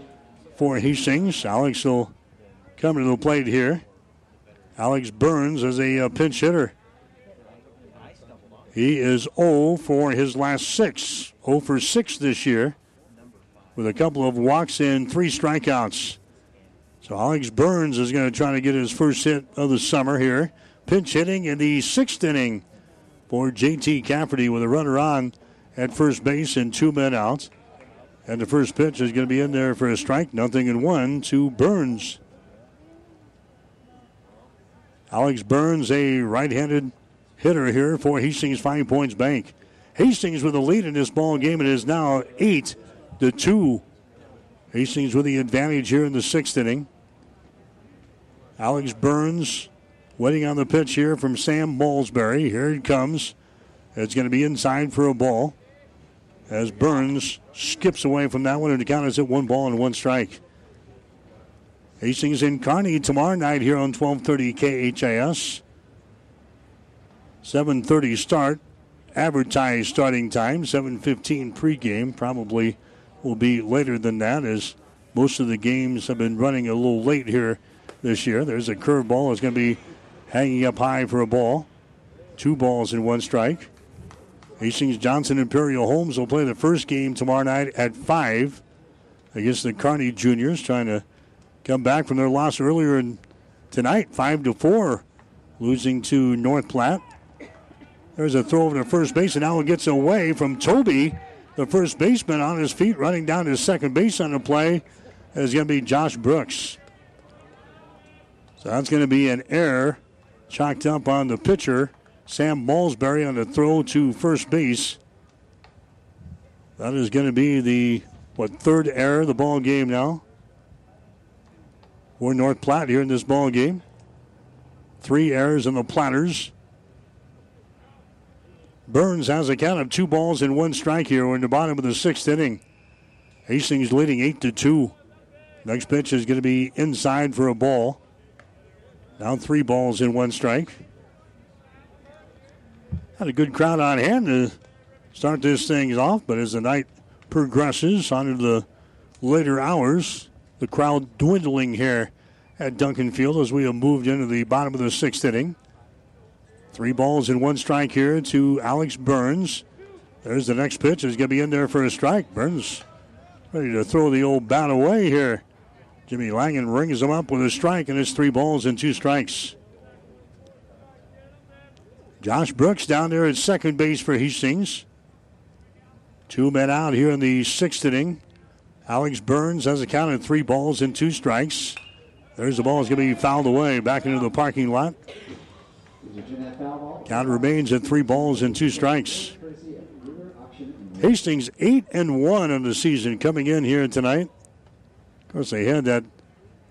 for Hastings. Alex will come to the plate here. Alex Burns is a pinch hitter. He is 0 for his last six. 0 for 6 this year with a couple of walks and 3 strikeouts. So Alex Burns is going to try to get his first hit of the summer here. Pinch hitting in the 6th inning for J.T. Cafferty with a runner on at first base and 2 men out. And the first pitch is going to be in there for a strike. 0-1 to Burns. Alex Burns, a right-handed hitter here for Hastings 5 Points Bank. Hastings with a lead in this ball game. It is now 8-2. Hastings with the advantage here in the 6th inning. Alex Burns waiting on the pitch here from Sam Malsbury. Here it comes. It's going to be inside for a ball as Burns skips away from that one, and the count is at 1-1. Hastings in Kearney tomorrow night here on 1230 KHIS. 7:30 start. Advertised starting time, 7:15 pregame. Probably will be later than that as most of the games have been running a little late here this year. There's a curveball. It's going to be hanging up high for a ball. 2-1. Hastings Johnson Imperial Holmes will play the first game tomorrow night at 5 against the Kearney Juniors, trying to come back from their loss earlier tonight, 5-4, losing to North Platte. There's a throw over to first base, and now it gets away from Tobey, the first baseman, on his feet, running down to second base on the play. Is going to be Josh Brooks. So that's going to be an error chalked up on the pitcher, Sam Malsbury, on the throw to first base. That is going to be the, third error of the ball game now for North Platte here in this ball game. 3 errors in the Platters. Burns has a count of 2-1 here. We're in the bottom of the 6th inning. Hastings leading 8-2. Next pitch is going to be inside for a ball. Now 3-1. Had a good crowd on hand to start this thing off, but as the night progresses onto the later hours, the crowd dwindling here at Duncan Field as we have moved into the bottom of the 6th inning. 3-1 here to Alex Burns. There's the next pitch. It's going to be in there for a strike. Burns ready to throw the old bat away here. Jimmy Langan rings him up with a strike, and it's 3-2. Josh Brooks down there at second base for Hastings. 2 men out here in the 6th inning. Alex Burns has a count of 3-2. There's the ball. It's going to be fouled away back into the parking lot. Count remains at 3-2. Hastings 8-1 on the season coming in here tonight. Of course, they had that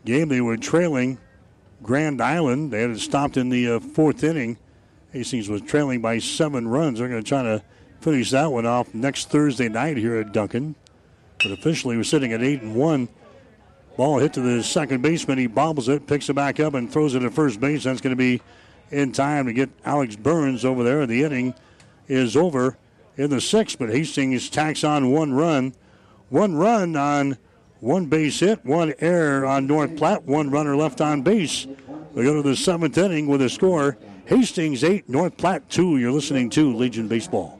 game. They were trailing Grand Island. They had it stopped in the 4th inning. Hastings was trailing by 7 runs. They're going to try to finish that one off next Thursday night here at Duncan. But officially, we're sitting at 8-1. Ball hit to the second baseman. He bobbles it, picks it back up, and throws it at first base. That's going to be in time to get Alex Burns over there. The inning is over in the 6th, but Hastings tacks on 1 run. 1 run on 1 base hit, 1 error on North Platte, 1 runner left on base. We go to the 7th inning with a score. Hastings 8, North Platte 2. You're listening to Legion Baseball.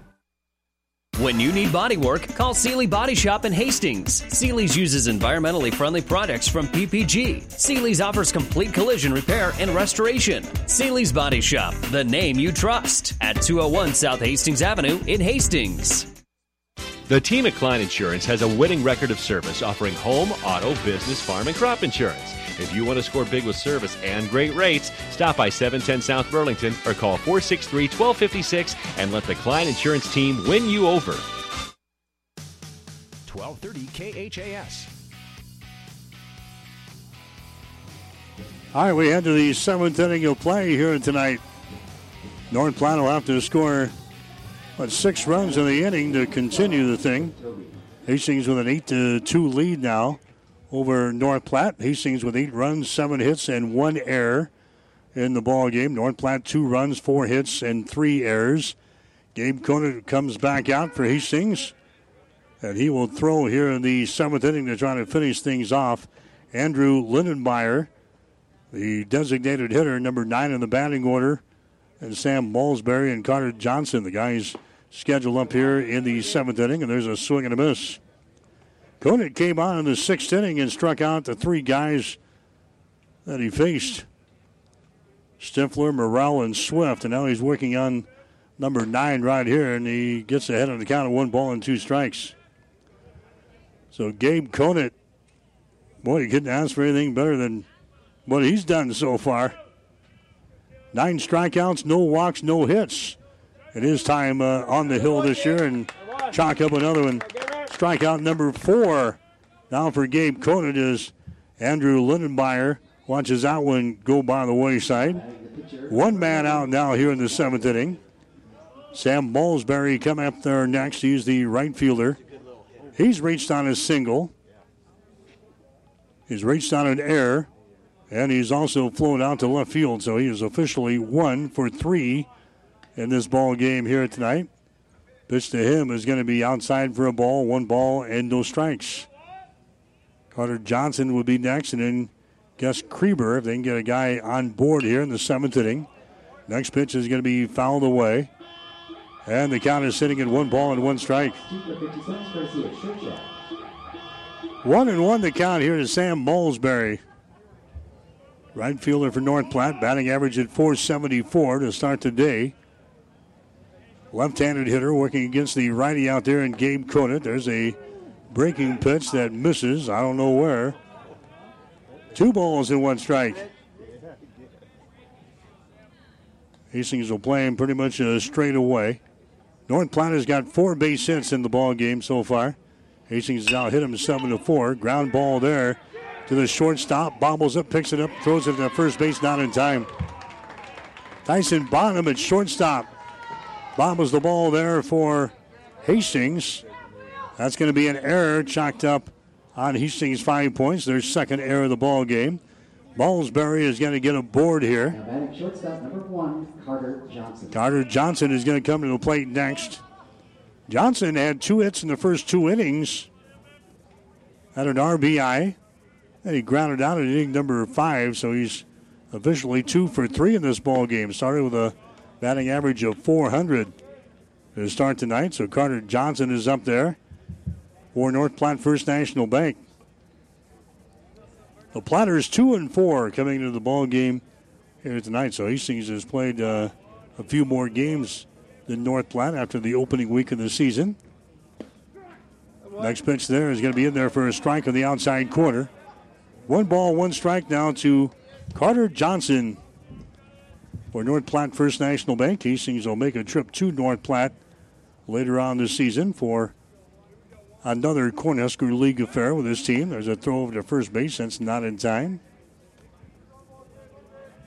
When you need body work, call Seeley Body Shop in Hastings. Seeley's uses environmentally friendly products from PPG. Seeley's offers complete collision repair and restoration. Seeley's Body Shop, the name you trust, at 201 South Hastings Avenue in Hastings. The team at Klein Insurance has a winning record of service, offering home, auto, business, farm, and crop insurance. If you want to score big with service and great rates, stop by 710 South Burlington or call 463-1256 and let the Klein Insurance team win you over. 1230 KHAS. All right, we enter the seventh inning of play here tonight. North Platte will have to score six runs in the inning to continue the thing. Hastings with an 8-2 lead now over North Platte. Hastings with 8 runs, 7 hits, and 1 error in the ball game. North Platte 2 runs, 4 hits, and 3 errors. Gabe Conant comes back out for Hastings, and he will throw here in the seventh inning to try to finish things off. Andrew Lindenmeyer, the designated hitter, number 9 in the batting order, and Sam Malsbury and Carter Johnson, the guys scheduled up here in the seventh inning, and there's a swing and a miss. Conant came on in the sixth inning and struck out the 3 guys that he faced, Stifler, Morrell, and Swift, and now he's working on number 9 right here, and he gets ahead on the count of 1 ball and 2 strikes. So Gabe Conant, boy, you couldn't ask for anything better than what he's done so far. 9 strikeouts, no walks, no hits. It is time on the hill this year, and chalk up another one. Strikeout number 4 now for Gabe Conant as Andrew Lindenmeyer watches that one go by the wayside. 1 man out now here in the seventh inning. Sam Malsbury coming up there next. He's the right fielder. He's reached on a single. He's reached on an error. And he's also flown out to left field, so he is officially 1 for 3 in this ball game here tonight. Pitch to him is going to be outside for a ball, 1 ball and no strikes. Carter Johnson will be next, and then Gus Krieber, if they can get a guy on board here in the seventh inning. Next pitch is going to be fouled away. And the count is sitting at 1 ball and 1 strike. 1-1 the count here to Sam Malsbury. Right fielder for North Platte, batting average at .474 to start the day. Left-handed hitter working against the righty out there in Gabe Conant. There's a breaking pitch that misses. I don't know where. 2 balls and 1 strike. Hastings will play him pretty much straight away. North Platte has got 4 base hits in the ball game so far. Hastings now hit him 7-4. Ground ball there to the shortstop, bobbles up, picks it up, throws it to first base, not in time. Tyson Bonham at shortstop. Bobbles the ball there for Hastings. That's going to be an error chalked up on Hastings 5 points, their 2nd error of the ball game. Malsbury is going to get a board here. Now batting shortstop, number 1, Carter Johnson. Carter Johnson is going to come to the plate next. Johnson had 2 hits in the first 2 innings. Had an RBI. And he grounded out at inning number 5, so he's officially 2 for 3 in this ball game. Started with a batting average of .400 to start tonight. So Carter Johnson is up there for North Platte First National Bank. The Platters 2-4 coming into the ball game here tonight. So Hastings has played a few more games than North Platte after the opening week of the season. Next pitch there is going to be in there for a strike on the outside corner. 1 ball, 1 strike now to Carter Johnson for North Platte First National Bank. Hastings will make a trip to North Platte later on this season for another Cornhusker League affair with his team. There's a throw over to first base. That's not in time.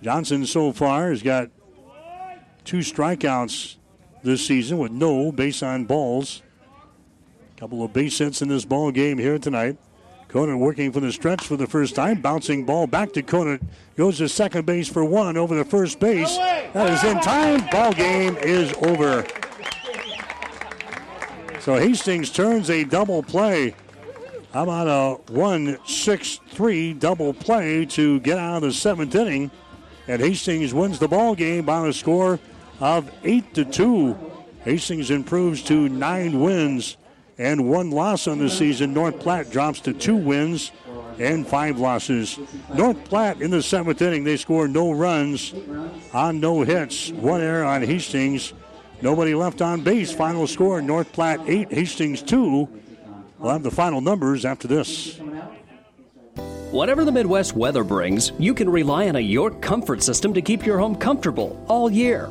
Johnson so far has got 2 strikeouts this season with no base on balls. A couple of base hits in this ball game here tonight. Conant working for the stretch for the first time. Bouncing ball back to Conant. Goes to second base for 1 over the first base. That is in time. Ball game is over. So Hastings turns a double play. How about a 1-6-3 double play to get out of the seventh inning? And Hastings wins the ball game by a score of 8-2. Hastings improves to 9 wins and 1 loss on the season. North Platte drops to 2 wins and 5 losses. North Platte in the 7th inning, they score no runs on no hits. 1 error on Hastings. Nobody left on base. Final score, North Platte 8, Hastings 2. We'll have the final numbers after this. Whatever the Midwest weather brings, you can rely on a York comfort system to keep your home comfortable all year.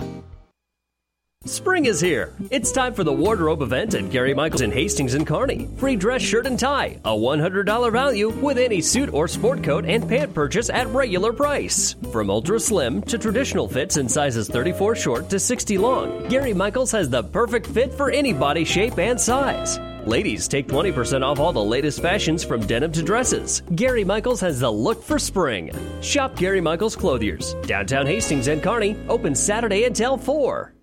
Spring is here. It's time for the wardrobe event at Gary Michaels in Hastings and Kearney. Free dress, shirt, and tie, a $100 value with any suit or sport coat and pant purchase at regular price. From ultra slim to traditional fits in sizes 34 short to 60 long, Gary Michaels has the perfect fit for any body shape and size. Ladies, take 20% off all the latest fashions from denim to dresses. Gary Michaels has the look for spring. Shop Gary Michaels Clothiers, downtown Hastings and Kearney, open Saturday until 4.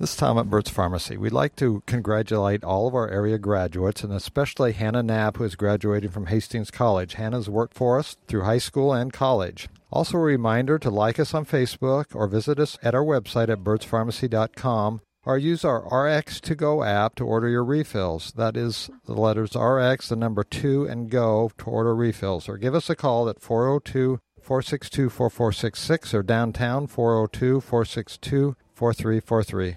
This time at Burt's Pharmacy, we'd like to congratulate all of our area graduates, and especially Hannah Knapp, who is graduating from Hastings College. Hannah's worked for us through high school and college. Also a reminder to like us on Facebook or visit us at our website at burtspharmacy.com, or use our RX2Go app to order your refills. That is the letters RX, the number 2, and GO to order refills. Or give us a call at 402-462-4466 or downtown 402-462-4343.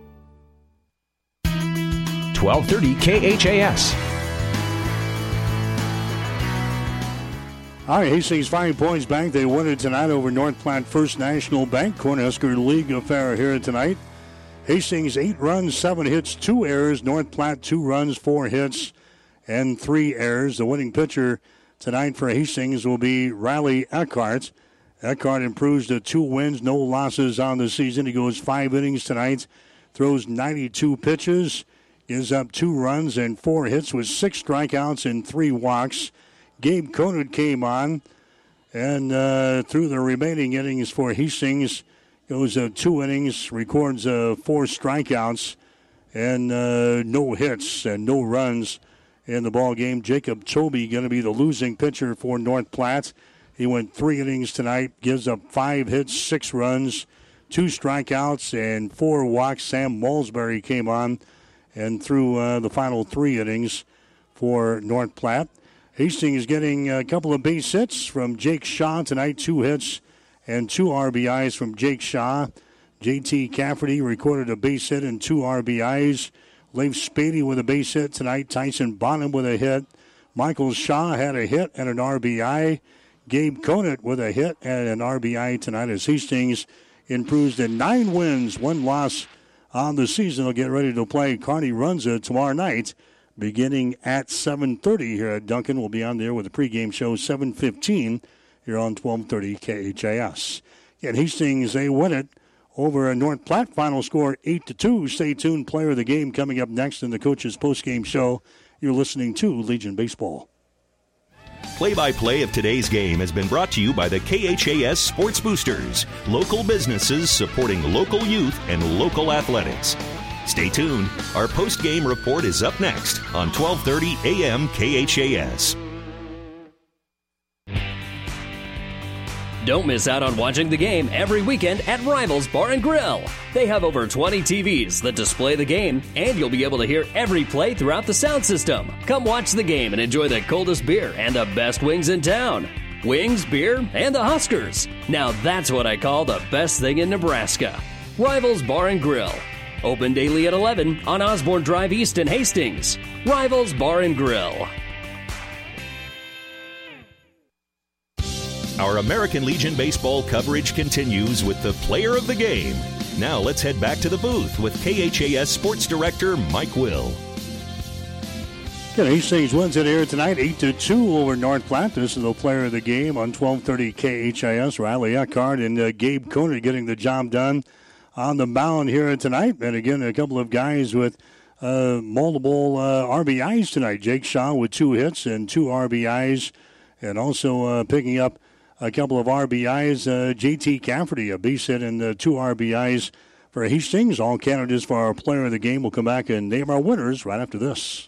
1230 KHAS. All right, Hastings 5 Points Bank, they won it tonight over North Platte First National Bank. Cornhusker League affair here tonight. Hastings 8 runs, 7 hits, 2 errors. North Platte 2 runs, 4 hits, and 3 errors. The winning pitcher tonight for Hastings will be Riley Eckhart. Eckhart improves to 2 wins, no losses on the season. He goes 5 innings tonight, throws 92 pitches, gives up 2 runs and 4 hits with 6 strikeouts and 3 walks. Gabe Conant came on, and through the remaining innings for Hastings, goes 2 innings, records 4 strikeouts, and no hits and no runs in the ball game. Jacob Tobey going to be the losing pitcher for North Platte. He went 3 innings tonight, gives up 5 hits, 6 runs, 2 strikeouts, and 4 walks. Sam Malsbury came on and threw the final 3 innings for North Platte. Hastings getting a couple of base hits from Jake Shaw tonight, 2 hits and 2 RBIs from Jake Shaw. J.T. Cafferty recorded a base hit and 2 RBIs. Leif Spady with a base hit tonight. Tyson Bonham with a hit. Michael Shaw had a hit and an RBI. Gabe Conant with a hit and an RBI tonight as Hastings improves to 9 wins, 1 loss on the season. They'll get ready to play Kearney Runza tomorrow night, beginning at 7:30 here at Duncan. We'll be on there with the pregame show 7:15 here on 1230 KHAS. And Hastings, they win it over North Platte. Final score 8-2. Stay tuned. Player of the game coming up next in the coach's postgame show. You're listening to Legion Baseball. Play-by-play of today's game has been brought to you by the KHAS Sports Boosters, local businesses supporting local youth and local athletics. Stay tuned. Our post-game report is up next on 1230 AM KHAS. Don't miss out on watching the game every weekend at Rivals Bar and Grill. They have over 20 TVs that display the game, and you'll be able to hear every play throughout the sound system. Come watch the game and enjoy the coldest beer and the best wings in town. Wings, beer, and the Huskers. Now that's what I call the best thing in Nebraska. Rivals Bar and Grill. Open daily at 11 on Osborne Drive East in Hastings. Rivals Bar and Grill. Our American Legion baseball coverage continues with the player of the game. Now let's head back to the booth with KHAS Sports Director Mike Will. Hastings wins it here tonight, 8-2 over North Platte. This is the player of the game on 1230 KHIS. Riley Eckhart and Gabe Conant getting the job done on the mound here tonight. And again, a couple of guys with multiple RBIs tonight. Jake Shaw with 2 hits and 2 RBIs. And also picking up a couple of RBIs, J.T. Cafferty, a base hit and 2 RBIs for Hastings. All candidates for our player of the game. Will come back and name our winners right after this.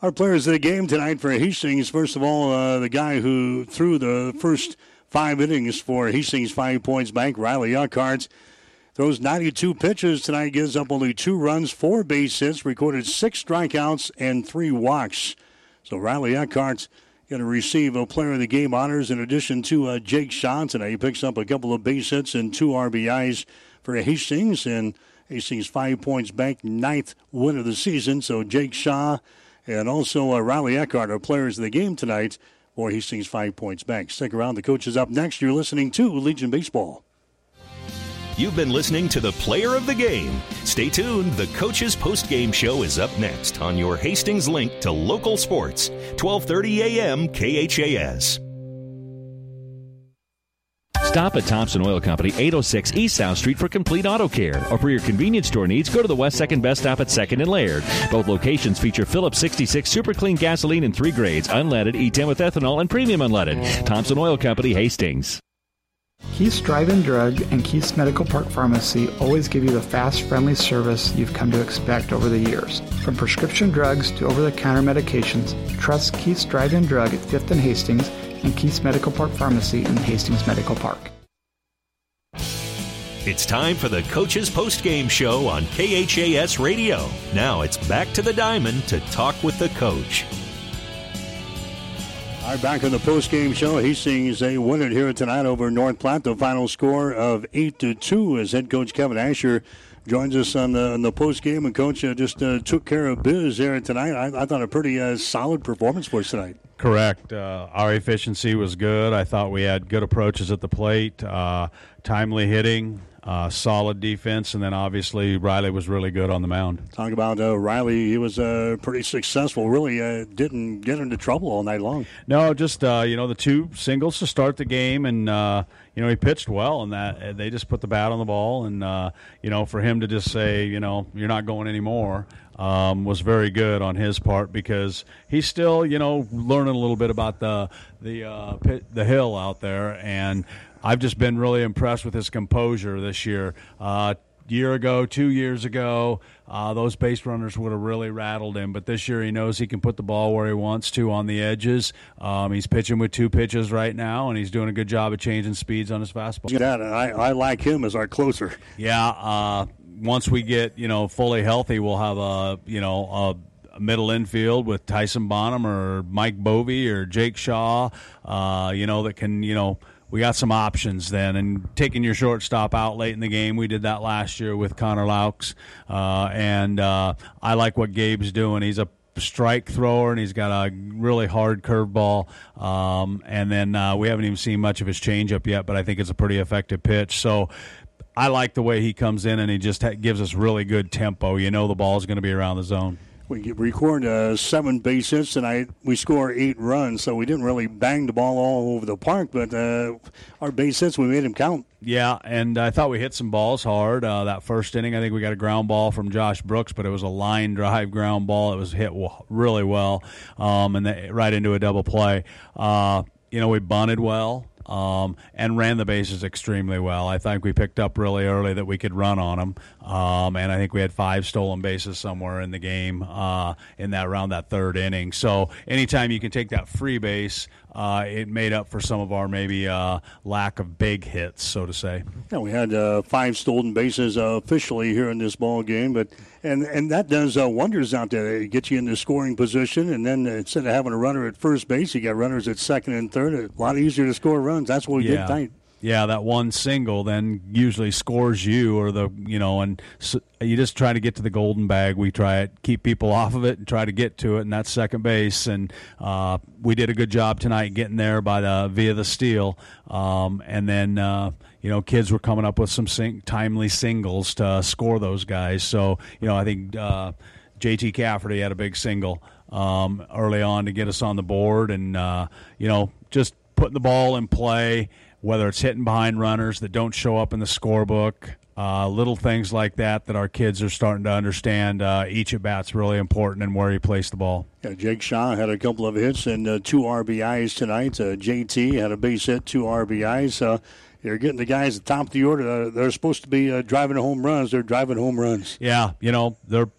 Our players of the game tonight for Hastings, first of all, the guy who threw the first 5 innings for Hastings 5 Points Bank, Riley Eckhart, throws 92 pitches tonight, gives up only 2 runs, 4 base hits, recorded 6 strikeouts and 3 walks. So Riley Eckhart going to receive a player of the game honors in addition to Jake Shaw tonight. He picks up a couple of base hits and 2 RBIs for Hastings, and Hastings 5 Points Bank, 9th win of the season. So Jake Shaw and also Riley Eckhart are players of the game tonight for Hastings 5 Points Bank. Stick around. The coach is up next. You're listening to Legion Baseball. You've been listening to the player of the game. Stay tuned. The coach's post-game show is up next on your Hastings link to local sports, 1230 a.m. KHAS. Stop at Thompson Oil Company, 806 East South Street for complete auto care. Or for your convenience store needs, go to the West 2nd Best Stop at 2nd and Laird. Both locations feature Phillips 66 Super Clean Gasoline in 3 grades, unleaded, E10 with ethanol, and premium unleaded. Thompson Oil Company, Hastings. Keith's Drive-In Drug and Keith's Medical Park Pharmacy always give you the fast, friendly service you've come to expect over the years. From prescription drugs to over-the-counter medications, trust Keith's Drive-In Drug at 5th and Hastings and Keith's Medical Park Pharmacy in Hastings Medical Park. It's time for the Coach's Postgame Show on KHAS Radio. Now it's back to the diamond to talk with the coach. All right, back on the postgame show. Hastings, they win it here tonight over North Platte. The final score of 8-2 as head coach Kevin Asher joins us on the postgame. And coach just took care of biz here tonight. I thought a pretty solid performance for us tonight. Correct. Our efficiency was good. I thought we had good approaches at the plate, timely hitting, solid defense, and then obviously Riley was really good on the mound. Talk about Riley. He was pretty successful. Really didn't get into trouble all night long. No, just the 2 singles to start the game, and he pitched well, and that they just put the bat on the ball, and for him to just say, you're not going anymore. Was very good on his part because he's still, learning a little bit about the hill out there, and I've just been really impressed with his composure this year. Year ago, 2 years ago, those base runners would have really rattled him, but this year he knows he can put the ball where he wants to on the edges. He's pitching with 2 pitches right now, and he's doing a good job of changing speeds on his fastball. Yeah, and I like him as our closer. Yeah, once we get, fully healthy, we'll have a middle infield with Tyson Bonham or Mike Bovey or Jake Shaw, that can, we got some options then. And taking your shortstop out late in the game, we did that last year with Connor Laux. And I like what Gabe's doing. He's a strike thrower, and he's got a really hard curveball. And then we haven't even seen much of his changeup yet, but I think it's a pretty effective pitch. So I like the way he comes in, and he just gives us really good tempo. The ball's going to be around the zone. We record 7 base hits tonight. We score 8 runs, so we didn't really bang the ball all over the park, but our base hits, we made them count. Yeah, and I thought we hit some balls hard. That first inning, I think we got a ground ball from Josh Brooks, but it was a line drive ground ball. It was hit really well, and right into a double play. We bunted well. and ran the bases extremely well. I think we picked up really early that we could run on them, and I think we had 5 stolen bases somewhere in the game in that round, that third inning. So anytime you can take that free base, it made up for some of our maybe lack of big hits, so to say. Yeah, we had 5 stolen bases officially here in this ball game, but and that does wonders out there. It gets you into scoring position, and then instead of having a runner at first base, you got runners at second and third. A lot easier to score runs. That's what we did tonight. Yeah, that one single then usually scores you, or the, you know, and so you just try to get to the golden bag. We try to keep people off of it and try to get to it, and that's second base. And we did a good job tonight getting there by via the steal. And then, you know, kids were coming up with some timely singles to score those guys. So, you know, I think J.T. Cafferty had a big single early on to get us on the board, and, you know, just putting the ball in play, whether it's hitting behind runners that don't show up in the scorebook, little things like that that our kids are starting to understand. Each at-bat's really important and where you place the ball. Yeah, Jake Shaw had a couple of hits and 2 RBIs tonight. JT had a base hit, 2 RBIs. They're getting the guys at the top of the order. They're supposed to be driving home runs. They're driving home runs. Yeah, you know, they're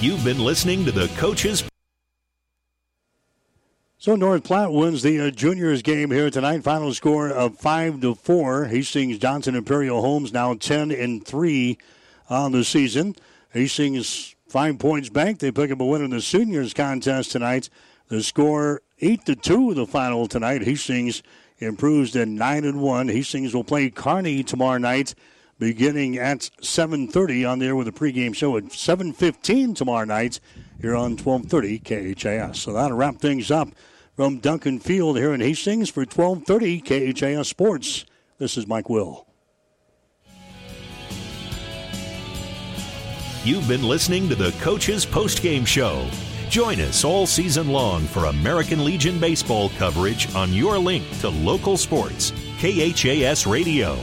You've been listening to the Coaches. So North Platte wins the juniors game here tonight. Final score of 5-4. Hastings Johnson Imperial Homes now 10-3 on the season. Hastings 5 Points Bank, they pick up a win in the seniors contest tonight. The score 8-2 the final tonight. Hastings improves to 9-1. Hastings will play Kearney tomorrow night, beginning at 7:30 on there with a pregame show at 7:15 tomorrow night here on 1230 KHAS. So that'll wrap things up. From Duncan Field here in Hastings for 1230 KHAS Sports, this is Mike Will. You've been listening to the Coach's Postgame Show. Join us all season long for American Legion baseball coverage on your link to local sports, KHAS Radio.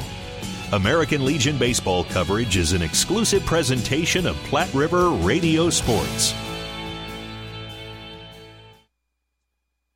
American Legion baseball coverage is an exclusive presentation of Platte River Radio Sports.